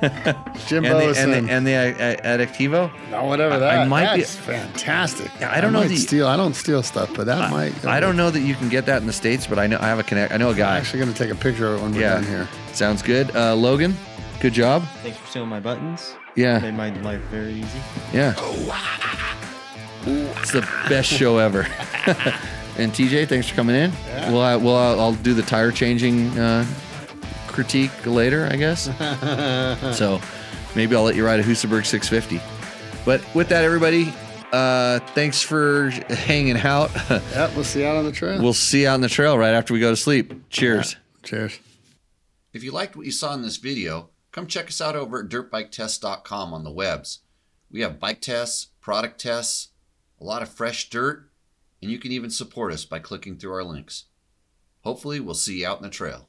Jimbo and the Adictivo. No, whatever that. That's fantastic. I don't steal stuff, but that might. I don't know that you can get that in the States, but I know I have a connect. I know a guy. I'm actually going to take a picture of it when we're done here. Sounds good. Logan, good job. Thanks for stealing my buttons. Yeah. Made my life very easy. Yeah. It's the best show ever. And TJ, thanks for coming in. Yeah. I'll do the tire changing critique later, I guess. So maybe I'll let you ride a Husaberg 650. But with that, everybody, thanks for hanging out. Yeah, we'll see you out on the trail. We'll see you out on the trail right after we go to sleep. Cheers. Yeah. Cheers. If you liked what you saw in this video, come check us out over at dirtbiketest.com on the webs. We have bike tests, product tests, a lot of fresh dirt, and you can even support us by clicking through our links. Hopefully, we'll see you out on the trail.